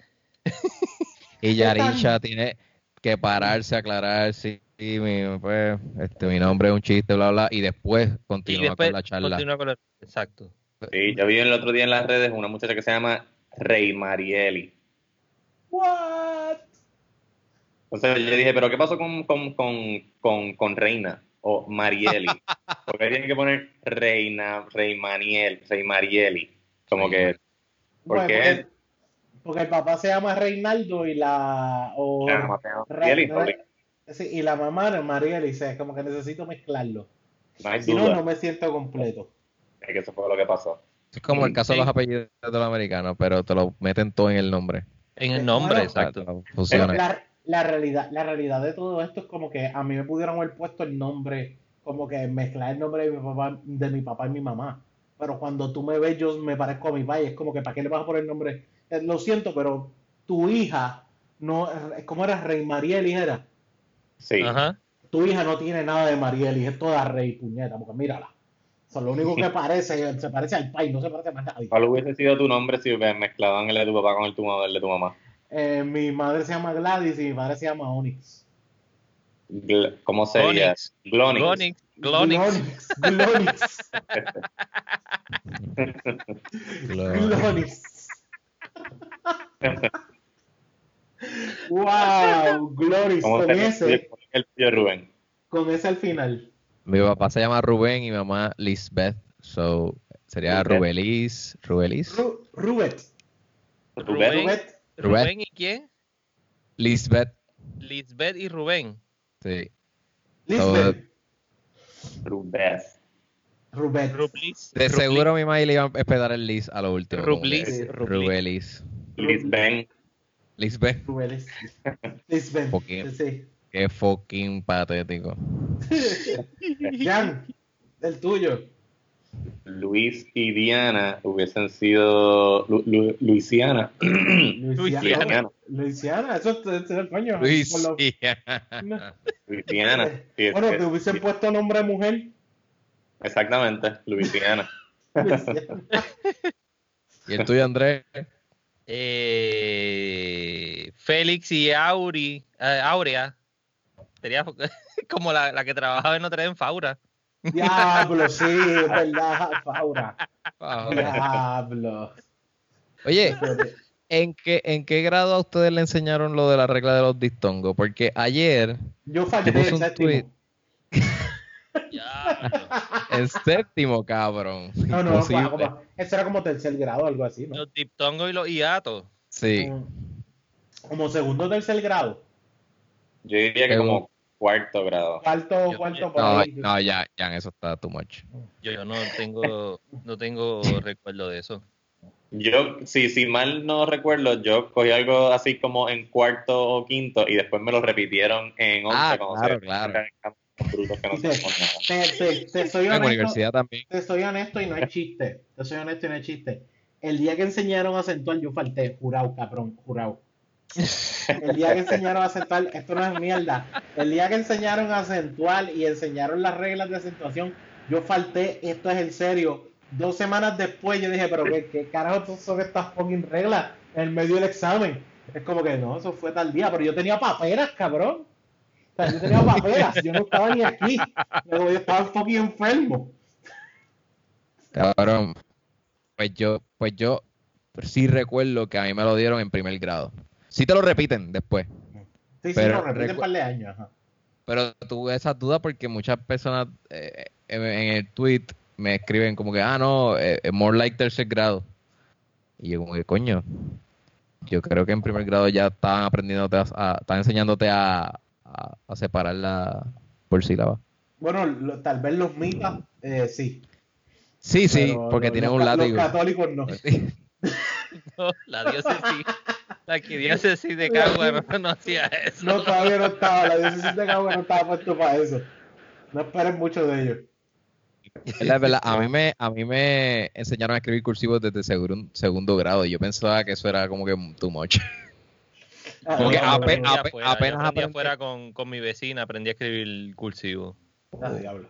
Y Yaricha tiene que pararse, aclararse. Sí, mi, pues, este, mi nombre es un chiste, bla, bla, y después continúa y después, con la charla. Con el... Exacto. Sí, yo vi el otro día en las redes una muchacha que se llama Rey Marieli. What? O sea, yo dije, ¿pero qué pasó con, con, con, con, con Reina o Marieli? Porque tienen que poner Reina, Rey Maniel, Rey Marieli. Como sí. que... Porque... Bueno, porque, porque el papá se llama Reinaldo y la... O... No, Marieli, Rey... Sí, y la mamá de María Elisa, es como que necesito mezclarlo. No hay duda. Si no, no me siento completo. Es que eso fue lo que pasó. Es como el caso de los apellidos de los americanos, pero te lo meten todo en el nombre. En el nombre, exacto. Funciona. La, la, realidad, la realidad de todo esto es como que a mí me pudieron haber puesto el nombre, como que mezclar el nombre de mi papá, de mi papá y mi mamá. Pero cuando tú me ves, yo me parezco a mi papá y es como que ¿para qué le vas a poner el nombre? Eh, lo siento, pero tu hija, no, ¿cómo era? Rey María Ligera. Sí. Ajá. Tu hija no tiene nada de Marieli, es toda Rey, puñeta, porque mírala. O sea, lo único que parece, se parece al país, no se parece más a nadie. ¿Cuál hubiese sido tu nombre si mezclaban el de tu papá con el, tu, el de tu mamá? Eh, mi madre se llama Gladys y mi padre se llama Onix. Gl- ¿Cómo sería? Glonix. Glonix. Glonix. Glonix. Wow, Gloris, con ese el tío Rubén. Con ese al final. Mi papá se llama Rubén y mi mamá Lisbeth, so sería Rubelis, Rubelis. Ru- Rubet. Rubén, Rubet. Rubén y quién? Lisbeth. Lisbeth y Rubén. Sí. Lisbeth. So, Rubet. Rubet. Rublis. De Rublis. Seguro mi mamá le iba a esperar el Lis a lo último. Rublis. Rubelis. Lisbeth. Lisbeth. Lisbeth. Qué, sí. Qué fucking patético. Jan, el tuyo. Luis y Diana hubiesen sido Lu- Lu- Luisiana. Luisiana. Luisiana, eso es el coño. Luisiana. Luisiana. Bueno, te hubiesen puesto nombre de mujer. Exactamente, Luisiana. Luisiana. ¿Y el tuyo, Andrés? Eh, Félix y Auri, eh, Aurea sería como la, la que trabajaba en Notre Dame, Faura. Diablo, sí, es verdad, Faura. Faura. Diablo. Oye, ¿en qué, ¿en qué grado a ustedes le enseñaron lo de la regla de los distongos? Porque ayer yo, yo puse un tweet Ya, el séptimo, cabrón. No, no, no, como, eso era como tercer grado o algo así, ¿no? Los diptongos y los hiatos. Sí. Como, como segundo o tercer grado. Yo diría que el, como cuarto grado. Cuarto, yo, cuarto. Yo, por no, ahí. no, ya, ya, en eso está too much. Yo, yo no tengo, no tengo recuerdo de eso. Yo, si, si mal no recuerdo, yo cogí algo así como en cuarto o quinto y después me lo repitieron en once. Ah, claro, claro. Que no te, te, te, te soy honesto, universidad también. Te soy honesto y no es chiste. Te soy honesto y no es chiste. El día que enseñaron a acentuar, yo falté, jurado, cabrón, jurado. El día que enseñaron a acentuar, esto no es mierda. El día que enseñaron a acentuar y enseñaron las reglas de acentuación, yo falté, esto es en serio. Dos semanas después yo dije, pero qué, qué carajo son estas fucking reglas en el medio del examen. Es como que no, eso fue tal día, pero yo tenía paperas, cabrón. O sea, yo tenía paperas, yo no estaba ni aquí. Yo estaba fucking enfermo. Cabrón, pues yo, pues yo sí recuerdo que a mí me lo dieron en primer grado. Sí te lo repiten después. Sí, sí, lo repiten un par de años. Ajá. Pero tuve esas dudas porque muchas personas eh, en, en el tweet me escriben como que, ah, no, eh, more like tercer grado. Y yo como que, coño, yo creo que en primer grado ya están aprendiéndote, a, están enseñándote a, a, a separarla por sílaba. Bueno, lo, tal vez los mitas, eh, sí. Sí, sí, pero porque los, tienen los, un látigo. Los católicos no. Sí. No, la diócesis, la diócesis de Cagua no, no hacía eso. No, todavía no estaba, la diócesis de Cagua no estaba puesto para eso. No esperen mucho de ellos. La verdad, a mí me, a mí me enseñaron a escribir cursivos desde segundo, segundo grado y yo pensaba que eso era como que too much. Ah, porque no, ape, no, ape, afuera, apenas aprendí afuera con, con mi vecina, aprendí a escribir cursivo. Ah, diablo.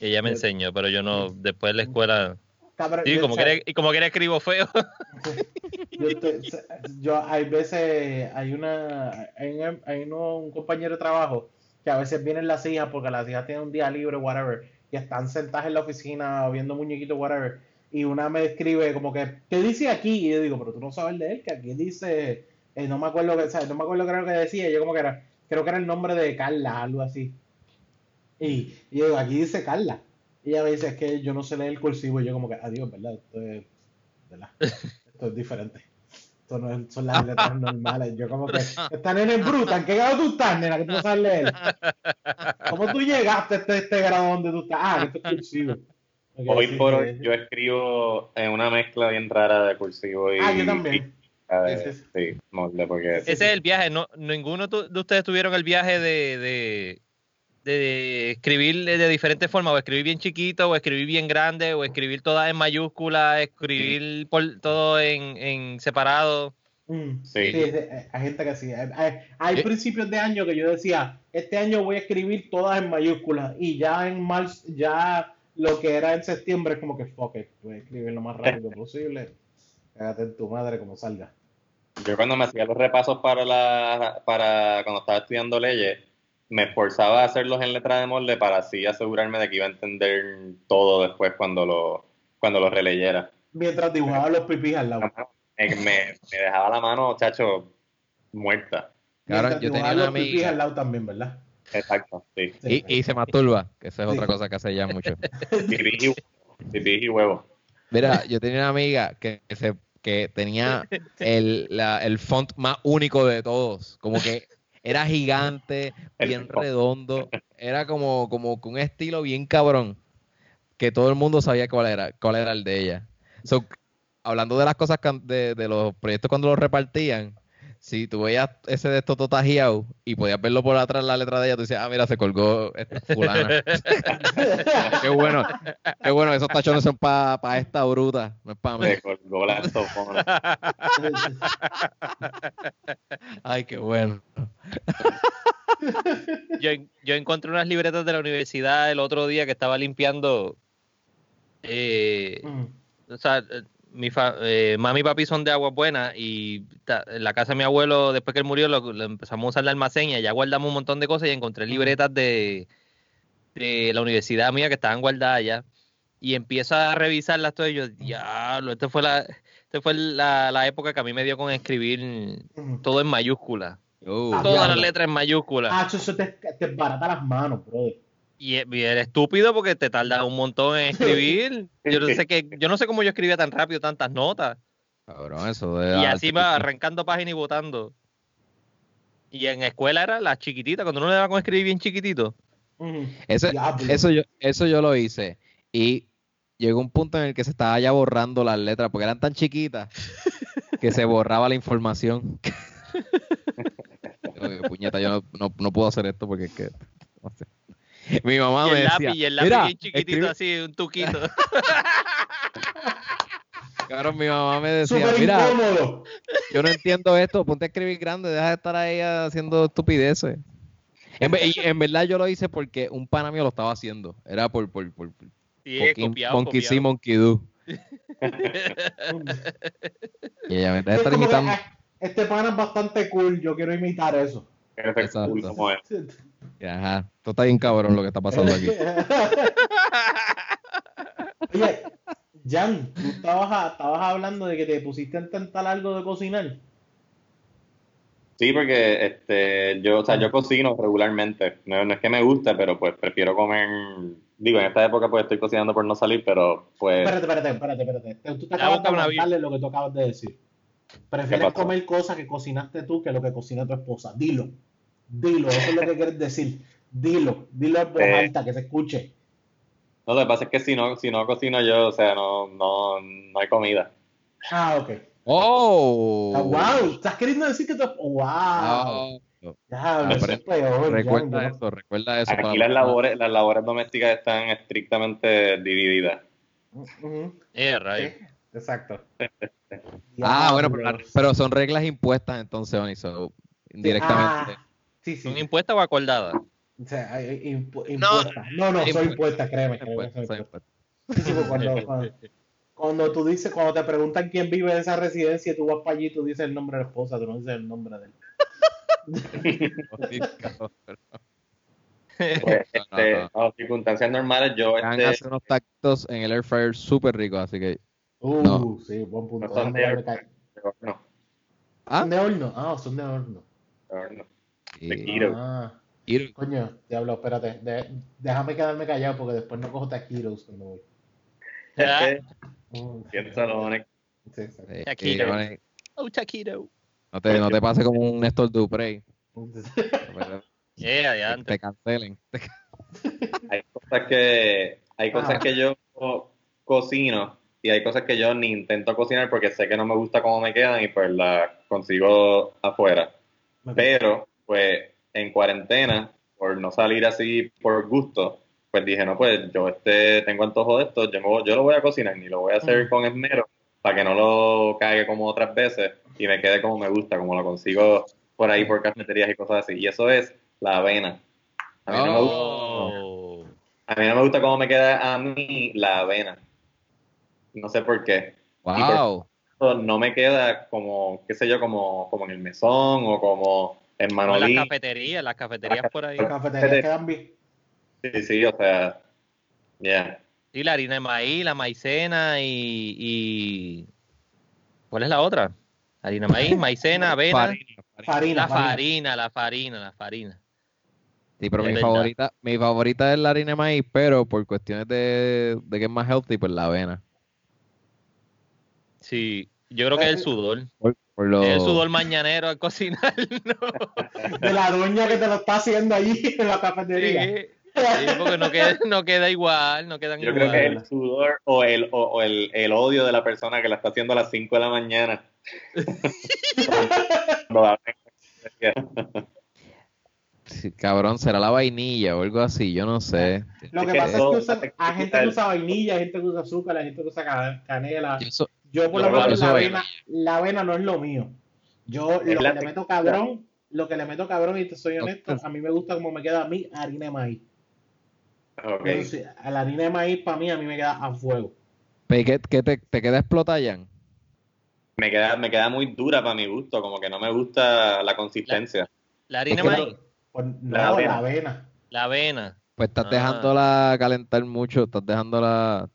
Y ella me enseñó, pero yo no, después de la escuela. Cabrón, sí, como que, y como que era escribo feo. Yo, te, yo hay veces, hay una, hay, un, hay uno, un compañero de trabajo que a veces vienen las hijas porque las hijas tienen un día libre, whatever. Y están sentadas en la oficina viendo muñequitos, whatever. Y una me escribe como que, ¿qué dice aquí? Y yo digo, pero tú no sabes leer, que aquí dice, eh, no me acuerdo que, ¿sabes? No me acuerdo qué era lo que decía. Y yo como que era, creo que era el nombre de Carla, algo así. Y, y yo digo, aquí dice Carla. Y ella me dice, es que yo no sé leer el cursivo. Y yo como que, adiós, ¿verdad? Esto es, ¿verdad? Esto es diferente. Esto no es, son las letras normales. Yo como que, esta nena es bruta. ¿En qué grado tú estás, nena? Que tú no sabes leer. ¿Cómo tú llegaste a este, este grado donde tú estás? Ah, esto es cursivo. Okay, hoy por hoy que... yo escribo en una mezcla bien rara de cursivo y... Ah, yo también. Y, a ver, sí, sí. sí molde porque... Ese sí, es sí. el viaje. No, ninguno de ustedes tuvieron el viaje de... de... de escribir de diferentes formas, o escribir bien chiquito, o escribir bien grande, o escribir todas en mayúsculas, escribir por, todo en, en separado. Mm, sí. sí, hay gente que sí. Hay, hay principios de año que yo decía, este año voy a escribir todas en mayúsculas, y ya en marzo, ya lo que era en septiembre es como que, fuck it, voy a escribir lo más rápido posible, cágate en tu madre como salga. Yo cuando me hacía los repasos para la para cuando estaba estudiando leyes, me esforzaba a hacerlos en letra de molde para así asegurarme de que iba a entender todo después cuando lo cuando lo releyera. Mientras dibujaba los pipis al lado. Me, me dejaba la mano, chacho, muerta. Claro, yo tenía los pipis al lado también, ¿verdad? Exacto, sí. Y, y se masturba, que esa es sí. otra cosa que hace ya mucho. Pipis y huevo. Mira, yo tenía una amiga que se que tenía el, la, el font más único de todos. Como que... Era gigante, bien redondo, era como, como un estilo bien cabrón, que todo el mundo sabía cuál era, cuál era el de ella. So, hablando de las cosas que, de, de los proyectos cuando los repartían, si tú veías ese de esto totajeado y podías verlo por atrás la letra de ella, tú decías, ah, mira, se colgó esta fulana. Qué bueno, qué bueno, esos tachones son para pa esta bruta, no es para mí. Se colgó la sofona. Ay, qué bueno. Yo, yo encontré unas libretas de la universidad el otro día que estaba limpiando. Eh, mm. O sea... Mi fa, eh, mami y papi son de Aguas Buenas y ta, en la casa de mi abuelo, después que él murió, lo, lo empezamos a usar de almacén y ya guardamos un montón de cosas y encontré libretas de, de la universidad mía que estaban guardadas allá y empiezo a revisarlas todas y yo, diablo, esta fue, la, esta fue la, la época que a mí me dio con escribir todo en mayúscula. Uh, Todas las letras en mayúscula. Ah, eso te, te barata las manos, brother. Y eres estúpido porque te tarda un montón en escribir. Yo no sé que, yo no sé cómo yo escribía tan rápido tantas notas. Cabrón, eso de y así va arrancando páginas y botando. Y en escuela era la chiquitita, cuando uno le daba con escribir bien chiquitito. Mm. Eso, eso, yo, eso yo lo hice. Y llegó un punto en el que se estaba ya borrando las letras, porque eran tan chiquitas que se borraba la información. Puñeta, yo no, no, no puedo hacer esto porque es que... No sé. Mi mamá y me decía... Lápiz, y el lápiz bien chiquitito, escribe... así, un tuquito. Claro, mi mamá me decía, super mira, incómodo. Yo no entiendo esto, ponte a escribir grande, deja de estar ahí haciendo estupideces. En, en verdad yo lo hice porque un pana mío lo estaba haciendo, era por, por, por, por sí, Monkey, copiado, monkey copiado. See, Monkey Do. Y ella me está es imitando. Este pana es bastante cool, yo quiero imitar eso. Exacto. Cool como es. Ajá, tú estás bien cabrón lo que está pasando aquí. Oye, Jan, tú estabas, estabas hablando de que te pusiste a intentar algo de cocinar. Sí, porque este, yo, o sea, yo cocino regularmente. No, no es que me guste, pero pues prefiero comer. Digo, en esta época pues estoy cocinando por no salir, pero pues. Espérate, espérate, espérate, espérate. Tú te acabas de comentarle lo que tú acabas de decir. Prefieres comer cosas que cocinaste tú que lo que cocina tu esposa. Dilo, dilo, eso es lo que quieres decir. Dilo, dilo en voz eh. alta, que se escuche. No, lo que pasa es que si no, si no cocino yo, o sea, no, no, no hay comida. Ah, ok. ¡Oh! Ah, ¡wow! ¿Estás queriendo decir que tú... ¡Wow! No, ya, no, eso es peor, recuerda ya, eso, no. recuerda eso. Aquí las labores, las labores domésticas están estrictamente divididas. Uh-huh. Yeah, right. Sí, exacto. Ah, bueno, pero, pero son reglas impuestas entonces, Onix, so, indirectamente. Ah, sí, sí. ¿Son impuestas o acordadas? O sea, impu- impuesta. No, no, no soy impuesta, créeme, créeme. Impuesta, soy impuesta. Sí, sí, cuando, cuando, cuando tú dices, cuando te preguntan quién vive en esa residencia, tú vas para allí y tú dices el nombre de la esposa, tú no dices el nombre de él. Pues, este, no, no. A circunstancias normales, yo... Van a hacer unos tactos en el air fryer súper ricos, así que... Uh, no. Sí, buen punto. No son de horno. No. ¿Ah? ¿Son de horno? Ah, son de horno. De horno. Sí. De Kiro. Ah. Ir. Coño, diablo, espérate, de, déjame quedarme callado porque después no cojo taquitos cuando voy. Piénsalo, Onix. Taquito. Oh, taquito. No te, no te pases como un Néstor Duprey. Yeah, ya. Te cancelen. Hay cosas que, hay cosas ah. que yo cocino y hay cosas que yo ni intento cocinar porque sé que no me gusta cómo me quedan y pues las consigo afuera. Okay. Pero, pues... en cuarentena, por no salir así por gusto, pues dije, no, pues yo este tengo antojo de esto, yo, me, yo lo voy a cocinar y lo voy a hacer con esmero para que no lo caiga como otras veces y me quede como me gusta, como lo consigo por ahí por cafeterías y cosas así. Y eso es la avena. A mí, oh. no, me gusta, a mí no me gusta cómo me queda a mí la avena. No sé por qué. Wow. Por no me queda como, qué sé yo, como, como en el mesón o como... En Manolí. Las cafeterías, las cafeterías la, por ahí. Las cafeterías quedan bien. Sí, sí, o sea, ya. Yeah. Sí, la harina de maíz, la maicena y, y... ¿Cuál es la otra? Harina de maíz, maicena, avena. Farina, farina, la farina. farina, la farina, la farina. Sí, pero mi favorita, mi favorita es la harina de maíz, pero por cuestiones de, de que es más healthy, pues la avena. Sí, yo creo que es el sudor. Lo... El sudor mañanero al cocinar, ¿no? De la doña que te lo está haciendo allí en la cafetería. Sí, sí, porque no queda, no queda igual, no quedan Yo igual. Creo que es el sudor o el, o, o el, el odio de la persona que la está haciendo a las cinco de la mañana. Sí, cabrón, será la vainilla o algo así, yo no sé. Lo que pasa es que usa, hay gente que usa vainilla, hay gente que usa azúcar, hay gente que usa canela. Eso... Yo por lo menos la avena, la avena no es lo mío. Yo lo que le meto cabrón, lo que le meto cabrón, y te soy honesto, a mí me gusta como me queda a mí harina de maíz. Okay. Entonces, a la harina de maíz para mí, a mí me queda a fuego. ¿Qué, qué te, te queda explotada, Jan? Me queda, me queda muy dura para mi gusto, como que no me gusta la consistencia. ¿La, la harina de maíz? No, la avena. la avena. La avena. Pues estás ah. dejándola calentar mucho, estás dejándola,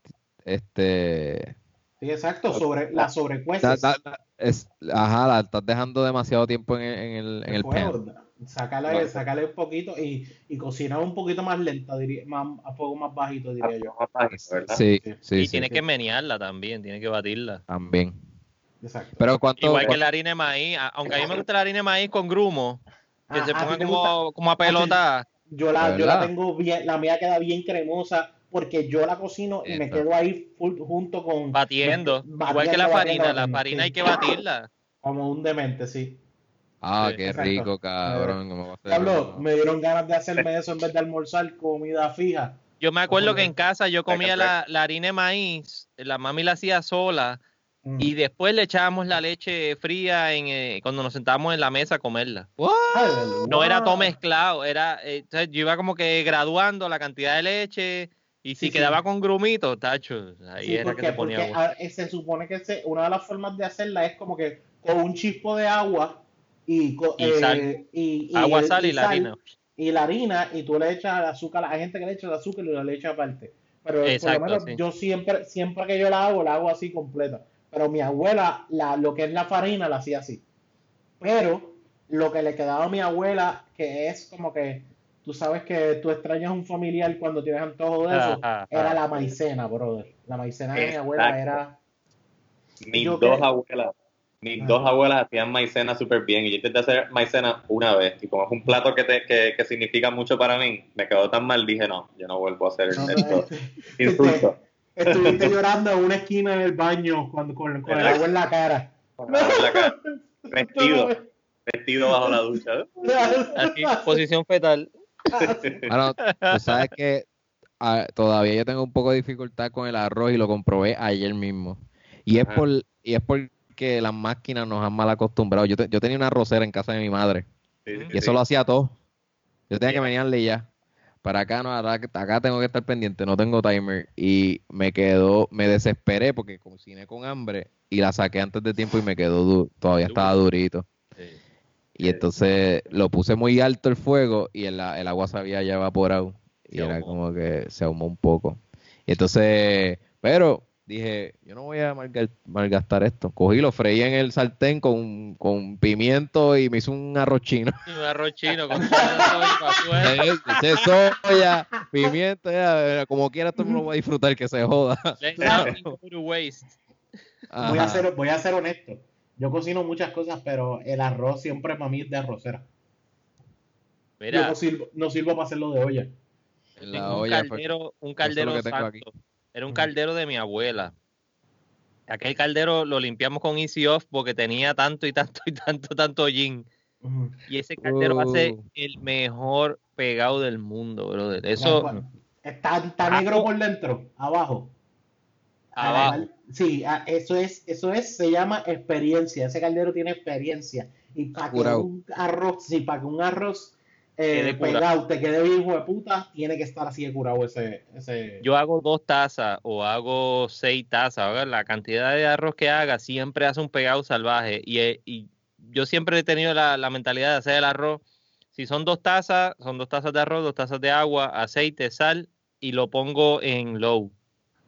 este... Sí, exacto, sobre, la sobrecueces. La, la, es, ajá, la estás dejando demasiado tiempo en, en el, el, en el pan. Sácale, sácale un poquito y, y cocina un poquito más lenta, diría, más, a fuego más bajito, diría yo. Sí, sí, sí, y sí, tiene sí. que menearla también, tiene que batirla. También. Exacto. Pero cuánto, igual que la harina de maíz, aunque a mí me gusta la harina de maíz con grumo, que ah, se ponga como, como a pelota. Yo la, yo la tengo bien, la mía queda bien cremosa porque yo la cocino y me quedo ahí full, junto con... Batiendo, me, igual que la farina, la farina hay que batirla. Como un demente, sí. Ah, sí, qué exacto. rico, cabrón. ¿Cómo va a ser? Pablo, me dieron ganas de hacerme eso en vez de almorzar comida fija. Yo me acuerdo que en casa yo comía la, la harina de maíz, la mami la hacía sola, mm. y después le echábamos la leche fría en, eh, cuando nos sentábamos en la mesa a comerla. ¡Wow! No era todo mezclado, era, eh, yo iba como que graduando la cantidad de leche... Y si sí, quedaba sí. con grumito, tacho, ahí sí, era porque, que te ponía porque agua. A, se supone que se, una de las formas de hacerla es como que con un chispo de agua y, co, y, eh, sal. y, y agua, el, sal y, y la sal, harina. Y la harina, y tú le echas el azúcar, hay gente que le echa el azúcar y la leche aparte. Pero exacto, por lo menos sí. yo siempre, siempre que yo la hago, la hago así completa. Pero mi abuela, la, lo que es la farina, la hacía así. Pero lo que le quedaba a mi abuela, que es como que... Tú sabes que tú extrañas a un familiar cuando tienes antojo de eso. Ajá, era ajá. la maicena, brother. La maicena de mi abuela era... Mis dos que... abuelas mis ajá. dos abuelas hacían maicena súper bien. Y yo intenté hacer maicena una vez. Y como es un plato que, te, que, que significa mucho para mí, me quedó tan mal, dije, no, yo no vuelvo a hacer no, esto. Este, Insulto. Estuviste llorando en una esquina en el baño cuando, con, con el agua en la cara. Con el agua en la cara. Vestido. Vestido bajo la ducha. Aquí, posición fetal. Bueno, tú sabes que a, todavía yo tengo un poco de dificultad con el arroz y lo comprobé ayer mismo. Y es, por, y es porque las máquinas nos han mal acostumbrado. Yo, te, yo tenía una arrocera en casa de mi madre. Sí, sí, y eso sí. lo hacía todo. Yo tenía que menearle y ya. Para acá no, acá tengo que estar pendiente, no tengo timer. Y me quedó, me desesperé porque cociné con hambre y la saqué antes de tiempo y me quedó duro. Todavía estaba durito. Sí. Y entonces lo puse muy alto el fuego y el, el agua se había ya evaporado. Y se era ahumó. Como que se ahumó un poco. Y entonces, pero dije, yo no voy a malgastar esto. Cogí, lo freí en el sartén con, con pimiento y me hizo un arroz chino. Un arroz chino con se soya, pimiento, ya, como quiera todo el mundo va a disfrutar, que se joda. voy, a ser, voy a ser honesto. Yo cocino muchas cosas, pero el arroz siempre para mí es de arrocera. Mira, yo no sirvo, no sirvo para hacerlo de olla. La olla un caldero, un caldero santo. Era un caldero de mi abuela. Aquel caldero lo limpiamos con Easy Off porque tenía tanto y tanto y tanto, tanto gin. Y ese caldero uh. hace el mejor pegado del mundo, brother. Eso... Está, está negro por dentro, abajo. Abajo. Sí, eso es, eso es, se llama experiencia. Ese caldero tiene experiencia. Y para que un arroz, sí, para que un arroz eh, pegado te quede bien hijo de puta, tiene que estar así de curado ese, ese. Yo hago dos tazas o hago seis tazas. Ahora, la cantidad de arroz que haga siempre hace un pegado salvaje. Y, y yo siempre he tenido la, la mentalidad de hacer el arroz. Si son dos tazas, son dos tazas de arroz, dos tazas de agua, aceite, sal y lo pongo en low.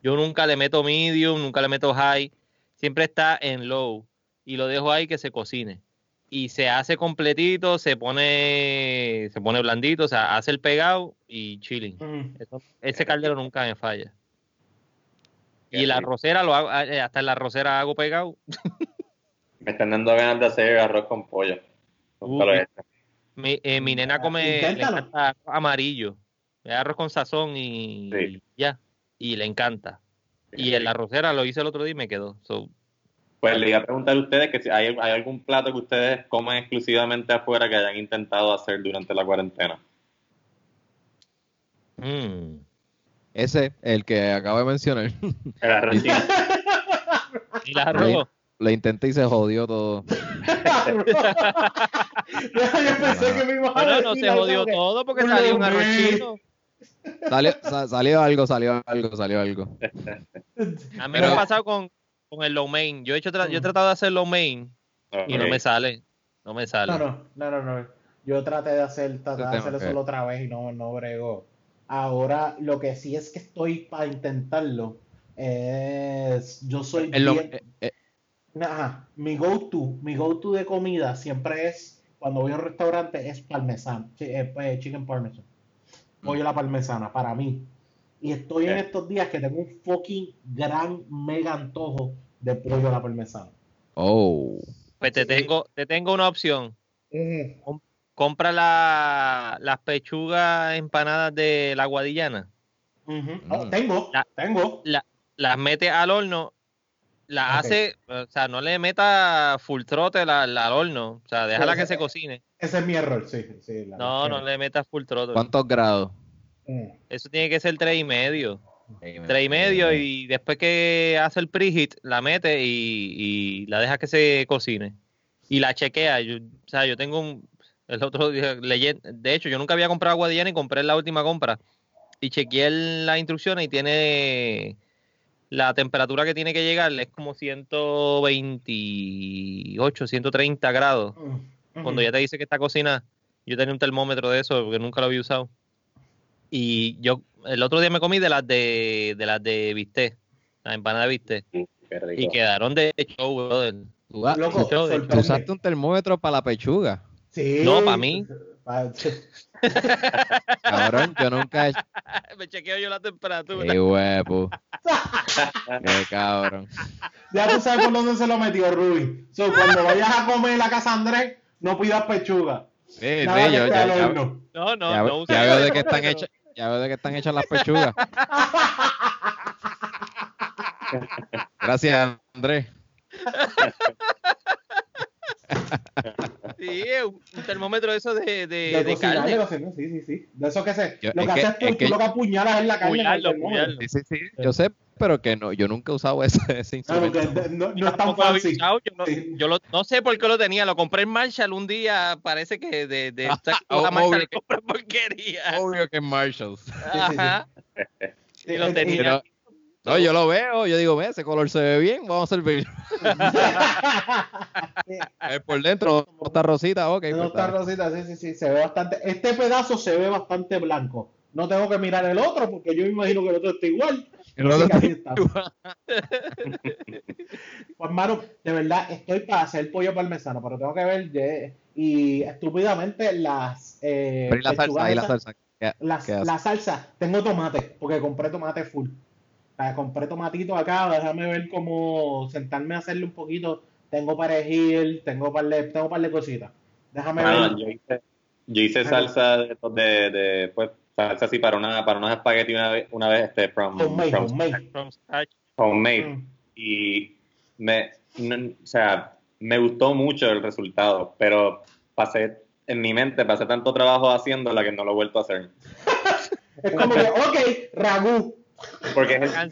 Yo nunca le meto medium, nunca le meto high. Siempre está en low. Y lo dejo ahí que se cocine. Y se hace completito, se pone se pone blandito, o sea, hace el pegado y chilling. Mm. Eso, ese caldero nunca me falla. Qué y la arrocera, lo hago, hasta en la arrocera hago pegado. Me están dando ganas de hacer arroz con pollo. Uy, mi, eh, mi nena come le encanta arroz amarillo. Arroz con sazón y, sí. y ya. Y le encanta. Y en la arrocera lo hice el otro día y me quedó. So, pues le iba a preguntar a ustedes que si hay, hay algún plato que ustedes coman exclusivamente afuera que hayan intentado hacer durante la cuarentena. Mm. Ese, el que acabo de mencionar. El arroz. Y el arroz. Lo intenté y se jodió todo. Yo pensé que me iba a no, no se jodió todo porque salió un arrochito. Salió, salió algo, salió algo, salió algo. A mí me ha pasado con, con el lo mein. Yo he, hecho tra- yo he tratado de hacer lo mein okay. y no me sale. No me sale. No, no, no. no, no. Yo traté de hacer traté de hacerlo solo otra vez y no, no bregó. Ahora, lo que sí es que estoy para intentarlo es. Yo soy. El bien... lo... eh, eh. Ajá. Mi go-to, mi go-to de comida siempre es. cuando voy a un restaurante es parmesano, chicken parmesan. Pollo mm. la parmesana, para mí. Y estoy en estos días que tengo un fucking gran mega antojo de pollo a la parmesana. Oh. Pues te tengo, te tengo una opción. Mm. Compra la, las pechugas empanadas de la guadillana. Uh-huh. Oh, tengo, la, tengo. La, las metes al horno, la okay. hace, o sea, no le meta full trote la, la al horno, o sea, déjala pues ese, que se cocine. Ese es mi error, sí. sí la no, no le metas full trote. ¿Cuántos grados? Mm. Eso tiene que ser tres y medio. Tres y medio y después que hace el preheat, la mete y, y la deja que se cocine. Y la chequea. Yo, o sea, yo tengo un... El otro día, de hecho, yo nunca había comprado guadillana y compré la última compra. Y chequeé las instrucciones y tiene... La temperatura que tiene que llegar es como ciento veintiocho, ciento treinta grados. Uh-huh. Cuando ya te dice que está cocinada. Yo tenía un termómetro de eso porque nunca lo había usado. Y yo el otro día me comí de las de, de las de bistec, las empanadas de bistec. Mm, qué rico. Y quedaron de show, brother. Tú, ah, Loco, show de show. Usaste un termómetro para la pechuga. Sí. No, para mí. Cabrón, yo nunca he... Me chequeo yo la temperatura. Qué huevo. Qué cabrón. Ya tú sabes por dónde se lo metió Ruby. So, cuando vayas a comer la casa Andrés, no pidas pechuga. Sí, Nada sí, yo, ya, ya, no, no, ya, no usa ya veo de que están hechas, ya veo de que están hechas las pechugas. Gracias, Andrés. Sí, un termómetro de eso de, de, de, de carne. Cocinar, sí, sí, sí. De eso que se... Yo, lo que, que haces tú, es que tú lo que apuñalas es la carne. Puñalo, puñalo. Sí, sí, sí. Yo sé, pero que no, yo nunca he usado ese, ese instrumento. No, no, no, no es tan fácil. Yo, no, sí. yo lo, no sé por qué lo tenía. Lo compré en Marshall un día. Parece que de, de esta oh, Marshall le compré porquería. Obvio que en Marshall. Ajá. Sí, y lo tenía. Pero, no, yo lo veo, yo digo, ve, ese color se ve bien, vamos a servirlo. Es por dentro, no está rosita, ok. No está rosita, sí, sí, sí, se ve bastante, este pedazo se ve bastante blanco. No tengo que mirar el otro, porque yo me imagino que el otro está igual. El otro está igual. Pues, mano, de verdad, estoy para hacer pollo parmesano, pero tengo que ver, de, y estúpidamente las... Eh, pero y la salsa, y la salsa. ¿Qué, las, qué la salsa, tengo tomate, porque compré tomate full. Compré tomatitos acá, déjame ver cómo sentarme a hacerle un poquito. Tengo perejil, tengo par de, tengo par de cositas. Déjame ah, ver. Yo hice, yo hice salsa de, de, de, pues, salsa así para una, para unos espaguetis una vez, una vez este, from, homemade, from, homemade. from homemade. Mm. Y me, no, o sea, me gustó mucho el resultado, pero pasé, en mi mente, pasé tanto trabajo haciéndola que no lo he vuelto a hacer. Es como que, ok, ragú. Porque es, el,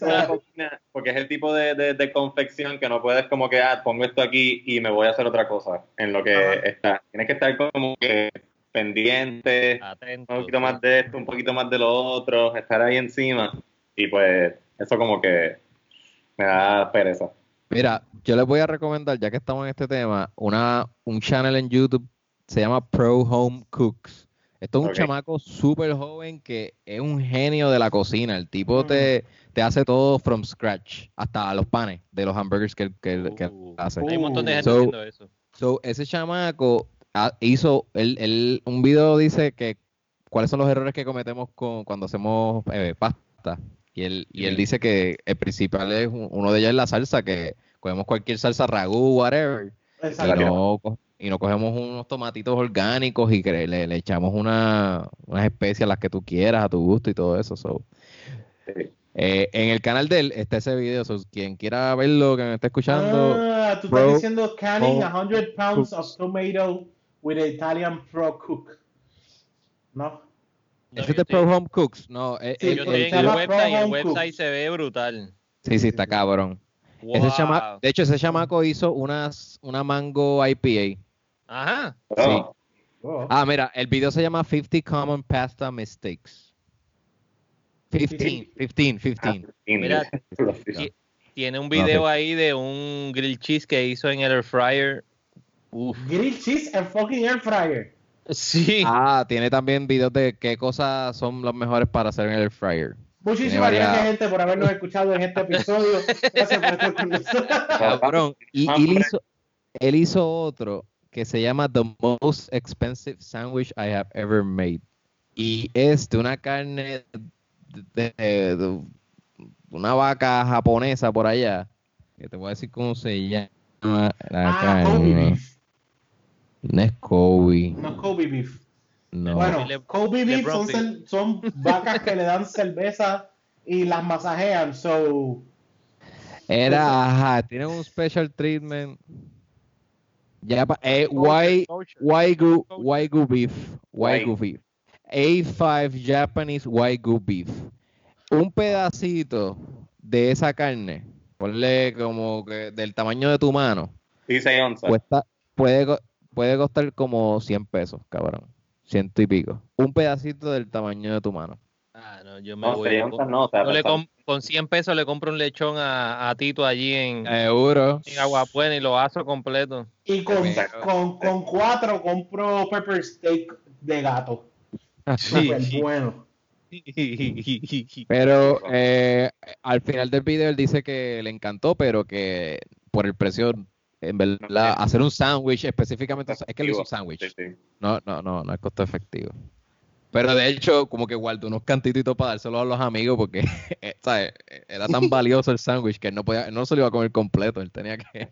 porque es el tipo de, de, de confección que no puedes como que, ah, pongo esto aquí y me voy a hacer otra cosa en lo que Ajá. está. Tienes que estar como que pendiente, atento, un poquito más de esto, un poquito más de lo otro, estar ahí encima. Y pues eso como que me da pereza. Mira, yo les voy a recomendar, ya que estamos en este tema, una un channel en YouTube, se llama Pro Home Cooks. Esto es un okay. chamaco súper joven que es un genio de la cocina. El tipo mm. te, te hace todo from scratch, hasta los panes de los hamburgers que, que, uh, que hace. Hay un montón de gente so, haciendo eso. So, ese chamaco hizo, él, él, un video dice que cuáles son los errores que cometemos con, cuando hacemos eh, pasta. Y él, y él dice que el principal es, uno de ellos es la salsa, que cogemos cualquier salsa ragú, whatever. Exacto. Y nos cogemos unos tomatitos orgánicos y le, le echamos una, unas especias, las que tú quieras, a tu gusto y todo eso. So, eh, en el canal de él está ese video. So, quien quiera verlo, que me esté escuchando. Ah, tú estás diciendo canning one hundred pounds cook. of tomato with Italian Pro Cook. ¿No? ¿Ese es de Pro Home Cooks? No, sí, el, yo el, el, website, y el website se ve brutal. Sí, sí, está cabrón. Wow. Ese chama, de hecho, ese chamaco hizo unas, una mango I P A. Ajá. Sí. Oh. Ah, mira, el video se llama fifty Common Pasta Mistakes. fifteen, fifteen, fifteen. Ah, mira, tiene un video ahí de un grilled cheese que hizo en el air fryer. Uf. Grilled cheese en fucking air fryer. Sí. Ah, tiene también videos de qué cosas son las mejores para hacer en el air fryer. Muchísimas gracias, gente, por habernos escuchado en este episodio. Gracias por estar con nosotros. Cabrón, y él hizo, él hizo otro que se llama The Most Expensive Sandwich I Have Ever Made. Y es de una carne de, de, de una vaca japonesa por allá, que te voy a decir cómo se llama la ah, carne. Kobe beef. No es Kobe. No es Kobe beef. No. Bueno, Kobe beef son, son, son vacas que le dan cerveza y las masajean, so... Era, ajá, tienen un special treatment. Ya, eh, Wagyu, Wagyu beef, Wagyu beef, A cinco Japanese Wagyu beef. Un pedacito de esa carne, ponle como que del tamaño de tu mano. dieciséis onzas. Cuesta, puede, puede costar como cien pesos, cabrón. Ciento y pico. Un pedacito del tamaño de tu mano. Ah, no, yo me no, voy. Con, no, o sea, le com, con cien pesos le compro un lechón a, a Tito allí en, en Aguapuena y lo aso completo. Y con, con, con cuatro compro pepper steak de gato. Sí, sí. Bueno. Pero eh, al final del video él dice que le encantó, pero que por el precio, en verdad, hacer un sándwich específicamente, es que él hizo un sándwich. No, no, no, no es costo efectivo. Pero de hecho, como que guardó unos cantititos para dárselos a los amigos porque, ¿sabes? Era tan valioso el sándwich que él no podía, él no se lo iba a comer completo. Él tenía que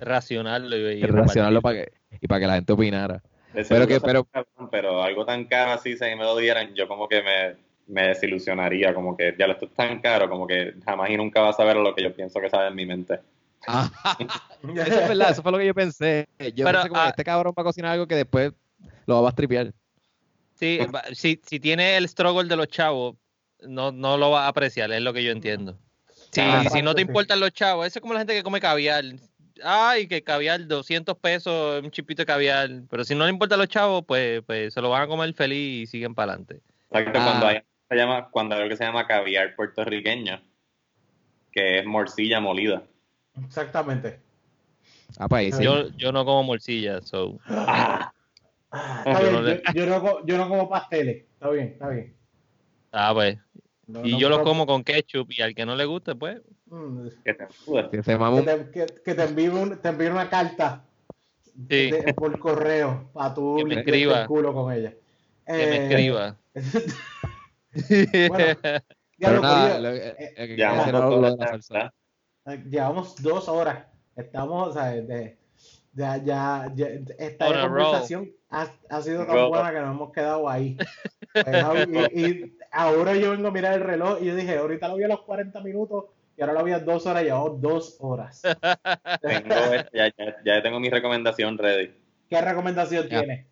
racionarlo y, y racionarlo para que, y para que la gente opinara. Pero, que, pero, cabrón, pero algo tan caro así, si me lo dieran, yo como que me, me desilusionaría. Como que ya lo estoy tan caro, como que jamás y nunca vas a ver lo que yo pienso que sabe en mi mente. Eso es verdad, eso fue lo que yo pensé. Yo pero, pensé como, ah, este cabrón va a cocinar algo que después lo vas a tripear. Sí, si, si tiene el struggle de los chavos, no, no lo vas a apreciar, es lo que yo entiendo. Sí, ah, si no te importan los chavos, eso es como la gente que come caviar. Ay, que caviar, doscientos pesos, un chipito de caviar. Pero si no le importan los chavos, pues, pues se lo van a comer feliz y siguen para adelante. Exacto, ah. cuando, hay, se llama, cuando hay algo que se llama caviar puertorriqueño, que es morcilla molida. Exactamente. Ah, pues, sí. yo, yo no como morcilla, so... Ah. Ah, está yo, bien, no le... yo, yo, no, yo no como pasteles, está bien, está bien. Ah, pues. No, y no yo los como con ketchup y al que no le guste, pues. Mm. Que te que te, un... que, que te envíe un, una carta sí. de, por correo para tú que me escriba el culo con ella. Que eh... me escriba. Bueno, pero nada, llevamos dos horas. Estamos, o sea, de. Ya, ya, ya, esta Hola, conversación ha, ha sido tan Robo. buena que nos hemos quedado ahí. y, y ahora yo vengo a mirar el reloj y yo dije, ahorita lo vi a los cuarenta minutos y ahora lo vi a dos horas, llevamos dos horas. Tengo, ya, ya, ya tengo mi recomendación ready. ¿Qué recomendación yeah. tienes?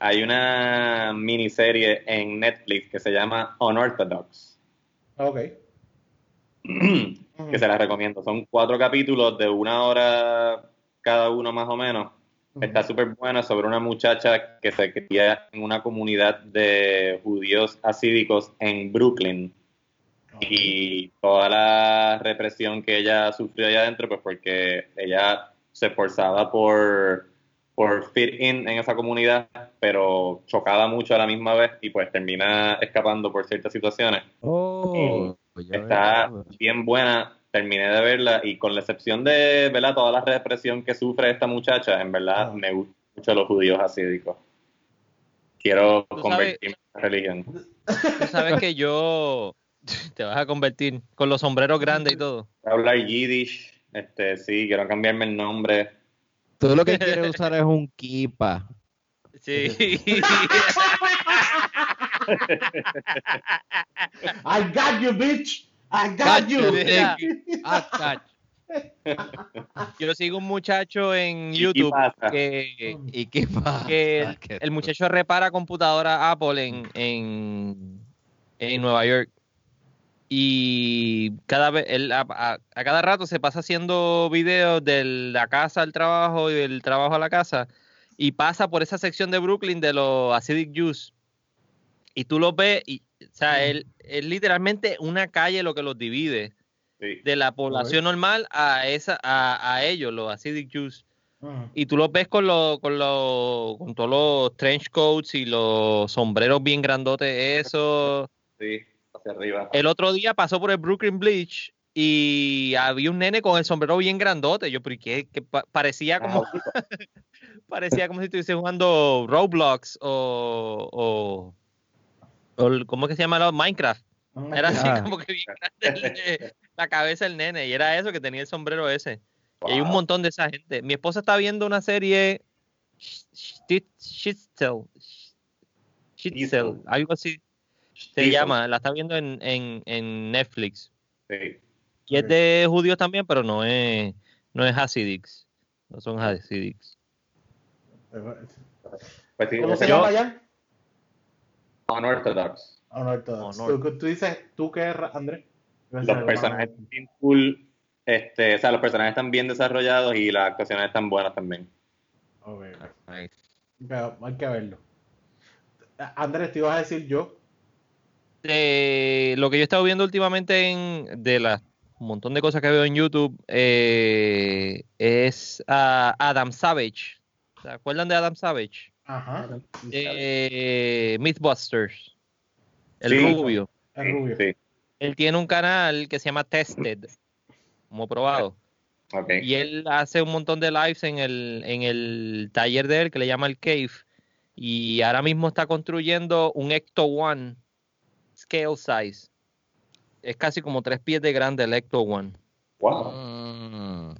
Hay una miniserie en Netflix que se llama Unorthodox. Ok. Que se la recomiendo. Son cuatro capítulos de una hora... cada uno más o menos. Uh-huh. Está súper buena, sobre una muchacha que se cría en una comunidad de judíos hasídicos en Brooklyn. Uh-huh. Y toda la represión que ella sufrió allá adentro, pues porque ella se esforzaba por, por fit in en esa comunidad, pero chocaba mucho a la misma vez y pues termina escapando por ciertas situaciones. Oh, está bien buena. Terminé de verla y con la excepción de, ¿verdad?, toda la represión que sufre esta muchacha, en verdad, ah. me gustan mucho los judíos hasídicos. Quiero convertirme en religión. Tú sabes que yo te vas a convertir con los sombreros grandes y todo. Hablar yiddish, este, sí, quiero cambiarme el nombre. Todo lo que quieres usar es un kipa. Sí. I got you, bitch. I got you. I got you. Yo sigo un muchacho en YouTube ¿Y que, ¿Y qué pasa? que el, el muchacho repara computadora Apple en, en, en Nueva York y cada vez él a, a, a cada rato se pasa haciendo videos de la casa al trabajo y del trabajo a la casa y pasa por esa sección de Brooklyn de los Hasidic Jews y tú lo ves y o sea, él es literalmente una calle lo que los divide sí. de la población uh-huh. normal a esa a, a ellos, los Hasidic Jews. Uh-huh. Y tú los ves con los con los con todos los trench coats y los sombreros bien grandotes, eso. Sí, hacia arriba. El otro día pasó por el Brooklyn Bleach y había un nene con el sombrero bien grandote. Yo, pero ¿qué? Que parecía como parecía como si estuviese jugando Roblox o, o, o ¿cómo es que se llama? Minecraft. Era así ah. como que bien grande la cabeza del nene, y era eso, que tenía el sombrero ese. Wow. Y hay un montón de esa gente. Mi esposa está viendo una serie Shitzel, Shitzel, algo así se llama, la está viendo en, en, en Netflix. Sí. Y es de judíos también, pero no es no es Hasidics. No son Hasidics. ¿Cómo se llama allá? Unorthodox. Unorthodox. Unorthodox. Tú dices, ¿tú qué, Andrés? Los personajes están bien cool. Este, o sea, los personajes están bien desarrollados y las actuaciones están buenas también. Okay. Nice. Pero hay que verlo. Andrés, te ibas a decir yo. Eh, lo que yo he estado viendo últimamente en, de las montón de cosas que veo en YouTube eh, es a Adam Savage. ¿Se acuerdan de Adam Savage? Ajá. Eh, Mythbusters. El sí. rubio. El rubio. Sí. Él tiene un canal que se llama Tested, como probado. Okay. Y él hace un montón de lives en el, en el taller de él que le llama el Cave. Y ahora mismo está construyendo un Ecto One Scale Size. Es casi como tres pies de grande el Ecto One. Wow. Mm.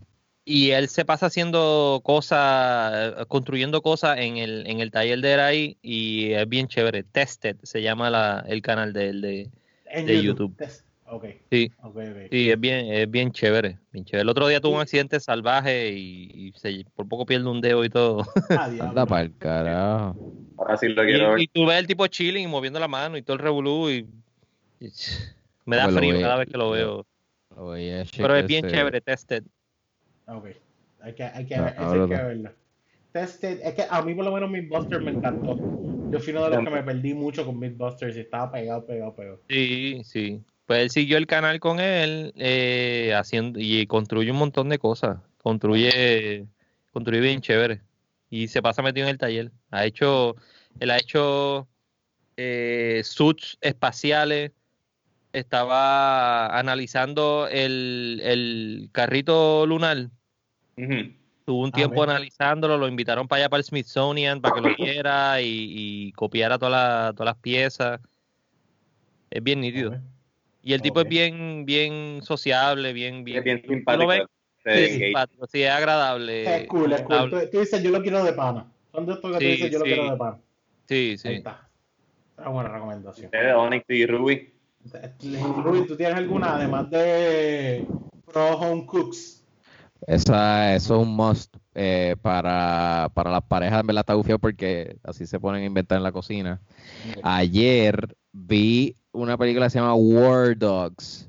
Y él se pasa haciendo cosas, construyendo cosas en el, en el taller de él ahí, y es bien chévere. Tested se llama la, el canal de él de, de YouTube. YouTube. Okay. Sí, okay, okay. sí es, bien, es bien chévere, bien chévere. El otro día tuvo un accidente salvaje y, y se, por poco pierde un dedo y todo. Anda para el carajo. Ahora sí lo quiero ver. Y tú ves el tipo chilling, moviendo la mano y todo el revolú. Y, y me da frío cada vez que lo veo. Lo Pero es bien ese. chévere, Tested. Ok, hay que, hay que, no, ver, hay que verlo. Tested, es que a mí por lo menos Mythbusters me encantó. Yo fui uno de los que me perdí mucho con Mythbusters y estaba pegado, pegado, pegado. Sí, sí. Pues él siguió el canal con él eh, haciendo y construye un montón de cosas. Construye construye bien chévere. Y se pasa metido en el taller. Ha hecho, él ha hecho eh, suits espaciales. Estaba analizando el, el carrito lunar. Uh-huh. Tuvo un tiempo analizándolo. Lo invitaron para allá, para el Smithsonian, para que lo viera y, y copiara toda la, todas las piezas. Es bien nítido. Y el tipo okay. es bien, bien sociable, bien, bien, bien simpático. Sí, simpático, sí, es agradable. Es cool, es cool. Tú, tú dices, yo lo quiero de pana. Son de estos que sí, tú dices, yo sí. lo quiero de pana. Sí, sí. Ahí está. Es una buena recomendación. ¿Ustedes, Onix y Ruby? Ruby, ¿tú tienes alguna, además de Pro Home Cooks? Esa, eso es un must eh, para, para las parejas, me la está gufiado porque así se ponen a inventar en la cocina. Ayer vi una película que se llama War Dogs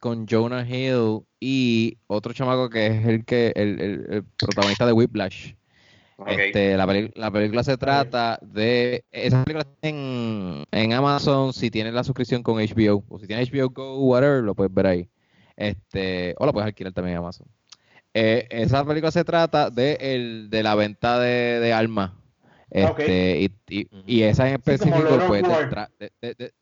con Jonah Hill y otro chamaco que es el que el, el, el protagonista de Whiplash. Okay. Este, la, peli- la película se trata de esa película en, en Amazon si tienes la suscripción con H B O o si tienes H B O Go, whatever, lo puedes ver ahí. Este, o la puedes alquilar también en Amazon. Eh, esa película se trata de el de la venta de, de armas. Este, okay. y, y, y esa en específico sí, pues de, de, de,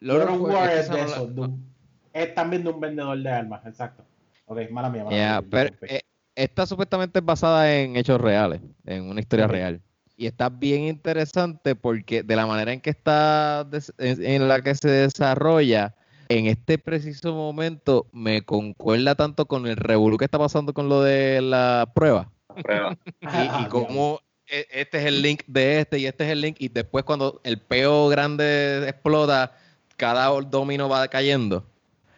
Lord of War es, que es eso, la... de un... es también de un vendedor de armas, exacto. Ok, mala mía, mala yeah, mía. Pero, eh, está supuestamente basada en hechos reales, en una historia okay. real. Y está bien interesante porque de la manera en que está, des... en la que se desarrolla, en este preciso momento me concuerda tanto con el revolú que está pasando con lo de la prueba. La prueba. y, y como... este es el link de este y este es el link y después cuando el peo grande explota, cada domino va cayendo.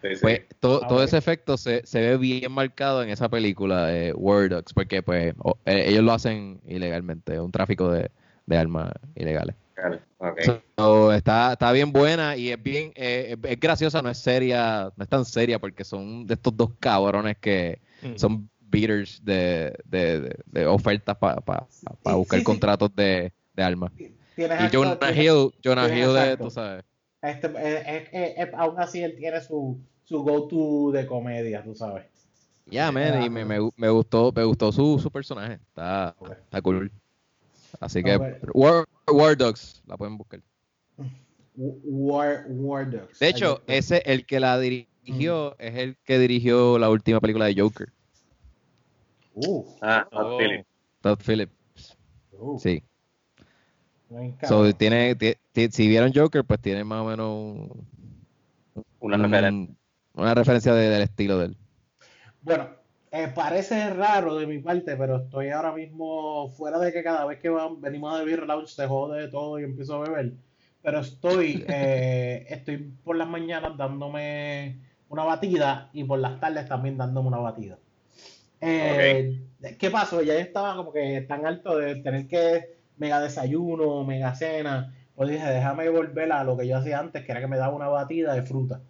Sí, sí. Pues to, ah, todo okay. ese efecto se, se ve bien marcado en esa película de War Dogs, porque pues oh, eh, ellos lo hacen ilegalmente, un tráfico de, de armas ilegales. Claro. Okay. So, no, está, está bien buena y es bien eh, es graciosa, no es seria, no es tan seria porque son de estos dos cabrones que mm. son beaters de, de, de, de ofertas para pa, pa, pa buscar sí, sí. contratos de, de armas. Y Jonah Hill, Jonah Hill de, tú sabes. Este, eh, eh, eh, aún así él tiene su, su go-to de comedia, tú sabes. Ya, yeah, man, y me, me, me gustó, me gustó su, su personaje. Está, okay. está cool. Así que okay. War, War Dogs, la pueden buscar. War, War Dogs. De hecho, ese el que la dirige dirigió mm. es el que dirigió la última película de Joker. Uh, ah, Todd oh. Phillips. Todd Phillips. Uh. Sí. So, tiene, tiene, si vieron Joker, pues tiene más o menos una, un, referen- una referencia de, del estilo de él. Bueno, eh, parece raro de mi parte, pero estoy ahora mismo fuera de que cada vez que van, venimos de Birra Lounge se jode todo y empiezo a beber. Pero estoy, eh, estoy por las mañanas dándome una batida y por las tardes también dándome una batida. Eh, okay. ¿Qué pasó? Ya estaba como que tan alto de tener que mega desayuno, mega cena, pues dije, déjame volver a lo que yo hacía antes, que era que me daba una batida de fruta.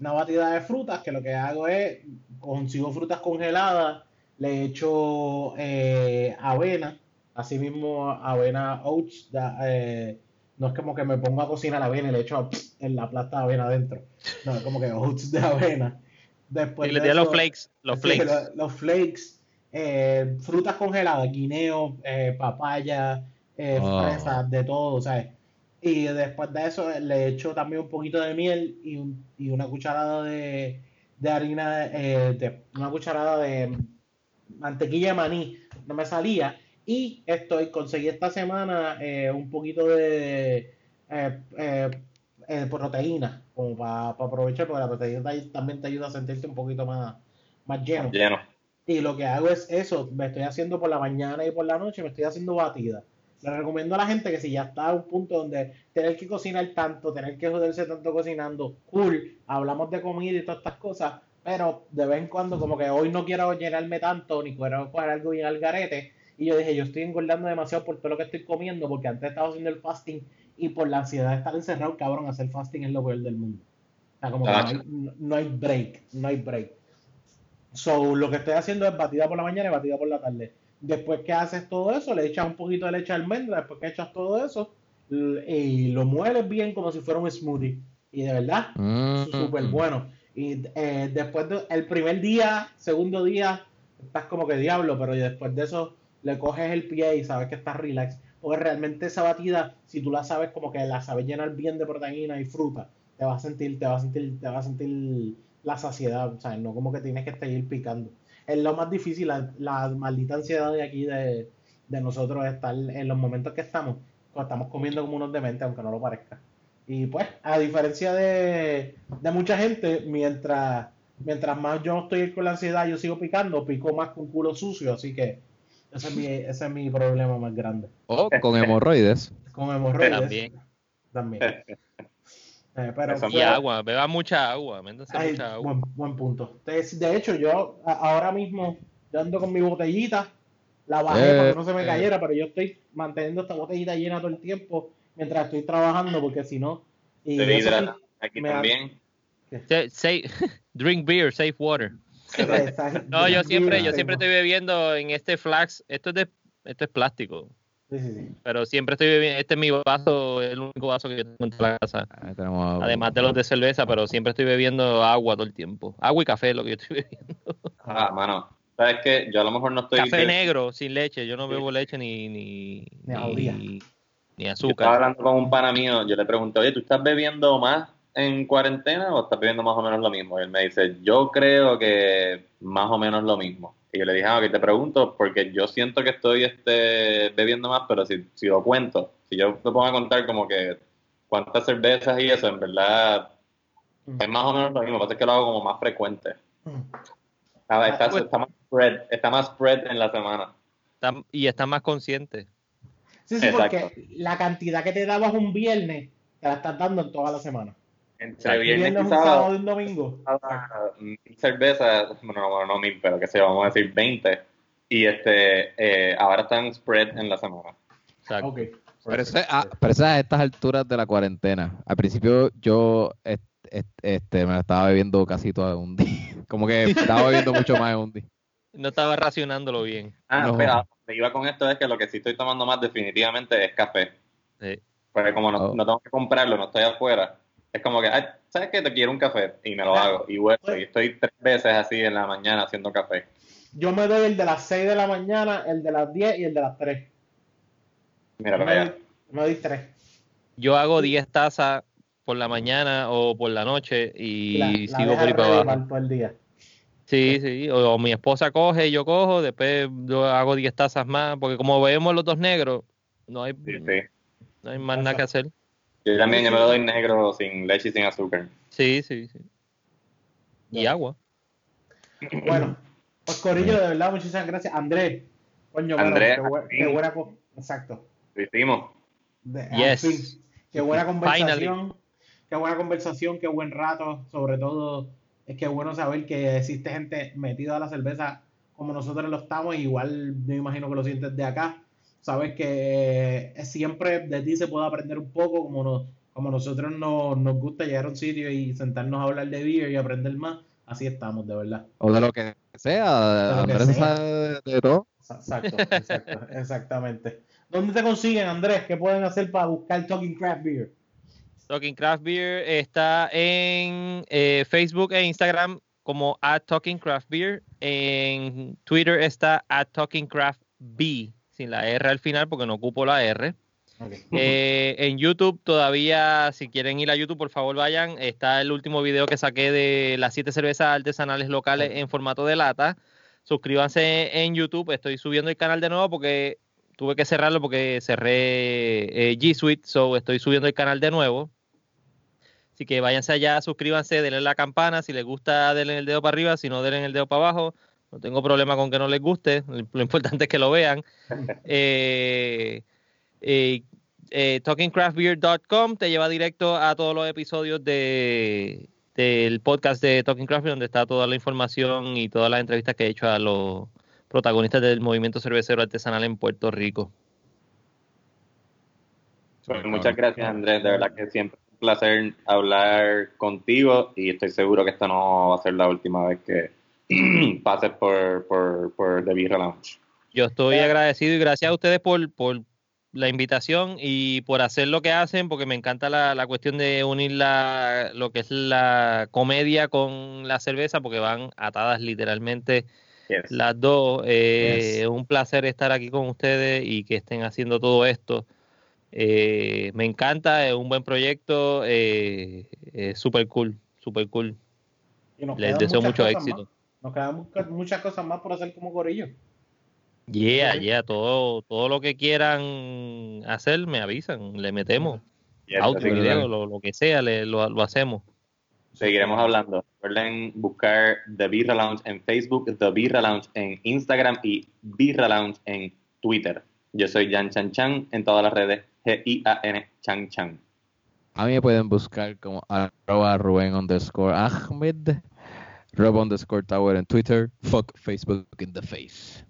Una batida de frutas, que lo que hago es, consigo frutas congeladas, le echo eh, avena, así mismo avena oats, da, eh, no es como que me pongo a cocinar la avena y le echo a, pff, en la plasta de avena adentro, no, es como que oats de avena. Después y le de di eso, los flakes, los flakes. Los, los flakes. Eh, frutas congeladas, guineo, eh, papaya, eh, oh. fresas, de todo, ¿sabes? Y después de eso le echo también un poquito de miel y, un, y una cucharada de, de harina, eh, de, una cucharada de mantequilla de maní, no me salía. Y estoy, conseguí esta semana eh, un poquito de eh, eh, eh, proteína, como para pa aprovechar, porque la proteína también te ayuda a sentirte un poquito más, más lleno. lleno. Y lo que hago es eso, me estoy haciendo por la mañana y por la noche, me estoy haciendo batida. Le recomiendo a la gente que si ya está a un punto donde tener que cocinar tanto, tener que joderse tanto cocinando, cool, hablamos de comida y todas estas cosas, pero de vez en cuando como que hoy no quiero llenarme tanto, ni quiero coger algo bien al garete, y yo dije, yo estoy engordando demasiado por todo lo que estoy comiendo, porque antes estaba haciendo el fasting, y por la ansiedad de estar encerrado, cabrón, hacer fasting es lo peor del mundo. O sea, como que no hay, no hay break, no hay break. So, lo que estoy haciendo es batida por la mañana y batida por la tarde. Después que haces todo eso, le echas un poquito de leche de almendra, después que echas todo eso, y lo mueles bien como si fuera un smoothie. Y de verdad, mm-hmm. súper bueno. Y eh, después de, el primer día, segundo día, estás como que diablo, pero después de eso le coges el pie y sabes que estás relax. Porque realmente esa batida, si tú la sabes, como que la sabes llenar bien de proteína y fruta, te vas a sentir, te vas a sentir, te vas a sentir... la saciedad, o sea, no como que tienes que seguir picando. Es lo más difícil, la, la maldita ansiedad de aquí de, de nosotros estar en los momentos que estamos, pues estamos comiendo como unos dementes, aunque no lo parezca. Y pues, a diferencia de, de mucha gente, mientras, mientras más yo estoy con la ansiedad, yo sigo picando, pico más con culo sucio, así que ese es mi, ese es mi problema más grande. O oh, con hemorroides. Con hemorroides. También. También. Eh, pero, y pero, agua, beba mucha agua, ay, mucha agua. Buen, buen punto. Entonces, de hecho, yo a, ahora mismo yo ando con mi botellita, la bajé eh, para que no se me cayera, eh. pero yo estoy manteniendo esta botellita llena todo el tiempo mientras estoy trabajando, porque si no... Y hidrata. Sí, aquí también. Hace... Say, drink beer, save water. No, yo siempre, yo siempre estoy bebiendo en este flask, esto es, de, esto es plástico. Sí, sí, sí. Pero siempre estoy bebiendo, este es mi vaso, el único vaso que yo tengo en la casa, además de los de cerveza, pero siempre estoy bebiendo agua todo el tiempo, agua y café es lo que yo estoy bebiendo. Ah, mano, sabes que yo a lo mejor no estoy... Café que... negro, sin leche, yo no bebo leche ni ni, ni, ni, ni azúcar. Yo estaba hablando con un pana mío, yo le pregunté, oye, ¿tú estás bebiendo más en cuarentena o estás bebiendo más o menos lo mismo? Y él me dice, yo creo que más o menos lo mismo. Y yo le dije, ah, ok, te pregunto, porque yo siento que estoy este, bebiendo más, pero si, si lo cuento, si yo te pongo a contar como que cuántas cervezas y eso, en verdad, mm. es más o menos lo mismo, lo que pasa es que lo hago como más frecuente. Mm. A ver, está, está, más spread, está más spread en la semana. Está, y está más consciente. Sí, sí, exacto. Porque la cantidad que te dabas un viernes, te la estás dando en toda la semana. Entre viernes, viernes y sábado, un sábado y un domingo. Mil cervezas, bueno, bueno, no mil, pero qué sé yo, vamos a decir veinte. Y este, eh, ahora están spread en la semana. Exacto. Okay. Pero eso es a, a estas alturas de la cuarentena. Al principio yo este, este, este, me la estaba bebiendo casi toda un día. Como que estaba bebiendo mucho más en un día. No estaba racionándolo bien. Ah, no, pero te iba con esto es que lo que sí estoy tomando más definitivamente es café. Sí. Porque como no, oh. no tengo que comprarlo, no estoy afuera. Es como que, ¿sabes qué? Te quiero un café y me lo claro. hago. Y bueno, y estoy tres veces así en la mañana haciendo café. Yo me doy el de las seis de la mañana, el de las diez y el de las tres. Mira, me, me doy tres. Yo hago diez tazas por la mañana o por la noche y la, la sigo por ahí para abajo. Todo el día. Sí, sí, o, o mi esposa coge, yo cojo, después yo hago diez tazas más, porque como vemos los dos negros, no hay, sí, sí. No hay más nada que hacer. Yo también, yo me lo doy negro, sin leche y sin azúcar. Sí, sí, sí. Y no. Agua. Bueno, pues corillo, de verdad, muchísimas gracias. Andrés, coño, Andrés, bueno, qué, bu- qué buena... Co- Exacto. Lo hicimos. De, yes. En fin, qué buena conversación. Finally. Qué buena conversación, qué buen rato, sobre todo... Es que es bueno saber que existe gente metida a la cerveza como nosotros lo estamos. Igual me imagino que lo sientes de acá. Sabes que siempre de ti se puede aprender un poco, como nos, como nosotros nos, nos gusta llegar a un sitio y sentarnos a hablar de beer y aprender más. Así estamos, de verdad. O de lo que sea. De lo que sea. De todo. Exacto, exacto, exactamente. ¿Dónde te consiguen, Andrés? ¿Qué pueden hacer para buscar Talking Craft Beer? Talking Craft Beer está en eh, Facebook e Instagram como at Talking Craft Beer. En Twitter está at Talking Craft B, sin la R al final porque no ocupo la R. Okay. Eh, en YouTube todavía, si quieren ir a YouTube, por favor vayan. Está el último video que saqué de las siete cervezas artesanales locales en formato de lata. Suscríbanse en YouTube. Estoy subiendo el canal de nuevo porque tuve que cerrarlo porque cerré eh, G Suite. So estoy subiendo el canal de nuevo. Así que váyanse allá, suscríbanse, denle la campana. Si les gusta, denle el dedo para arriba. Si no, denle el dedo para abajo. No tengo problema con que no les guste. Lo importante es que lo vean. Eh, eh, eh, talking craft beer punto com te lleva directo a todos los episodios de, del podcast de Talking Craft Beer, donde está toda la información y todas las entrevistas que he hecho a los protagonistas del movimiento cervecero artesanal en Puerto Rico. Bueno, muchas gracias, Andrés. De verdad que siempre es un placer hablar contigo y estoy seguro que esta no va a ser la última vez que pases por, por, por The Birra Lounge. Yo estoy eh. agradecido y gracias a ustedes por, por la invitación y por hacer lo que hacen, porque me encanta la, la cuestión de unir la, lo que es la comedia con la cerveza, porque van atadas literalmente. Yes. Las dos, eh, yes. Es un placer estar aquí con ustedes y que estén haciendo todo esto. Eh, me encanta, es un buen proyecto, eh, es súper cool, súper cool. Les deseo mucho éxito. Más. Nos quedan muchas cosas más por hacer como corillo. Yeah, yeah, todo, todo lo que quieran hacer, me avisan, le metemos. Yes, audio, sí, video, lo, lo que sea, le, lo, lo hacemos. Seguiremos hablando. Recuerden buscar The Birra Lounge en Facebook, The Birra Lounge en Instagram y Birra Lounge en Twitter. Yo soy Gian Chan Chan en todas las redes, G I A N Chan Chan. A mí me pueden buscar como arroba Rubén underscore Ahmed, Rob underscore Tower en Twitter, fuck Facebook in the face.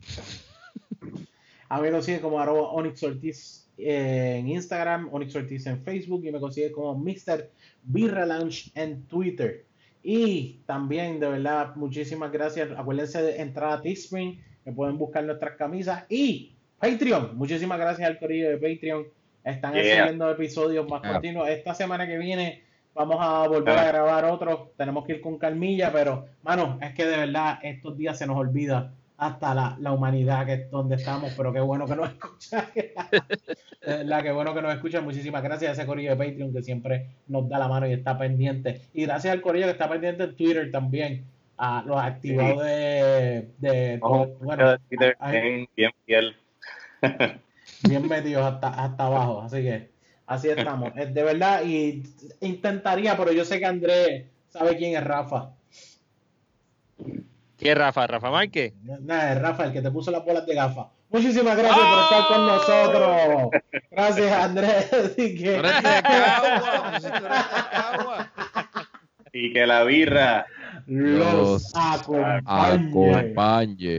A mí me consigue como arroba Onix Ortiz en Instagram, Onix Ortiz en Facebook y me consigue como mister Birra Lounge en Twitter. Y también, de verdad, muchísimas gracias. Acuérdense de entrar a Teespring, que pueden buscar nuestras camisas. Y Patreon, muchísimas gracias al corillo de Patreon. Están yeah. haciendo episodios más yeah. continuos. Esta semana que viene vamos a volver yeah. a grabar otros. Tenemos que ir con calmilla, pero, mano, es que de verdad estos días se nos olvida hasta la, la humanidad que es donde estamos, pero qué bueno que nos escuchan. La que bueno que nos escuchan. Muchísimas gracias a ese corillo de Patreon que siempre nos da la mano y está pendiente. Y gracias al corillo que está pendiente en Twitter también. A los activados sí. de, de oh, bueno, Twitter bien, bien fiel. Bien metidos hasta, hasta abajo. Así que así estamos. De verdad, y intentaría, pero yo sé que Andrés sabe quién es Rafa. ¿Qué Rafa? ¿Rafa Márquez? Nada, es Rafa, el que te puso las bolas de gafa. Muchísimas gracias ¡Oh! por estar con nosotros. Gracias, Andrés. Así que... Gracias, Cagua. Y que la birra los acompañe. acompañe.